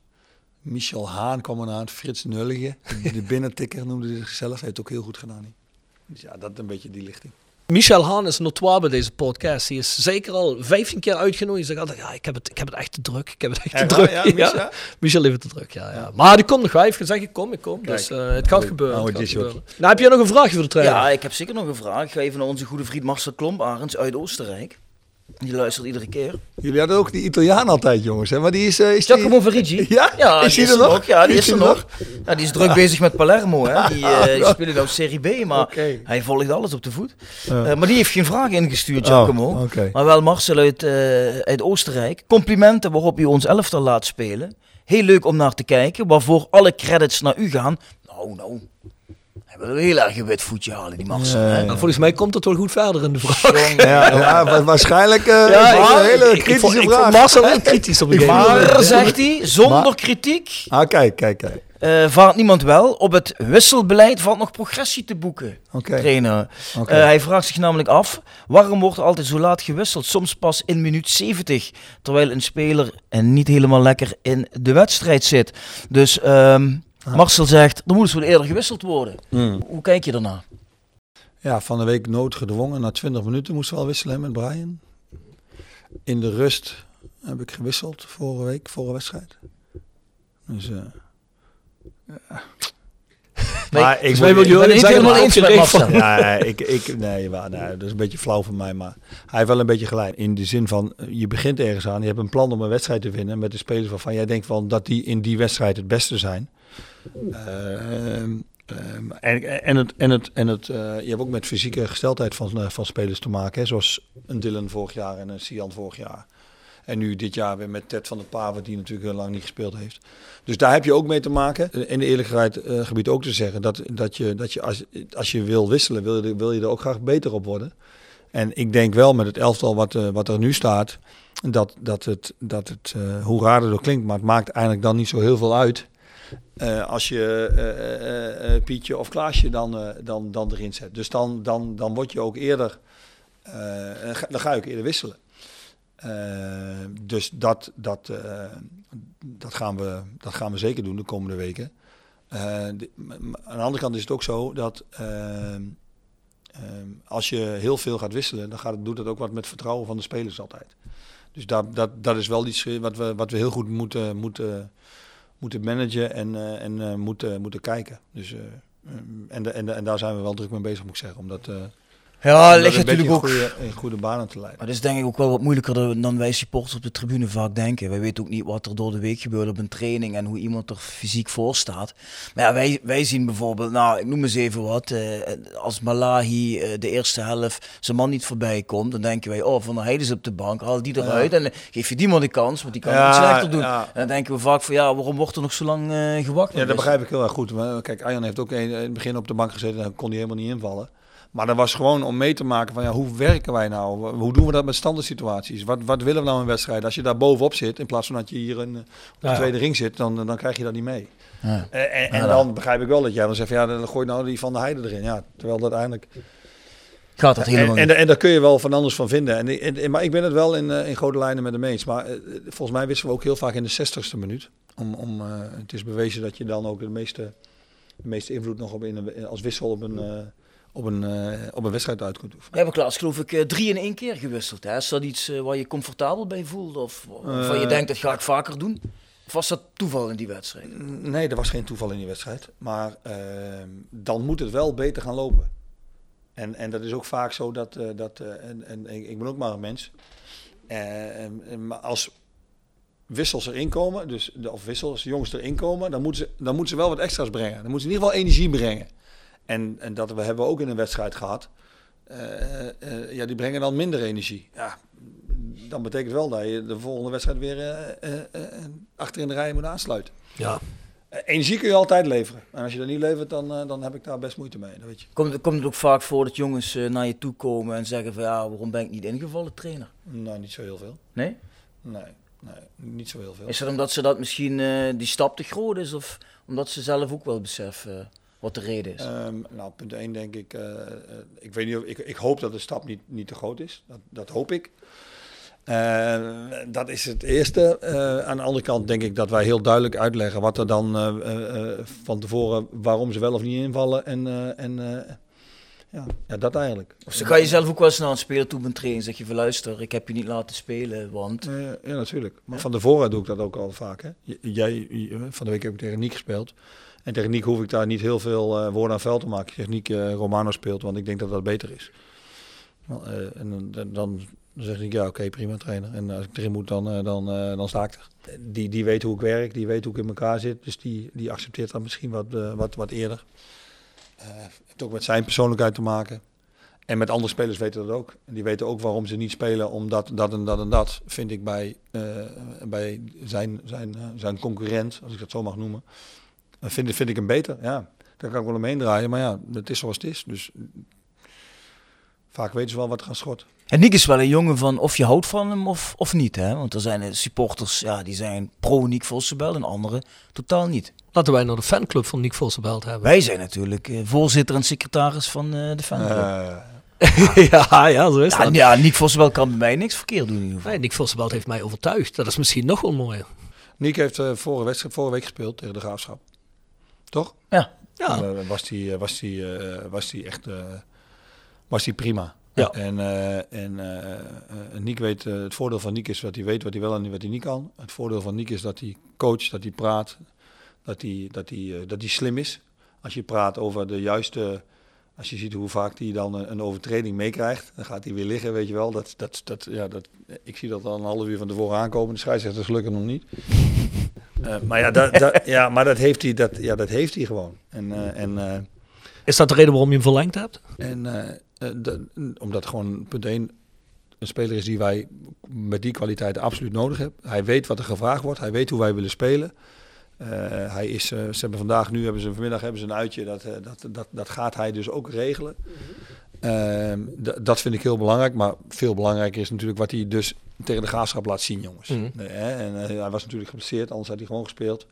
Michel Haan kwam eraan, Frits Nullige. De binnentikker noemde hij zichzelf, hij heeft het ook heel goed gedaan. He. Dus ja, dat is een beetje die lichting. Michel Haan is notoire bij deze podcast. Hij is zeker al vijftien keer uitgenodigd. Hij zegt altijd, ja, ik heb het, ik heb het echt te druk. Ik heb het echt te ja, druk. Ja, Michel? Ja. Michel heeft het te druk, ja, ja. ja. Maar die komt nog wel. Hij heeft gezegd, ik kom, ik kom. Kijk, dus uh, het gaat oh, gebeuren. Oh, het gaat gebeuren. Nou, heb jij nog een vraag voor de trainer? Ja, ik heb zeker nog een vraag. Ik ga even naar onze goede vriend Marcel Klomp-Arends uit Oostenrijk. Die luistert iedere keer. Jullie hadden ook die Italiaan altijd, jongens. Hè? Maar die is... Uh, is Giacomo Verigi. Ja? Ja, is die is er nog? nog? Ja, die is, is er nog. Ja, die is druk ja. bezig met Palermo. Hè? Die, uh, die spelen nou Serie B, maar okay. hij volgt alles op de voet. Uh. Uh, maar die heeft geen vraag ingestuurd, Giacomo. Oh, okay. Maar wel Marcel uit, uh, uit Oostenrijk. Complimenten waarop u ons elftal laat spelen. Heel leuk om naar te kijken. Waarvoor alle credits naar u gaan. Nou, nou... We willen heel erg een wit voetje halen, die Marcel. Ja, ja. Nou, volgens mij komt het wel goed verder in de vraag. Ja, ja, waarschijnlijk uh, ja, ik, een hele kritische ik, ik, ik, ik vraag. Marcel heel kritisch op het Maar, zegt hij, zonder maar, kritiek... Ah, kijk, kijk, kijk. Uh, vaart niemand wel. Op het wisselbeleid valt nog progressie te boeken, okay. trainer. Okay. Uh, hij vraagt zich namelijk af, waarom wordt er altijd zo laat gewisseld? Soms pas in minuut zeventig, terwijl een speler niet helemaal lekker in de wedstrijd zit. Dus... Um, Ah. Marcel zegt, er moet eens wel eerder gewisseld worden. Mm. Hoe kijk je daarna? Ja, van de week noodgedwongen. Na twintig minuten moesten we al wisselen met Brian. In de rust heb ik gewisseld vorige week, vorige wedstrijd. Dus uh, ja. Nee, maar ik wil jullie helemaal in zijn. Nee, ik, ik, nee, maar, nee, dat is een beetje flauw van mij, maar hij heeft wel een beetje gelijk. In de zin van, je begint ergens aan, je hebt een plan om een wedstrijd te winnen met de spelers waarvan jij denkt van dat die in die wedstrijd het beste zijn. Uh, um, en, en het, en het, en het uh, je hebt ook met fysieke gesteldheid van, uh, van spelers te maken, hè, zoals een Dylan vorig jaar en een Sian vorig jaar. En nu dit jaar weer met Ted van der Paven, die natuurlijk heel lang niet gespeeld heeft. Dus daar heb je ook mee te maken. En de eerlijkheid uh, gebied ook te zeggen dat, dat je, dat je als, als je wil wisselen, wil je, wil je er ook graag beter op worden. En ik denk wel met het elftal wat, uh, wat er nu staat, dat, dat het, dat het uh, hoe raar het ook klinkt, maar het maakt eigenlijk dan niet zo heel veel uit. Uh, als je uh, uh, uh, Pietje of Klaasje dan, uh, dan, dan erin zet. Dus dan, dan, dan word je ook eerder, uh, ga, dan ga je ook eerder wisselen. Uh, dus dat, dat, uh, dat, gaan we, dat gaan we zeker doen de komende weken. Uh, de, aan de andere kant is het ook zo dat uh, uh, als je heel veel gaat wisselen, dan gaat, doet dat ook wat met vertrouwen van de spelers altijd. Dus dat, dat, dat is wel iets wat we, wat we heel goed moeten, moeten, moeten managen en, uh, en uh, moeten, moeten kijken. Dus, uh, en, de, en, de, en daar zijn we wel druk mee bezig, moet ik zeggen. Omdat... Uh, Ja, dat ligt natuurlijk ook in goede, in goede banen te leiden. Maar dat is denk ik ook wel wat moeilijker dan wij supporters op de tribune vaak denken. Wij weten ook niet wat er door de week gebeurt op een training en hoe iemand er fysiek voor staat. Maar ja, wij, wij zien bijvoorbeeld, nou ik noem eens even wat, eh, als Malahi eh, de eerste helft zijn man niet voorbij komt, dan denken wij, oh Van der Heijden is op de bank, haal die eruit ja. en geef je die man de kans, want die kan ja, het slechter doen. Ja. En dan denken we vaak van ja, waarom wordt er nog zo lang eh, gewacht? Ja, dat is. Begrijp ik heel erg goed. Maar, kijk, Arjan heeft ook in het begin op de bank gezeten en dan kon hij helemaal niet invallen. Maar dat was gewoon om mee te maken van ja, hoe werken wij nou? Hoe doen we dat met standaard situaties? Wat, wat willen we nou in wedstrijden? Als je daar bovenop zit, in plaats van dat je hier in, op de ja. tweede ring zit, dan, dan krijg je dat niet mee. Ja. En, en, en dan begrijp ik wel dat jij dan zegt van ja, dan gooi nou die Van der Heijden erin. Ja, terwijl dat uiteindelijk... Gaat dat helemaal en, en, en daar kun je wel van anders van vinden. En, en, en, maar ik ben het wel in, in grote lijnen met hem eens. Maar uh, volgens mij wisten we ook heel vaak in de zestigste minuut. Om, om, uh, het is bewezen dat je dan ook de meeste, de meeste invloed nog op in een, als wissel op een... Uh, Op een, uh, op een wedstrijd uit kunt oefenen. We hebben Klaas, geloof ik, uh, drie in één keer gewisseld. Hè? Is dat iets uh, waar je comfortabel bij voelde? Of waarvan uh, je denkt, dat ga ik vaker doen? Of was dat toeval in die wedstrijd? N- nee, er was geen toeval in die wedstrijd. Maar uh, dan moet het wel beter gaan lopen. En, en dat is ook vaak zo dat... Uh, dat uh, en, en ik ben ook maar een mens. Uh, en, en, maar als wissels erin komen, dus, of wissels, jongens erin komen... Dan moeten, ze, dan moeten ze wel wat extra's brengen. Dan moeten ze in ieder geval energie brengen. En, en dat we hebben we ook in een wedstrijd gehad. Uh, uh, ja, die brengen dan minder energie. Ja, dan betekent wel dat je de volgende wedstrijd weer uh, uh, uh, achter in de rij moet aansluiten. Ja. Uh, energie kun je altijd leveren. En als je dat niet levert, dan, uh, dan heb ik daar best moeite mee. Dat weet je. Komt, komt het ook vaak voor dat jongens uh, naar je toe komen en zeggen van ja, waarom ben ik niet ingevallen, trainer? Nou, niet zo heel veel. Nee? Nee, nee niet zo heel veel. Is dat omdat ze dat misschien uh, die stap te groot is of omdat ze zelf ook wel beseffen... Uh, Wat de reden is? Um, nou, punt één denk ik. Uh, uh, ik, weet niet of, ik, ik hoop dat de stap niet, niet te groot is. Dat, dat hoop ik. Uh, dat is het eerste. Uh, aan de andere kant denk ik dat wij heel duidelijk uitleggen wat er dan uh, uh, van tevoren, waarom ze wel of niet invallen. En, uh, en uh, ja, ja, dat eigenlijk. Of ze kan je zelf ook wel eens naar een speler toe trainen. Zeg je van luister, ik heb je niet laten spelen, want... Uh, ja, natuurlijk. Maar ja. Van tevoren doe ik dat ook al vaak. Hè? J- jij, van de week heb ik tegen Niek gespeeld. En techniek hoef ik daar niet heel veel uh, woorden aan vuil te maken. Techniek uh, Romano speelt, want ik denk dat dat beter is. Nou, uh, en dan, dan zeg ik, ja oké, okay, prima trainer. En als ik erin moet, dan, uh, dan, uh, dan sta ik er. Die, die weet hoe ik werk, die weet hoe ik in elkaar zit. Dus die, die accepteert dat misschien wat, uh, wat, wat eerder. Het uh, heeft ook met zijn persoonlijkheid te maken. En met andere spelers weten dat ook. En die weten ook waarom ze niet spelen, omdat dat en dat en dat, vind ik bij, uh, bij zijn, zijn, uh, zijn concurrent, als ik dat zo mag noemen. Dat vind, vind ik hem beter, ja. Daar kan ik wel omheen draaien, maar ja, het is zoals het is. Dus vaak weten ze wel wat er gaan schort. En Niek is wel een jongen van of je houdt van hem of, of niet, hè? Want er zijn supporters, ja, die zijn pro-Niek Vossenbelt en anderen totaal niet. Laten wij nou de fanclub van Niek Vossenbelt hebben. Wij zijn natuurlijk eh, voorzitter en secretaris van eh, de fanclub. Uh... ja, ja, zo is ja, dat. Ja, Niek Vossenbelt kan bij mij niks verkeerd doen in ieder geval. Nee, Niek Vossenbelt heeft mij overtuigd. Dat is misschien nog wel mooier. Niek heeft uh, vorige, wedstrijd, vorige week gespeeld tegen de Graafschap. Toch? Ja. Ja. Dan was die, was die, was die echt was die prima. Ja. En, uh, en uh, Niek weet, uh, het voordeel van Niek is dat hij weet wat hij wel en wat hij niet kan. Het voordeel van Niek is dat hij coacht, dat hij praat, dat hij, dat hij, uh, dat hij slim is. Als je praat over de juiste, als je ziet hoe vaak hij dan een, een overtreding meekrijgt, dan gaat hij weer liggen, weet je wel. Dat, dat, dat, ja, dat, ik zie dat al een half uur van tevoren aankomen, de scheidsrechter is gelukkig nog niet. Uh, maar ja, dat, dat, ja, maar dat heeft hij, dat, ja, dat heeft hij gewoon. En, uh, en, uh, is dat de reden waarom je hem verlengd hebt? En, uh, Uh, de, omdat gewoon punt één een speler is die wij met die kwaliteit absoluut nodig hebben. Hij weet wat er gevraagd wordt, hij weet hoe wij willen spelen. Uh, hij is, uh, ze hebben vandaag, nu hebben ze vanmiddag hebben ze een uitje, dat, uh, dat, dat, dat gaat hij dus ook regelen. Uh, d- dat vind ik heel belangrijk, maar veel belangrijker is natuurlijk wat hij dus tegen de Graafschap laat zien, jongens. Mm-hmm. Nee, hè? En, uh, hij was natuurlijk geblesseerd, anders had hij gewoon gespeeld.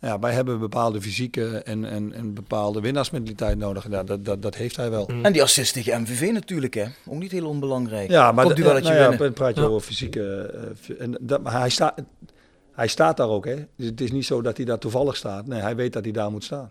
Ja, wij hebben bepaalde fysieke en, en, en bepaalde winnaarsmentaliteit nodig. Ja, dat, dat, dat heeft hij wel. Mm. En die assist tegen M V V natuurlijk, hè? Ook niet heel onbelangrijk. Ja, maar dan nou ja, praat je ja. over fysieke... Uh, en dat, maar hij, sta, hij staat daar ook, hè? Dus het is niet zo dat hij daar toevallig staat. Nee, hij weet dat hij daar moet staan.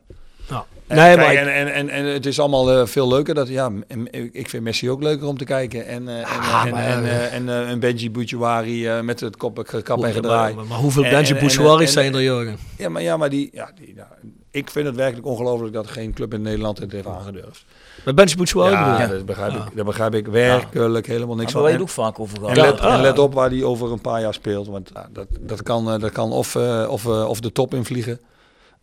Ja. En, nee, kijk, maar ik... en, en, en, en het is allemaal uh, veel leuker. Dat, ja, en, ik vind Messi ook leuker om te kijken. En, uh, ah, en, maar, en, uh, uh, en uh, een Benji Bouchouari uh, met het kop, kap oh, en gedraai. Maar, maar hoeveel en, Benji Bouchouari's zijn er, Jurgen? Ja, maar, ja, maar die, ja, die, nou, ik vind het werkelijk ongelooflijk dat er geen club in Nederland het heeft aangedurfd. Maar Benji Bouchouari? Ja, ja. Dat begrijp ik, daar begrijp ik werkelijk ja. helemaal niks van. Daar hebben we het ook vaak over gehad. En let, ja. en let op waar hij over een paar jaar speelt. Want nou, dat, dat kan, dat kan of, uh, of, uh, of de top invliegen.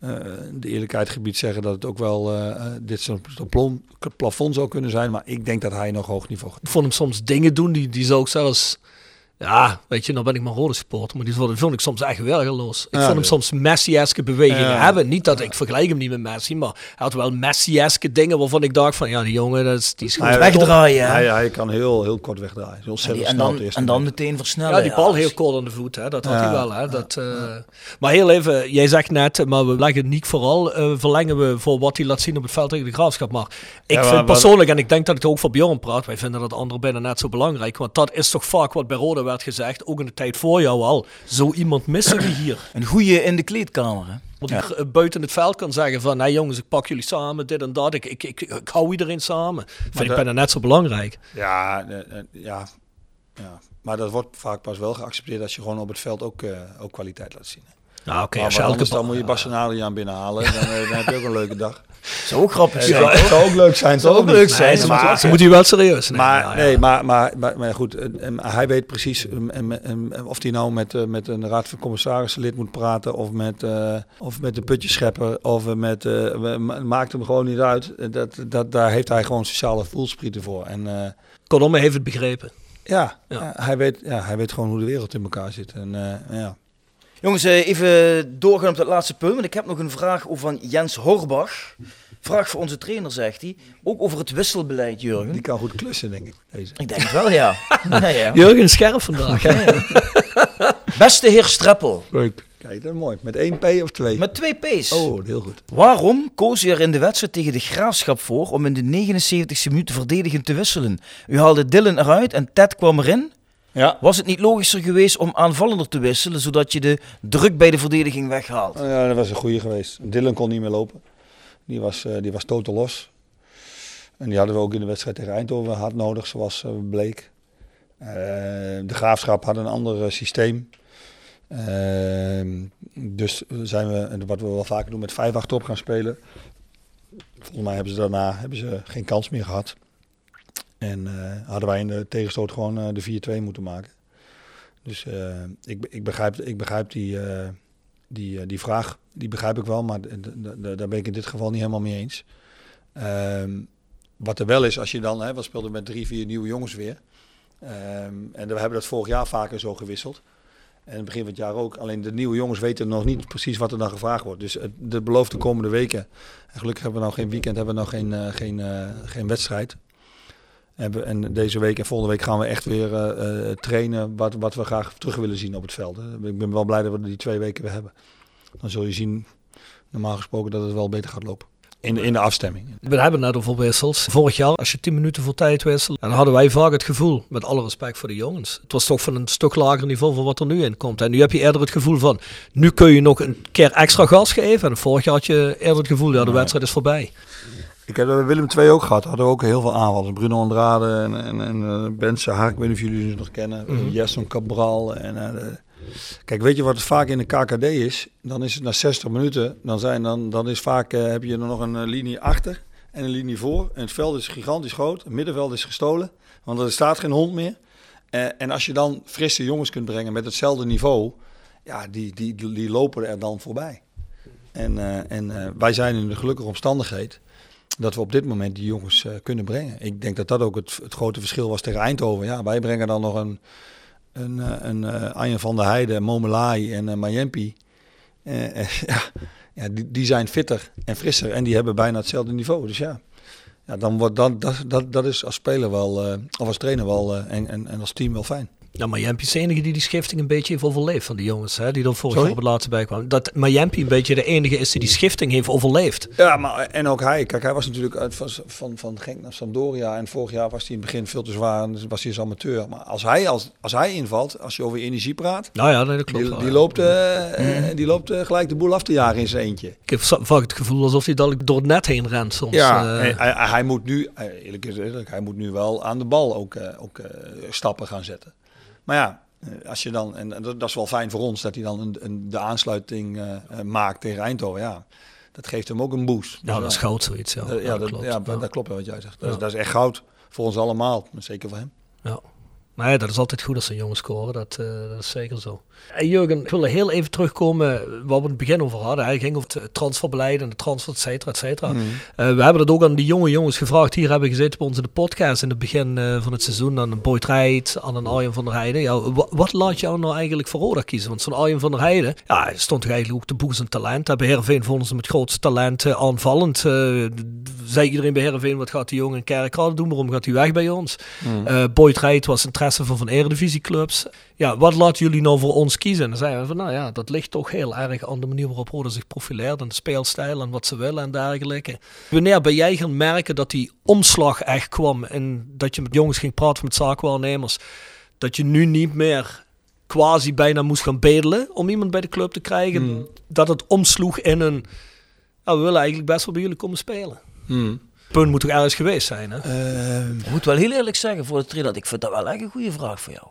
Uh, de eerlijkheid gebied zeggen dat het ook wel uh, dit zo'n plon, plafond zou kunnen zijn, maar ik denk dat hij nog hoog niveau gaat. Ik vond hem soms dingen doen die, die zou ik zelfs, ja, weet je, nou ben ik maar Roda supporter, maar die vond ik soms echt werkeloos. Ik ja, vond hem ja. soms Messi-eske bewegingen ja. hebben. Niet dat ja. ik vergelijk hem niet met Messi, maar hij had wel Messi-eske dingen waarvan ik dacht van, ja, die jongen, dat is, die is goed hij wegdraaien. Hij, hij kan heel, heel kort wegdraaien. Heel en, die, en, dan, en dan meteen versnellen. Ja, die bal ja. heel kort aan de voet, hè, dat had ja. hij wel. Hè, dat, ja. uh, maar heel even, jij zegt net, maar we leggen Niek vooral, uh, verlengen we voor wat hij laat zien op het veld tegen de Graafschap. Maar ik ja, maar, vind persoonlijk, maar, en ik denk dat ik ook voor Bjorn praat, wij vinden dat anderen bijna net zo belangrijk, want dat is toch vaak wat bij Roda werd gezegd, ook in de tijd voor jou al, zo iemand missen we hier. Een goeie in de kleedkamer, hè? Want ja. ik buiten het veld kan zeggen van, nee jongens, ik pak jullie samen, dit en dat, ik, ik, ik, ik hou iedereen samen. Vind maar ik bijna net zo belangrijk. Ja, ja, ja, maar dat wordt vaak pas wel geaccepteerd als je gewoon op het veld ook, uh, ook kwaliteit laat zien. Hè? Nou, oké, okay, dan ba- moet je Bassanari aan binnenhalen. Dan, dan heb je ook een leuke dag. Zou ook grappig zijn. Ja, zou ook leuk zijn. Zou ook leuk niet. zijn. Nee, maar, maar, ze moet hij wel serieus nemen. Maar, nou, ja. nee, maar, maar, maar, maar goed, hij weet precies of hij nou met, met een raad van commissarissen lid moet praten. Of met, uh, of met de putjeschepper. Of met, uh, maakt hem gewoon niet uit. Dat, dat, daar heeft hij gewoon sociale voelsprieten voor. En, uh, Kodomme heeft het begrepen. Ja, ja. ja, hij weet, ja, hij weet gewoon hoe de wereld in elkaar zit. En, uh, ja. Jongens, even doorgaan op dat laatste punt. Want ik heb nog een vraag van Jens Horbach. Vraag voor onze trainer, zegt hij. Ook over het wisselbeleid, Jurgen. Die kan goed klussen, denk ik. Deze. Ik denk wel, ja. ja, ja. Jurgen scherp vandaag. Ja, ja. Beste heer Streppel. Leuk. Kijk, dat is mooi. Met één P of twee? Met twee P's. Oh, heel goed. Waarom koos u er in de wedstrijd tegen de Graafschap voor om in de negenenzeventigste minuut verdedigend te wisselen? U haalde Dylan eruit en Ted kwam erin. Ja. Was het niet logischer geweest om aanvallender te wisselen, zodat je de druk bij de verdediging weghaalt? Ja, dat was een goeie geweest. Dylan kon niet meer lopen. Die was, uh, die was totaal los. En die hadden we ook in de wedstrijd tegen Eindhoven hard nodig, zoals uh, bleek. Uh, de Graafschap had een ander uh, systeem. Uh, dus zijn we, wat we wel vaker doen, met vijf achterop gaan spelen. Volgens mij hebben ze daarna hebben ze geen kans meer gehad. En uh, hadden wij in de tegenstoot gewoon uh, de vier twee moeten maken. Dus uh, ik, ik begrijp, ik begrijp die, uh, die, uh, die vraag, die begrijp ik wel, maar d- d- d- daar ben ik in dit geval niet helemaal mee eens. Um, wat er wel is, als je dan, hè, we speelden met drie, vier nieuwe jongens weer. Um, en we hebben dat vorig jaar vaker zo gewisseld. En het begin van het jaar ook. Alleen de nieuwe jongens weten nog niet precies wat er dan gevraagd wordt. Dus dat belooft de komende weken. En gelukkig hebben we nou geen weekend, hebben we nou geen, uh, geen, uh, geen wedstrijd. En deze week en volgende week gaan we echt weer uh, trainen wat, wat we graag terug willen zien op het veld. Ik ben wel blij dat we die twee weken weer hebben. Dan zul je zien, normaal gesproken, dat het wel beter gaat lopen. In, in de afstemming. We hebben net over wissels. Vorig jaar, als je tien minuten voor tijd wisselt, dan hadden wij vaak het gevoel, met alle respect voor de jongens, het was toch van een stuk lager niveau van wat er nu in komt. En nu heb je eerder het gevoel van, nu kun je nog een keer extra gas geven. En vorig jaar had je eerder het gevoel, ja, de wedstrijd is voorbij. Ik heb dat Willem twee ook gehad. Hadden we ook heel veel aanvallers. Bruno Andrade en, en, en Ben Sahar. Ik weet niet of jullie ze nog kennen. Mm-hmm. Jason Cabral. En, uh, de... Kijk, weet je wat het vaak in de K K D is? Dan is het na zestig minuten. Dan, zijn, dan, dan is vaak, uh, heb je er nog een uh, linie achter en een linie voor. En het veld is gigantisch groot. Het middenveld is gestolen. Want er staat geen hond meer. Uh, en als je dan frisse jongens kunt brengen met hetzelfde niveau. Ja, die, die, die, die lopen er dan voorbij. En, uh, en uh, wij zijn in de gelukkige omstandigheid dat we op dit moment die jongens uh, kunnen brengen. Ik denk dat dat ook het, het grote verschil was tegen Eindhoven. Ja, wij brengen dan nog een, een, een, een Arjen van der Heijden, Momelai en uh, Mayempi. Uh, uh, ja, ja die, die zijn fitter en frisser en die hebben bijna hetzelfde niveau. Dus ja, ja dan wordt dan, dat, dat, dat is als speler wel, uh, of als trainer wel uh, en, en, en als team wel fijn. Ja, Mayempi is de enige die die schifting een beetje heeft overleefd van die jongens, hè, die dan vorig Sorry? jaar op het laatste bij kwamen. Dat Mayempi een beetje de enige is die die schifting heeft overleefd. Ja, maar en ook hij. Kijk, hij was natuurlijk uit van, van, van Genk naar Sampdoria en vorig jaar was hij in het begin veel te zwaar en was hij als amateur. Maar als hij, als, als hij invalt, als je over energie praat, nou ja, nee, dat klopt, die, die, ja. loopt, uh, mm. die loopt uh, gelijk de boel af te jagen in zijn eentje. Ik heb vaak het gevoel alsof hij dadelijk door het net heen rent soms. Ja, uh, hij, hij moet nu, eerlijk is eerlijk, hij moet nu wel aan de bal ook, uh, ook uh, stappen gaan zetten. Maar ja, als je dan, en dat is wel fijn voor ons, dat hij dan een, een, de aansluiting uh, maakt tegen Eindhoven. Ja, dat geeft hem ook een boost. Nou, dus dat is goud zoiets. Ja, dat, ja, dat, klopt. Ja, dat ja. klopt wat jij zegt. Dat, ja. is, dat is echt goud voor ons allemaal, maar zeker voor hem. Ja. Maar ja, dat is altijd goed als een jongen scoren, dat, uh, dat is zeker zo. Hey, Jurgen, ik wil heel even terugkomen waar we het begin over hadden. Hij ging over het transferbeleid en de transfer, et cetera, et cetera. Mm. Uh, we hebben dat ook aan die jonge jongens gevraagd. Hier hebben we gezeten bij ons in de podcast in het begin uh, van het seizoen. Aan een Boyd Rijt, aan een Arjen van der Heijden. Ja, w- wat laat jou nou eigenlijk voor Roda kiezen? Want zo'n Arjen van der Heijden, ja, hij stond toch eigenlijk ook te boeken zijn talent. Bij Heerenveen vonden ze hem het grootste talent uh, aanvallend. Uh, zei iedereen bij Heerenveen, wat gaat die jongen in Kerkrade doen? Waarom gaat hij weg bij ons? Mm. Uh, Boyd Rijt was een van van eredivisieclubs. Ja, wat laten jullie nou voor ons kiezen? En dan zeiden we van, nou ja, dat ligt toch heel erg aan de manier waarop Roda zich profileert en de speelstijl en wat ze willen en dergelijke. Wanneer ben jij gaan merken dat die omslag echt kwam en dat je met jongens ging praten met zaakwaarnemers, dat je nu niet meer quasi bijna moest gaan bedelen om iemand bij de club te krijgen, mm. dat het omsloeg in een, nou, we willen eigenlijk best wel bij jullie komen spelen. Mm. Punt moet toch ergens geweest zijn, hè? Uh, ik moet wel heel eerlijk zeggen voor de trainer, ik vind dat wel echt een goede vraag voor jou.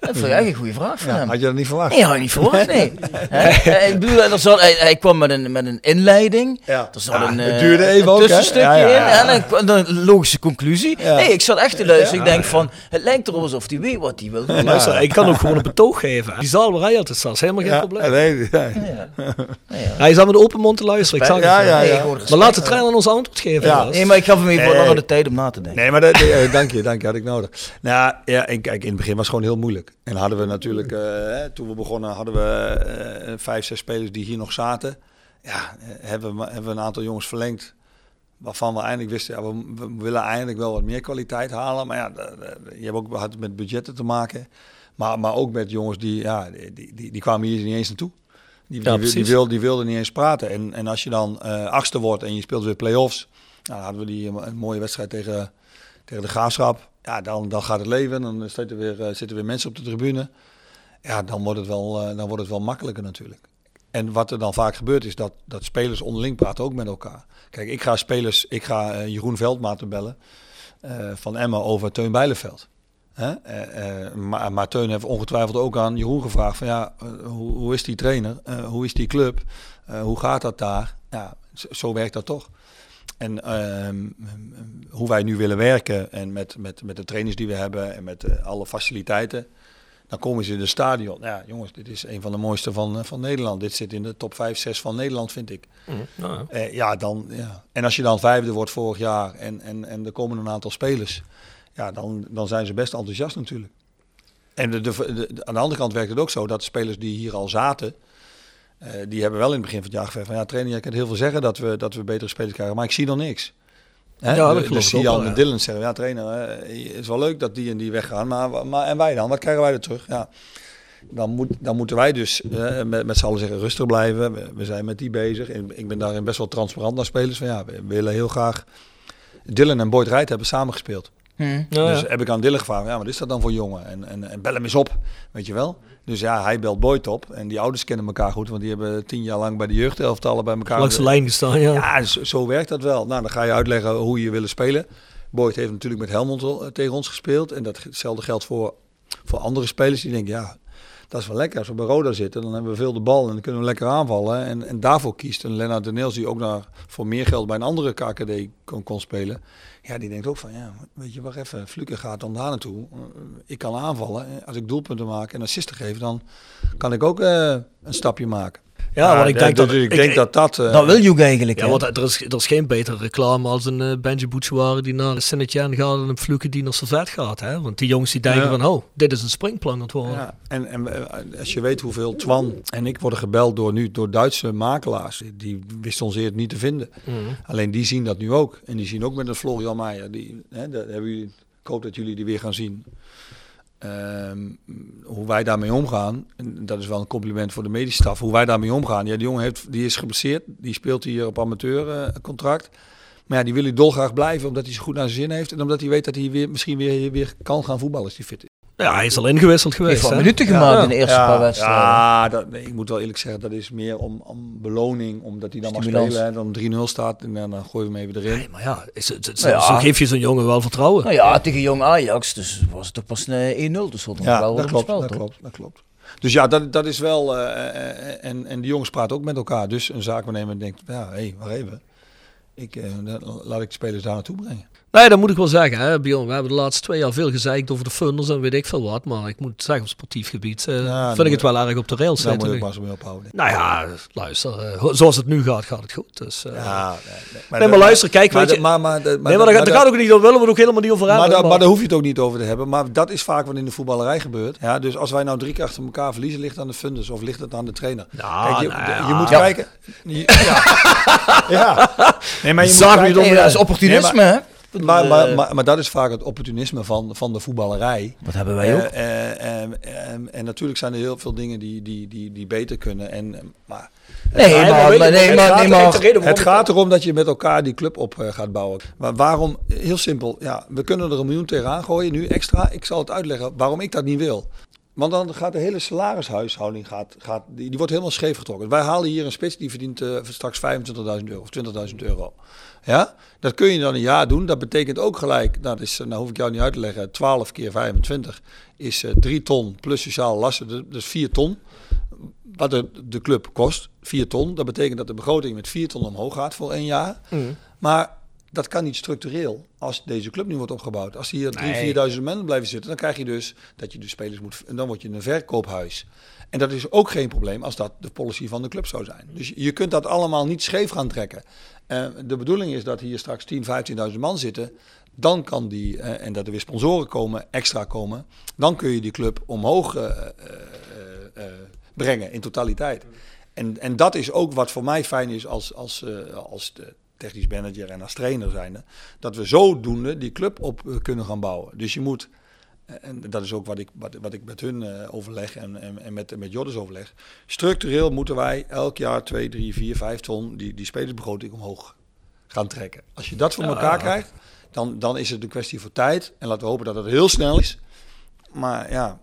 Dat vind ik echt een goede vraag voor ja, hem. Had je dat niet verwacht? Nee, had ik niet verwacht, nee. He, ik bedoel, er zat, hij, hij kwam met een, met een inleiding. Ja. Er zat ja, een, het duurde even een tussenstukje ook, ja, ja, ja, ja. in en een, een logische conclusie. Ja. Nee, ik zat echt te luisteren. Ik denk van, het lijkt erop alsof hij weet wat hij wil doen. Ja. Ja. Ik kan ook gewoon een betoog geven. Die zaal waar hij altijd staat, helemaal geen ja. probleem. Nee, nee. Ja. Ja. Ja. Hij zat met de open mond te luisteren. Ik ja, ja, ja. Nee, maar laat de trainer ons antwoord geven. Ja. Nee, maar ik gaf hem even nee. de tijd om na te denken. Nee, maar dat, nee, dank je, dank je. Had ik nodig. Nou, ja, en kijk, in het begin was het gewoon heel moeilijk. En hadden we natuurlijk, uh, toen we begonnen, hadden we uh, vijf, zes spelers die hier nog zaten. Ja, hebben we, hebben we een aantal jongens verlengd. Waarvan we eindelijk wisten, ja, we, we willen eindelijk wel wat meer kwaliteit halen. Maar ja, je hebt ook had met budgetten te maken. Maar, maar ook met jongens die, ja, die, die, die kwamen hier niet eens naartoe. Die, ja, die, die, wilden, die wilden niet eens praten. En, en als je dan uh, achtste wordt en je speelt weer play-offs. Nou, dan hadden we die een mooie wedstrijd tegen, tegen de Graafschap. Ja, dan, dan gaat het leven. Dan zitten weer, zitten weer mensen op de tribune. Ja, dan wordt het wel, dan wordt het wel makkelijker natuurlijk. En wat er dan vaak gebeurt is dat, dat spelers onderling praten ook met elkaar. Kijk, ik ga spelers, ik ga Jeroen Veldmaat bellen uh, van Emmen over Teun Bijleveld. Huh? Uh, uh, maar, maar Teun heeft ongetwijfeld ook aan Jeroen gevraagd van ja, uh, hoe, hoe is die trainer? Uh, hoe is die club? Uh, hoe gaat dat daar? Ja, zo, zo werkt dat toch. En uh, hoe wij nu willen werken en met, met, met de trainers die we hebben en met uh, alle faciliteiten, dan komen ze in het stadion. Ja, jongens, dit is een van de mooiste van, uh, van Nederland. Dit zit in de top vijf, zes van Nederland, vind ik. Mm, nou ja. Uh, ja, dan, ja. En als je dan vijfde wordt vorig jaar en, en, en er komen een aantal spelers, ja, dan, dan zijn ze best enthousiast natuurlijk. En de, de, de, aan de andere kant werkt het ook zo dat de spelers die hier al zaten, Uh, die hebben wel in het begin van het jaar gezegd van ja, trainer, jij kunt heel veel zeggen dat we, dat we betere spelers krijgen, maar ik zie nog niks. Hè? Ja, dat dus Sian en ja. Dylan zeggen, ja trainer, het uh, is wel leuk dat die en die weggaan, maar, maar en wij dan? Wat krijgen wij er terug? Ja. Dan, moet, dan moeten wij dus uh, met, met z'n allen zeggen, rustig blijven, we, we zijn met die bezig. En ik ben daarin best wel transparant naar spelers van ja, we willen heel graag. Dylan en Boyd Rijt hebben samengespeeld. Hmm. Ja, dus ja. heb ik aan Dylan gevraagd, ja, wat is dat dan voor jongen? En, en, en bel hem eens op, weet je wel. Dus ja, hij belt Boyd op. En die ouders kennen elkaar goed, want die hebben tien jaar lang bij de jeugdelftallen bij elkaar... Langs de lijn gestaan, ja. Ja, zo, zo werkt dat wel. Nou, dan ga je uitleggen hoe je willen spelen. Boyd heeft natuurlijk met Helmond tegen ons gespeeld. En datzelfde geldt voor, voor andere spelers. Die denken, ja, dat is wel lekker. Als we bij Roda zitten, dan hebben we veel de bal en dan kunnen we lekker aanvallen. En, en daarvoor kiest een Lennart de Neels, die ook naar, voor meer geld bij een andere K K D kon, kon spelen. Ja, die denkt ook van, ja, weet je, wacht even, Fluke gaat dan daar naartoe. Ik kan aanvallen. Als ik doelpunten maak en assisten geef, dan kan ik ook uh, een stapje maken. Ja, ja, want ik denk dat ik, ik denk dat... Dat, uh, dat wil je ook eigenlijk. Ja, want er is, er is geen betere reclame als een uh, Benji Bouchouari die naar Sinetjean gaat en een Fluke die naar Servet gaat. Hè? Want die jongens die denken ja. van, oh, dit is een springplan aan het worden. Ja, en, en als je weet hoeveel Twan en ik worden gebeld door nu door Duitse makelaars, die wisten ons eerder niet te vinden. Mm-hmm. Alleen die zien dat nu ook. En die zien ook met een Florian Meijer. Die, hè, dat hebben jullie, ik hoop dat jullie die weer gaan zien. Um, hoe wij daarmee omgaan, en dat is wel een compliment voor de medische staf, hoe wij daarmee omgaan. Ja, die jongen heeft, die is geblesseerd, die speelt hier op amateurcontract. Uh, maar ja, die wil hij dolgraag blijven, omdat hij zo goed naar zijn zin heeft en omdat hij weet dat hij weer, misschien weer, weer kan gaan voetballen als hij fit is. Ja, hij is al ingewisseld geweest. Hij heeft minuten gemaakt ja, in de eerste ja, paar wedstrijden. Ja, dat, nee, ik moet wel eerlijk zeggen, dat is meer om, om beloning, omdat hij dan mag spelen en dan drie nul staat en dan, dan gooien we hem even erin. Nee, maar ja, is, is, is, nou ja, zo geef je zo'n jongen wel vertrouwen. Nou ja, tegen jong Ajax, dus was het er pas een een nul, dus dat ja, wel dat klopt, spel, dat, klopt, dat klopt. Dus ja, dat, dat is wel, uh, en, en die jongens praten ook met elkaar, dus een zaakwaarnemer denkt, ja, hé, hey, waar even. Ik, uh, laat ik de spelers daar naartoe brengen. Nee, dat moet ik wel zeggen, hè, Bjorn. We hebben de laatste twee jaar veel gezeikt over de funnels en weet ik veel wat. Maar ik moet zeggen, op sportief gebied uh, ja, vind ik het wel erg op de rails zitten. Daar moet ik pas mee ophouden. Nou ja, luister. Uh, zoals het nu gaat, gaat het goed. Dus, uh, ja, nee, nee, maar, nee, maar luister, kijk, maar, weet je. Maar, maar, maar, nee, maar, maar, maar daar gaat ook niet over. Willen we er ook helemaal niet over hebben. Maar, maar, maar, maar daar hoef je het ook niet over te hebben. Maar dat is vaak wat in de voetballerij gebeurt. Ja, dus als wij nou drie keer achter elkaar verliezen, ligt het aan de funders of ligt het aan de trainer? Nou, kijk, je, nou, ja. je moet ja. kijken. Je, ja. ja. Nee, maar je moet kijken. Nee, dat is opportunisme, hè? Maar, maar, maar, maar dat is vaak het opportunisme van, van de voetballerij. Dat hebben wij ook. Uh, uh, uh, uh, uh, en natuurlijk zijn er heel veel dingen die, die, die, die beter kunnen. En, uh, maar nee, maar, maar, maar, nee, maar, gaat, maar, het, het gaat erom dat je met elkaar die club op uh, gaat bouwen. Maar waarom? Heel simpel. Ja, we kunnen er een miljoen tegenaan gooien nu extra. Ik zal het uitleggen waarom ik dat niet wil. Want dan gaat de hele salarishuishouding, gaat, gaat, die, die wordt helemaal scheef getrokken. Wij halen hier een spits die verdient uh, straks vijfentwintigduizend euro of twintigduizend euro. Ja, dat kun je dan een jaar doen. Dat betekent ook gelijk, nou, dat is, nou hoef ik jou niet uit te leggen, twaalf keer vijfentwintig is uh, drie ton plus sociale lasten, dus vier ton. Wat de, de club kost, vier ton. Dat betekent dat de begroting met vier ton omhoog gaat voor één jaar. Mm. Maar dat kan niet structureel als deze club nu wordt opgebouwd. Als hier nee. drie, vierduizend mensen blijven zitten, dan krijg je dus dat je de spelers moet... En dan word je een verkoophuis. En dat is ook geen probleem als dat de policy van de club zou zijn. Dus je kunt dat allemaal niet scheef gaan trekken. Uh, de bedoeling is dat hier straks tien, vijftienduizend man zitten. Dan kan die, uh, en dat er weer sponsoren komen, extra komen. Dan kun je die club omhoog uh, uh, uh, brengen in totaliteit. En, en dat is ook wat voor mij fijn is als, als, uh, als de... technisch manager en als trainer zijnde, dat we zodoende die club op kunnen gaan bouwen. Dus je moet, en dat is ook wat ik, wat, wat ik met hun overleg en, en, en met, met Jordans overleg, structureel moeten wij elk jaar twee, drie, vier, vijf ton die, die spelersbegroting omhoog gaan trekken. Als je dat voor elkaar ja. krijgt, dan, dan is het een kwestie voor tijd. En laten we hopen dat het heel snel is. Maar ja...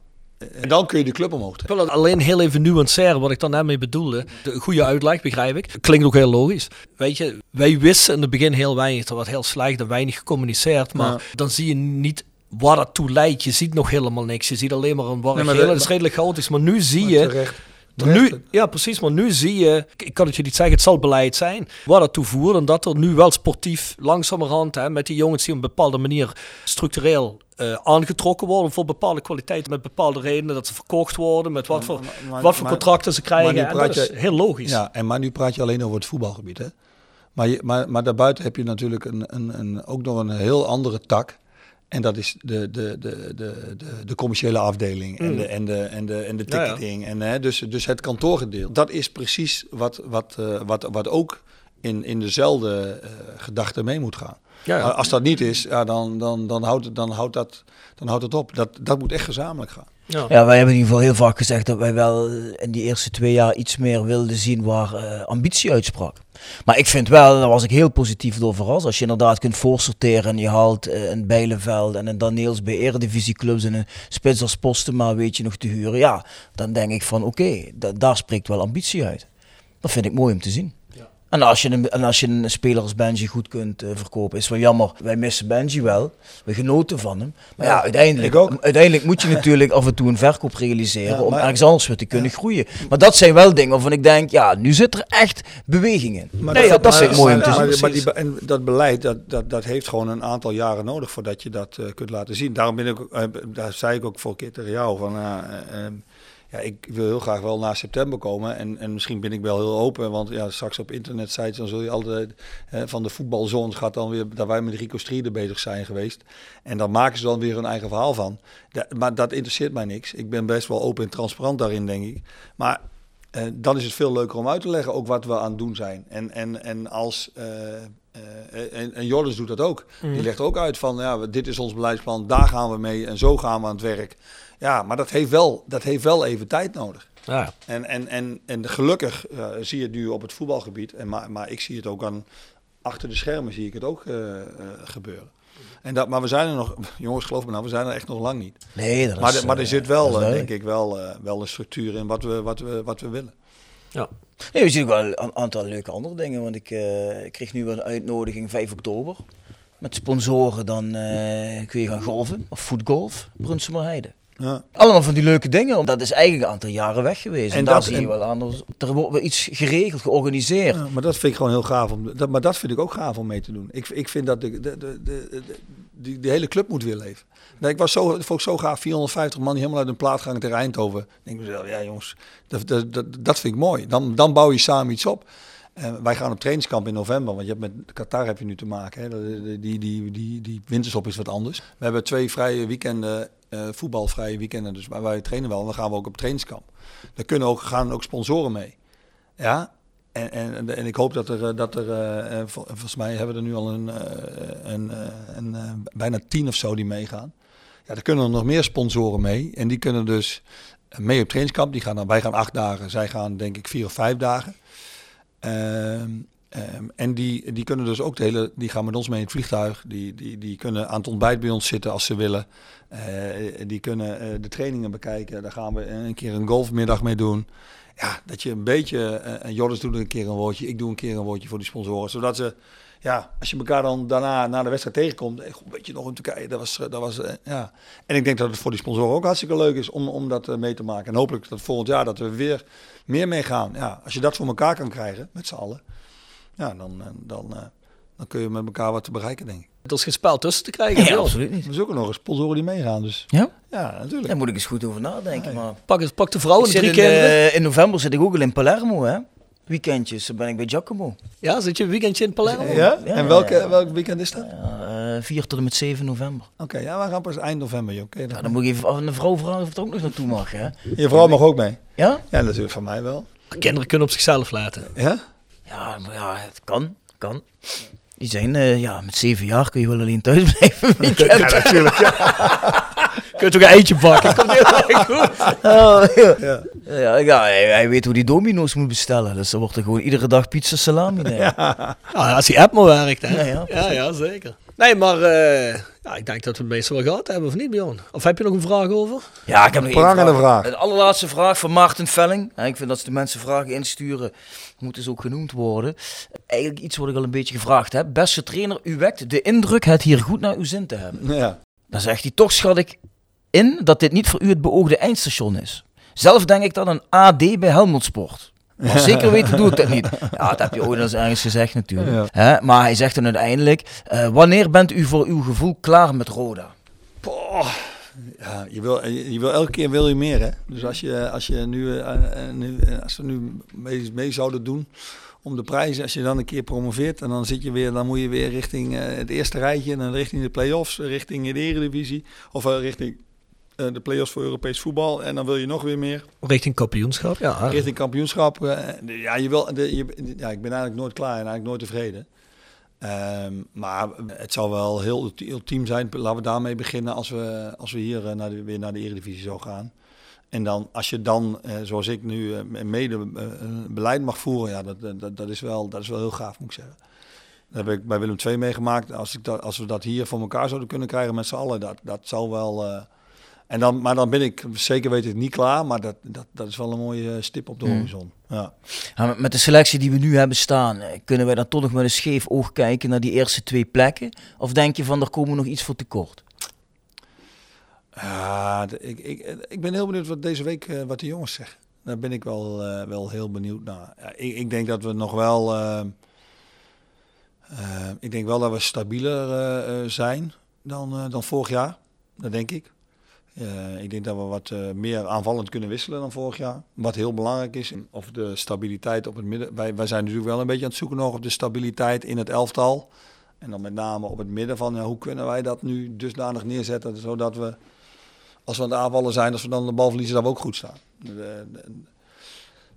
En dan kun je de club omhoog trekken. Ik wil alleen heel even nuanceren wat ik dan daarmee bedoelde. De goede uitleg begrijp ik. Klinkt ook heel logisch. Weet je, wij wisten in het begin heel weinig. Er werd heel slecht en weinig gecommuniceerd. Maar ja. dan zie je niet waar dat toe leidt. Je ziet nog helemaal niks. Je ziet alleen maar een warrig nee, heel. Dat is redelijk chaotisch. Maar nu zie je... Terecht. Nu, ja, precies, maar nu zie je, ik kan het je niet zeggen, het zal beleid zijn, waar dat toe voert. En dat er nu wel sportief langzamerhand, hè, met die jongens die op een bepaalde manier structureel uh, aangetrokken worden. Voor bepaalde kwaliteiten, met bepaalde redenen, dat ze verkocht worden, met wat voor, maar, maar, wat voor maar, contracten ze krijgen. En dat je, is heel logisch. Ja, en maar nu praat je alleen over het voetbalgebied. Hè? Maar, je, maar, maar daarbuiten heb je natuurlijk een, een, een, ook nog een heel andere tak. En dat is de, de, de, de, de, de commerciële afdeling en, mm. de, en, de, en, de, en de ticketing. Ja, ja. En, hè, dus, dus het kantoorgedeelte. Dat is precies wat, wat, uh, wat, wat ook in, in dezelfde uh, gedachte mee moet gaan. Ja, ja. Als dat niet is, ja, dan, dan, dan, houdt het, dan, houdt dat, dan houdt het op. Dat, dat moet echt gezamenlijk gaan. Ja. Ja, wij hebben in ieder geval heel vaak gezegd dat wij wel in die eerste twee jaar iets meer wilden zien waar uh, ambitie uitsprak. Maar ik vind wel, daar was ik heel positief door verrast. Als je inderdaad kunt voorsorteren en je haalt uh, een Bijleveld en een Daneels bij Eredivisieclubs en een spits als Postema, weet je nog, te huren. Ja, dan denk ik van oké, okay, da- daar spreekt wel ambitie uit. Dat vind ik mooi om te zien. En als, je een, en als je een speler als Benji goed kunt uh, verkopen, is wel jammer. Wij missen Benji wel. We genoten van hem. Maar ja, ja uiteindelijk, uiteindelijk moet je natuurlijk af en toe een verkoop realiseren. Ja, om ergens anders weer te kunnen ja. groeien. Maar dat zijn wel dingen waarvan ik denk, ja, nu zit er echt beweging in. Maar nee, dat, ja, dat maar, vind ik mooi om te zien. Maar, maar die, en dat beleid, dat, dat, dat heeft gewoon een aantal jaren nodig voordat je dat uh, kunt laten zien. Daarom ben ik, uh, daar zei ik ook voor een keer tegen jou van... Uh, uh, Ja, ik wil heel graag wel na september komen en, en misschien ben ik wel heel open, want ja, straks op internetsites dan zul je altijd hè, van de voetbalzones gaat dan weer dat wij met Rico Strieder bezig zijn geweest en dan maken ze dan weer hun eigen verhaal van. Dat, maar dat interesseert mij niks. Ik ben best wel open en transparant daarin, denk ik. Maar eh, dan is het veel leuker om uit te leggen ook wat we aan het doen zijn. En, en, en als eh, Uh, en, en Jordans doet dat ook. Mm. Die legt ook uit van, ja, dit is ons beleidsplan, daar gaan we mee en zo gaan we aan het werk. Ja, maar dat heeft wel, dat heeft wel even tijd nodig. Ja. En, en, en, en gelukkig uh, zie je het nu op het voetbalgebied, en maar, maar ik zie het ook aan, achter de schermen zie ik het ook uh, uh, gebeuren. En dat, maar we zijn er nog, jongens, geloof me nou, we zijn er echt nog lang niet. Nee, dat is, maar, maar er zit wel, uh, denk ik, wel, uh, wel een structuur in wat we, wat we, wat we willen. Ja. Nee, we zien ook wel een aantal leuke andere dingen, want ik, uh, ik kreeg nu een uitnodiging vijf oktober. Met sponsoren dan uh, kun je gaan golven, of voetgolf, Brunsumerheide. Ja. Allemaal van die leuke dingen, dat is eigenlijk een aantal jaren weg geweest. En, en daar dat, zie je en... wel anders. Er wordt wel iets geregeld, georganiseerd. Ja, maar dat vind ik gewoon heel gaaf. Om, dat, maar dat vind ik ook gaaf om mee te doen. Ik, ik vind dat de, de, de, de, de, de hele club moet weer leven. Nou, ik was zo, vond ik zo gaaf, vierhonderdvijftig man die helemaal uit een plaatgang ter Eindhoven. Ik denk mezelf, ja jongens, dat, dat, dat, dat vind ik mooi. Dan, dan bouw je samen iets op. Uh, wij gaan op trainingskamp in november, want je hebt met Qatar heb je nu te maken. Hè. Die, die, die, die, die winterstop is wat anders. We hebben twee vrije weekenden, uh, voetbalvrije weekenden, dus maar wij trainen wel. En dan gaan we ook op trainingskamp. Daar kunnen ook, gaan ook sponsoren mee. Ja, en, en, en ik hoop dat er, dat er uh, vol, volgens mij hebben we er nu al een, uh, een, uh, een uh, bijna tien of zo die meegaan. Ja, daar kunnen er nog meer sponsoren mee. En die kunnen dus mee op trainingskamp. Die gaan dan, wij gaan acht dagen, zij gaan denk ik vier of vijf dagen. Um, um, en die, die kunnen dus ook de hele, die gaan met ons mee in het vliegtuig. Die, die, die kunnen aan het ontbijt bij ons zitten als ze willen. Uh, die kunnen uh, de trainingen bekijken. Daar gaan we een keer een golfmiddag mee doen. Ja, dat je een beetje, uh, en Jordans doet een keer een woordje, ik doe een keer een woordje voor die sponsoren. Zodat ze, ja, als je elkaar dan daarna na de wedstrijd tegenkomt, hey, goh, weet je nog in Turkije, dat was, dat was uh, ja. En ik denk dat het voor die sponsoren ook hartstikke leuk is om, om dat uh, mee te maken. En hopelijk dat volgend jaar dat we weer meer mee gaan. Ja, als je dat voor elkaar kan krijgen, met z'n allen, ja, dan, uh, dan, uh, dan kun je met elkaar wat te bereiken, denk ik. Het is geen spel tussen te krijgen. Ja, absoluut niet. We zoeken nog eens sponsoren die meegaan. Dus. Ja? Ja, natuurlijk. Daar moet ik eens goed over nadenken. Ja, maar pak, pak de vrouwen, de drie kinderen. Uh, in november zit ik ook al in Palermo, hè. Weekendjes, dan ben ik bij Giacomo. Ja, zit je een weekendje in Palermo? Ja? Ja, en welke, ja, ja. welk weekend is dat? Ja, uh, vier tot en met zeven november. Oké, okay, ja, we gaan pas eind november, joh. Ja, dan moet ik even aan de vrouw vragen of het er ook nog naartoe mag, hè. Je vrouw mag ook mee? Ja? Ja, natuurlijk, van mij wel. Kinderen kunnen op zichzelf laten. Ja? Ja, maar ja, het kan, kan. Die zijn, uh, ja, met zeven jaar kun je wel alleen thuis blijven. Ja, natuurlijk, ja. Kun je toch een eitje bakken? Komt heel erg goed. Oh, ja. Ja. Ja, ja, hij, hij weet hoe die domino's moet bestellen. Dus dan wordt er gewoon iedere dag pizza salami. Nee. Ja. Nou, als die app maar werkt, hè. Ja, ja, ja, ja, zeker. Nee, maar uh, ja, ik denk dat we het meestal wel gehad hebben, of niet, Bjorn? Of heb je nog een vraag over? Ja, ik heb een vraag. En een vraag. De allerlaatste vraag van Maarten Velling. En ik vind dat ze de mensen vragen insturen, moeten ze ook genoemd worden. Eigenlijk iets wat ik al een beetje gevraagd heb. Beste trainer, u wekt de indruk het hier goed naar uw zin te hebben. Ja. Dan zegt hij, toch schat ik in dat dit niet voor u het beoogde eindstation is. Zelf denk ik dat een A D bij Helmond Sport. Maar zeker weten doe ik dat niet. Ja, dat heb je ooit eens ergens gezegd natuurlijk. Ja. He, maar hij zegt dan uiteindelijk, uh, wanneer bent u voor uw gevoel klaar met Roda? Poh. Ja, je wil, je wil, elke keer wil je meer, hè. Dus als, je, als, je nu, uh, nu, als we nu mee, mee zouden doen om de prijzen, als je dan een keer promoveert en dan zit je weer, dan moet je weer richting uh, het eerste rijtje en dan richting de play-offs, richting de Eredivisie of uh, richting... de play-offs voor Europees voetbal. En dan wil je nog weer meer. Richting kampioenschap, ja. Richting kampioenschap. Ja, je wil, de, je, ja, ik ben eigenlijk nooit klaar en eigenlijk nooit tevreden. Um, maar het zou wel heel ultiem zijn. Laten we daarmee beginnen als we, als we hier naar de, weer naar de Eredivisie zou gaan. En dan, als je dan, zoals ik nu, mede beleid mag voeren, ja, dat, dat, dat, is wel, dat is wel heel gaaf, moet ik zeggen. Dat heb ik bij Willem twee meegemaakt. Als, ik dat, als we dat hier voor elkaar zouden kunnen krijgen met z'n allen, dat, dat zal wel... Uh, en dan, maar dan ben ik, zeker weet ik, niet klaar. Maar dat, dat, dat is wel een mooie stip op de mm. horizon. Ja. Ja, met de selectie die we nu hebben staan, kunnen wij dan toch nog met een scheef oog kijken naar die eerste twee plekken? Of denk je van, daar komen we nog iets voor tekort? Uh, ik, ik, ik ben heel benieuwd wat deze week uh, wat de jongens zeggen. Daar ben ik wel, uh, wel heel benieuwd naar. Ja, ik, ik denk dat we nog wel... Uh, Uh, ik denk wel dat we stabieler uh, uh, zijn dan, uh, dan vorig jaar. Dat denk ik. Uh, ik denk dat we wat uh, meer aanvallend kunnen wisselen dan vorig jaar. Wat heel belangrijk is. Of de stabiliteit op het midden. Wij, wij zijn natuurlijk wel een beetje aan het zoeken nog op de stabiliteit in het elftal. En dan met name op het midden van ja, hoe kunnen wij dat nu dusdanig neerzetten. Zodat we, als we aan het aanvallen zijn, als we dan de bal verliezen, dat we ook goed staan. De, de,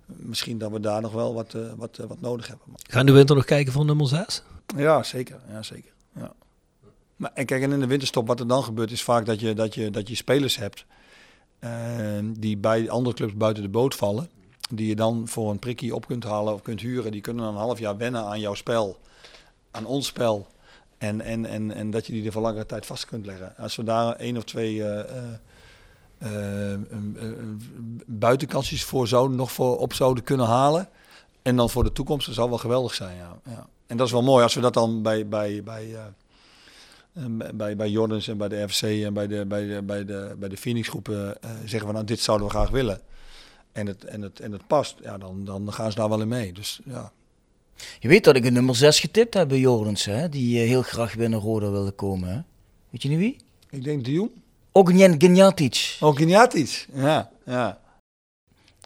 Misschien dat we daar nog wel wat, uh, wat, uh, wat nodig hebben. Gaan de winter nog kijken voor nummer zes? Ja, zeker. Ja, zeker. Ja. Maar, en kijk, en in de winterstop, wat er dan gebeurt, is vaak dat je, dat je, dat je spelers hebt uh, die bij andere clubs buiten de boot vallen. Die je dan voor een prikkie op kunt halen of kunt huren. Die kunnen dan een half jaar wennen aan jouw spel, aan ons spel. En, en, en, en dat je die er voor langere tijd vast kunt leggen. Als we daar één of twee... Uh, uh, Uh, uh, uh, buitenkansjes voor zouden, nog voor op zouden kunnen halen. En dan voor de toekomst, dat zou wel geweldig zijn. Ja. Ja. En dat is wel mooi als we dat dan bij, bij, bij, uh, uh, bij, bij Jordans en bij de R F C en bij de, bij de, bij de, bij de Phoenixgroepen uh, zeggen we nou, dit zouden we graag willen. En het, en het, en het past, ja, dan, dan gaan ze daar wel in mee. Dus, ja. Je weet dat ik een nummer zes getipt heb bij Jordans, hè? Die uh, heel graag binnen Roda wilde komen. Hè? Weet je niet wie? Ik denk de Jong. Ognjen Gnjatić. Oh, Gnjatić, ja, ja.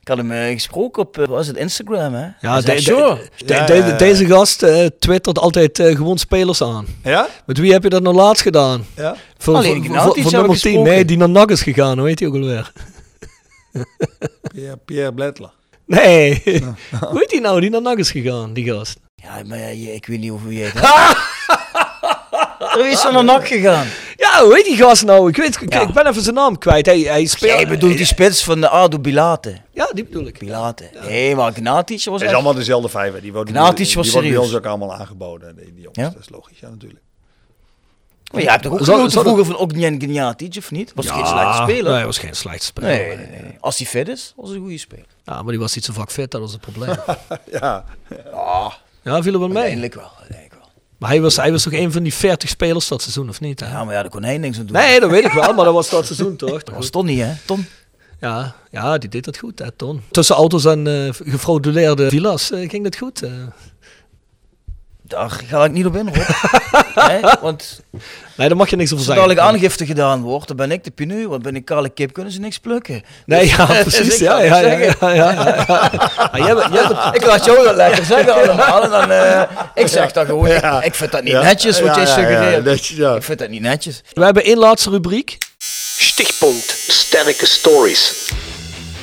Ik had hem uh, gesproken op, uh, was het Instagram, hè? Ja, de, de, sure. de, de, ja, de, de, ja, ja. Deze gast uh, twittert altijd uh, gewoon spelers aan. Ja? Met wie heb je dat nou laatst gedaan? Ja? Voor, Alleen Gnjatić voor nummer tien, nee, die naar N A C is gegaan, hoe heet hij ook alweer? Pierre, Pierre Bledler. Nee, ja. Hoe heet die nou, die naar N A C is gegaan, die gast? Ja, maar ja, ik weet niet over wie het Wie is er naar N A C gegaan? Ja, hoe heet die gast nou? Ik, weet, ik, ja. ik ben even zijn naam kwijt. Hij, hij speelt... Jij bedoelt die spits van de Ado Bilate. Ja, die bedoel ik. Bilate. Ja. Nee, maar Gnjatić was Het is echt... allemaal dezelfde vijf. Hè. Die worden bij ons ook allemaal aangeboden. Die, die jongens, ja? Dat is logisch, ja, natuurlijk. Maar jij hebt toch ook genoten vroeger van Ognjen Gnjatić, of niet? Was ja. geen slechte speler? Nee, hij was geen slechte speler. Nee, nee, nee. nee. Als hij fit is, was hij een goede speler. Ja, maar die was niet zo vaak fit, dat was het probleem. ja. Ja, ja viel er wel mee. Uiteindelijk wel, uiteindelijk. Maar hij was, hij was toch een van die veertig spelers dat seizoen, of niet? Hè? Ja, maar ja, daar kon hij niks aan doen. Nee, dat weet ik wel, maar dat was dat seizoen toch? Dat was Tonny, hè? Ton? Ja, ja, die deed dat goed, hè, Ton. Tussen auto's en uh, gefrauduleerde villa's uh, ging dat goed. Uh. Daar ga ik niet op in, hoor. nee, want... Nee, daar mag je niks over zeggen. Als dadelijk aangifte gedaan wordt, dan ben ik de pineur. Want ben ik kale kip, kunnen ze niks plukken. Nee, dus, ja, precies. Ja, ja, ja, ja, ja, ja. ja, jij bent, jij bent... Ik laat jou dat lekker zeggen allemaal. En dan, uh, ik zeg dat gewoon. Ja. Ik, ik vind dat niet ja. netjes, wat jij suggereert. Ja, ja, ja. Ik vind dat niet netjes. We hebben één laatste rubriek. Stichtpunt Sterke Stories.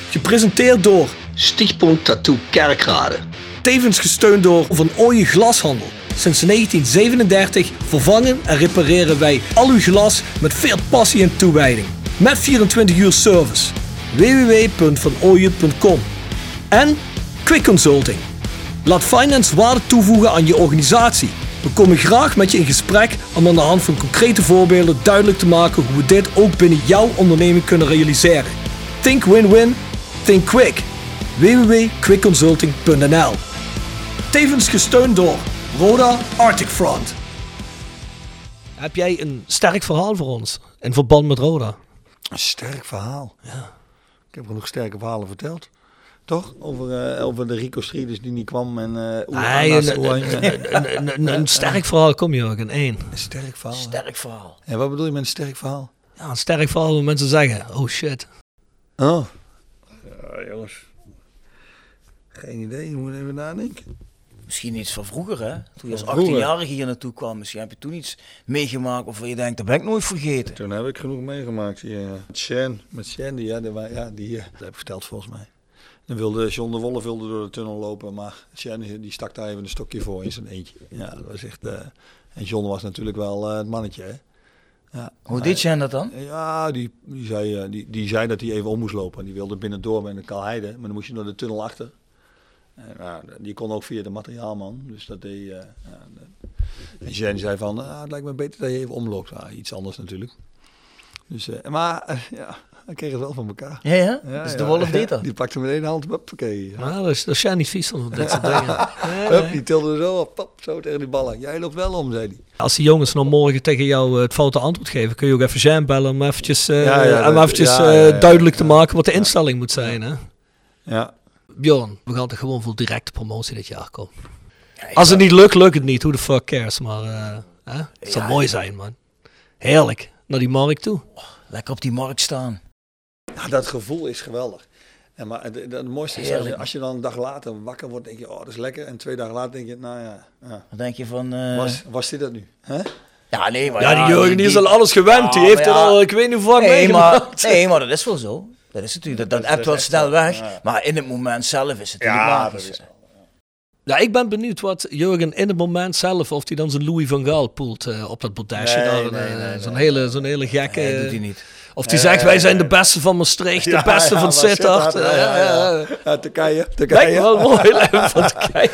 Gepresenteerd door Stichtpunt Tattoo Kerkrade. Tevens gesteund door Van Ooyen Glashandel. Sinds negentien zevenendertig vervangen en repareren wij al uw glas met veel passie en toewijding. Met vierentwintig uur service. w w w punt van ooyen punt com En Quick Consulting. Laat finance waarde toevoegen aan je organisatie. We komen graag met je in gesprek om aan de hand van concrete voorbeelden duidelijk te maken hoe we dit ook binnen jouw onderneming kunnen realiseren. Think win-win, think quick. w w w punt quick consulting punt n l Tevens gesteund door Roda Arctic Front. Heb jij een sterk verhaal voor ons in verband met Roda? Een sterk verhaal? Ja. Ik heb genoeg sterke verhalen verteld. Toch? Over, uh, over de Rico Strieders die niet kwam en... Uh, nee, een, een, een, een, een, een sterk verhaal kom je ook in één. Een sterk verhaal. Sterk verhaal. En wat bedoel je met een sterk verhaal? Ja, een sterk verhaal waar mensen zeggen, oh shit. Oh. Ja, jongens. Geen idee, je moet even nadenken. misschien iets van vroeger, hè? Toen je als achttienjarige hier naartoe kwam, misschien heb je toen iets meegemaakt of je denkt, dat ben ik nooit vergeten. Toen heb ik genoeg meegemaakt. Ja. Met Shen, met Shen, die, ja, die, ja, die dat heb ik verteld volgens mij. Dan wilde John de Wolf wilde door de tunnel lopen, maar Shen die stak daar even een stokje voor in zijn eentje. Ja, dat was echt. Uh, en John was natuurlijk wel uh, het mannetje, hè? Ja. Hoe deed Shen dat dan? Ja, die, die, zei, uh, die, die zei dat hij even om moest lopen. Die wilde binnendoor bij de Kalheide, maar dan moest je door de tunnel achter. Nou, die kon ook via de materiaalman, dus dat deed... Uh, ja, de... En Jen zei van, ah, het lijkt me beter dat je even omloopt. Ah, iets anders natuurlijk. Dus, uh, maar uh, ja, hij kreeg het wel van elkaar. Ja, ja? ja dus ja, de Wolf deed dat? Die pakte met één hand, huppakee. Ja. Ah, dat is ja niet vies van dat soort dingen. Nee, Hup, nee. Die tilde zo op, pop, zo tegen die ballen. Jij loopt wel om, zei hij. Als die jongens nou morgen tegen jou het foute antwoord geven, kun je ook even Jen bellen om eventjes, uh, ja, ja, om dat, eventjes ja, ja, ja, uh, duidelijk ja, ja, te maken wat de instelling ja, moet zijn. Hè? Ja. Bjorn, we gaan toch gewoon voor directe promotie dit jaar komen. Ja, als het niet lukt, lukt het niet. Who the fuck cares? Maar uh, hè? Het zou ja, mooi ja. zijn, man. Heerlijk. Naar die markt toe. Oh, lekker op die markt staan. Ja, dat gevoel is geweldig. En maar het, het, het mooiste heerlijk. Is als je dan een dag later wakker wordt, denk je, oh, dat is lekker. En twee dagen later denk je, nou ja. ja. Wat denk je van... Uh... Was, was dit dat nu? Huh? Ja, nee, maar... Ja, ja die Jurgen die is al alles gewend. Ja, die heeft ja. er al, ik weet niet hoe vaak nee, meegemaakt. Maar, nee, maar dat is wel zo. Dat is natuurlijk, dat, dat appt wel snel weg, ja. maar in het moment zelf is het ja, magisch. Dat is wel, ja. ja, ik ben benieuwd wat Jurgen in het moment zelf, of hij dan zijn Louis van Gaal poelt uh, op dat bordesje. Nee, nee, nee, nee, zo'n, nee, hele, nee. zo'n hele gekke... Nee, doet hij niet. Of die zegt, wij zijn de beste van Maastricht, de beste ja, ja, van Sittard. Ja, ja, ja. ja, Turkije, Turkije. Lijkt me wel mooi, lijkt van Turkije.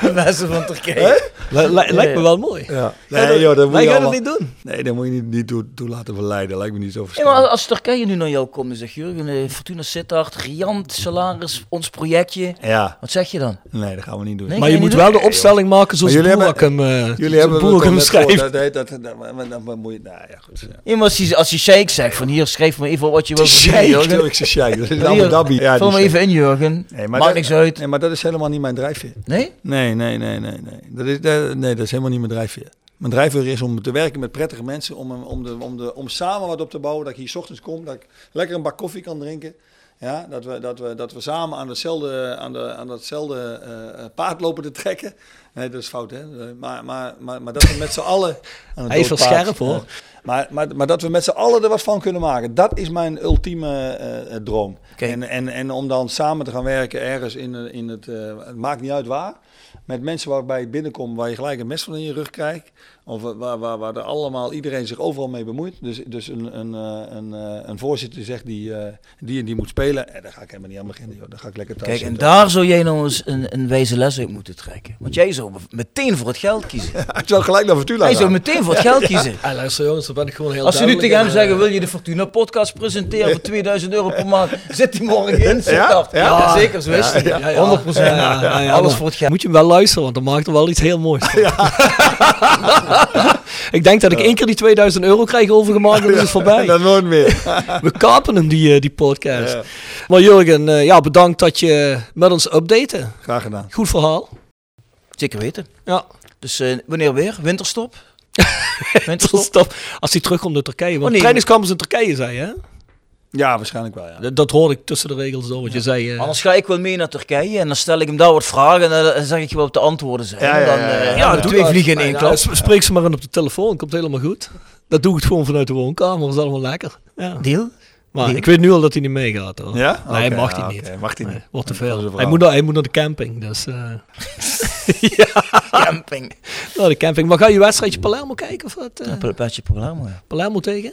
De beste van Turkije. Huh? L- lijkt nee. me wel mooi. Ja. Nee, nee, joh, dat moet je allemaal... dat niet doen. Nee, dat moet je niet, niet toe, toe laten verleiden, lijkt me niet zo verstandig. Ja, als Turkije nu naar jou komt en zegt, Jurgen, Fortuna Sittard, riant, salaris, ons projectje. Ja. Wat zeg je dan? Nee, dat gaan we niet doen. Nee, maar je, je moet doen? wel de opstelling nee, maken zoals Boerak hem schrijft. Jullie hebben het schrijft. Dat moet je... Nou ja, goed. Als je sheik zegt, van hier schrijf me even wat je wil verdienen, Jurgen. Ik zeg sheik, dat is een Abu Dhabi. Ja, vul me even in, Jurgen. Nee, Maakt dat, niks uit. Nee, maar dat is helemaal niet mijn drijfveer. Nee? Nee, nee, nee, nee. nee. Dat is, dat, nee, dat is helemaal niet mijn drijfveer. Mijn drijfveer is om te werken met prettige mensen, om, om, de, om, de, om samen wat op te bouwen. Dat ik hier 's ochtends kom, dat ik lekker een bak koffie kan drinken. Ja, dat, we, dat, we, dat we samen aan datzelfde, aan de, aan datzelfde uh, paard lopen te trekken. Nee, dat is fout, hè. Maar, maar, maar, maar dat we met z'n allen... Aan het Hij is wel scherp, hoor. Ja. Maar, maar, maar dat we met z'n allen er wat van kunnen maken. Dat is mijn ultieme uh, droom. Okay. En, en, en om dan samen te gaan werken ergens in, in het... Uh, het maakt niet uit waar. Met mensen waarbij je binnenkomt, waar je gelijk een mes van in je rug krijgt. Of waar, waar, waar er allemaal iedereen zich overal mee bemoeit. Dus, dus een, een, een, een voorzitter zegt die uh, die en die moet spelen. En daar ga ik helemaal niet aan beginnen. Joh. Daar ga ik lekker thuis. Kijk, en zitten. Daar zou jij nou eens een, een wijze les uit moeten trekken. Want jij zou meteen voor het geld kiezen. Ja, hij zou gelijk naar Fortuna Hij gaan. zou meteen voor het geld kiezen. Ja, ja. Luister jongens, dan ben ik gewoon heel Als ze nu tegen hem en, zeggen, wil je de Fortuna podcast presenteren voor tweeduizend euro per maand. Zit die morgen in? Zit ja? Ja? ja, zeker. Zo is het. Ja, ja, ja. honderd procent. Ja, ja, ja, ja. Alles voor het geld. Moet je hem wel luisteren, want dan maakt er wel iets heel moois van. Ja. Ik denk dat ik één keer die tweeduizend euro krijg overgemaakt en dan is het voorbij. Dat nooit meer. We kapen hem, die, die podcast. Ja. Maar Jurgen, ja, bedankt dat je met ons updaten. Graag gedaan. Goed verhaal. Zeker weten. Ja. Dus uh, wanneer weer? Winterstop? Winterstop. Als hij terugkomt naar Turkije. Want oh, nee. trainingskamp is in Turkije, zei je, hè? Ja, waarschijnlijk wel, ja. Dat, dat hoor ik tussen de regels door, wat ja. je zei... Uh... Anders ga ik wel mee naar Turkije en dan stel ik hem daar wat vragen en dan zeg ik je wat de antwoorden zijn. Ja, ja, ja, ja. Dan, uh, ja, ja, ja twee vliegen in één klap. Ja, spreek ze maar in op de telefoon, komt helemaal goed. Dat doe ik gewoon vanuit de woonkamer, dat is allemaal lekker. Ja. Deal? Maar Deal? Ik weet nu al dat hij niet meegaat, hoor. Ja? Nee, okay, hij mag hij ja, niet. Okay, mag hij niet. Nee, wordt te veel. Hij moet, naar, hij moet naar de camping, dus... Uh... ja. Camping. Naar de camping. Maar ga je wedstrijdje Palermo kijken of wat? Uh... Ja, Patje Palermo, ja. Palermo tegen?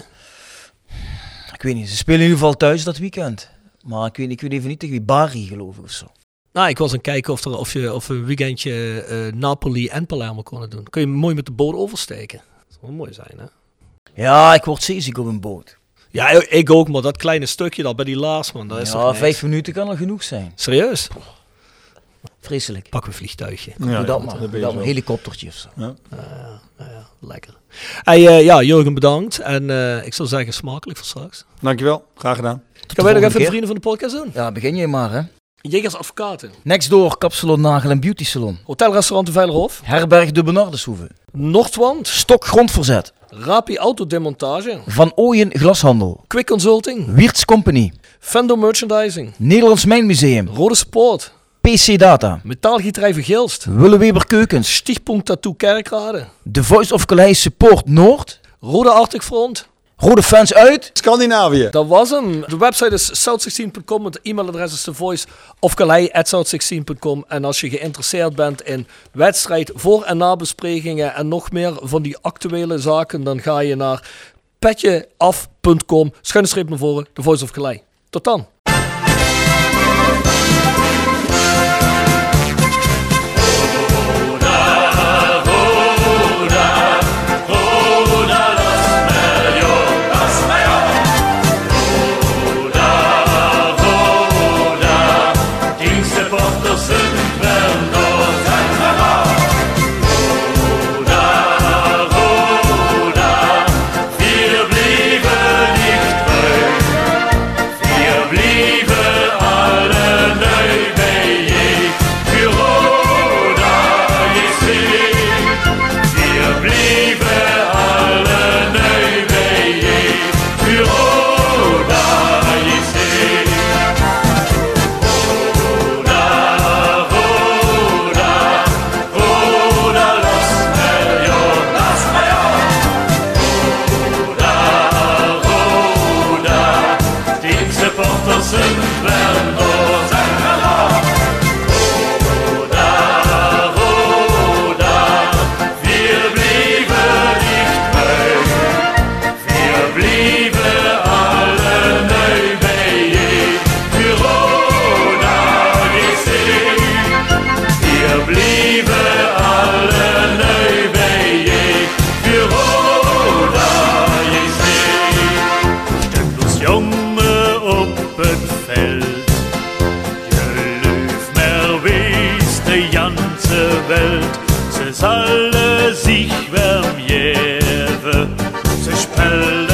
Ik weet niet, ze spelen in ieder geval thuis dat weekend. Maar ik weet, ik weet even niet tegen wie, Bari geloof ik of zo. Nou, ik was aan het kijken of, er, of, je, of we een weekendje uh, Napoli en Palermo konden doen. Kun je mooi met de boot oversteken. Dat zou mooi zijn, hè? Ja, ik word zeeziek op een boot. Ja, ik ook, maar dat kleine stukje dat bij die laars, man. Dat is ja, vijf minuten kan al genoeg zijn. Serieus? Poh. Vreselijk. Pak een vliegtuigje. Ja, doe dat ja, maar. Doe dat een helikoptertje of zo. Ja. Uh, uh, lekker. Hey, uh, ja, Jurgen bedankt. En uh, ik zou zeggen smakelijk voor straks. Dankjewel. Graag gedaan. Tot kan wij nog even keer. De vrienden van de podcast doen? Ja, begin je maar, hè. Jegers Advocaten. Next door, Kapsalon Nagel en Beauty Salon. Hotelrestaurant De Vijlerhof. Herberg de Benardeshoeve. Nordwand. Stok Grondverzet. Rapie Autodemontage. Van Ooyen Glashandel. Quick Consulting. Wiertz Company. Fandome Merchandising. Nederlands Mijnmuseum. Roda Sport. P C Data. Metaalgieterij Vergilst. Willeweber Keukens. Stichtpunt Tattoo Kerkrade. The Voice of Calais Support Noord. Roda Arctic Front. Rode fans uit Scandinavië. Dat was hem. De website is south sixteen dot com. Het e-mailadres is thevoiceofcalais at south sixteen dot com. En als je geïnteresseerd bent in wedstrijd, voor- en nabesprekingen en nog meer van die actuele zaken, dan ga je naar petje af dot com. Schuine streep naar voren, The Voice of Calais. Tot dan. Alle sich vermjeven, ze spelen.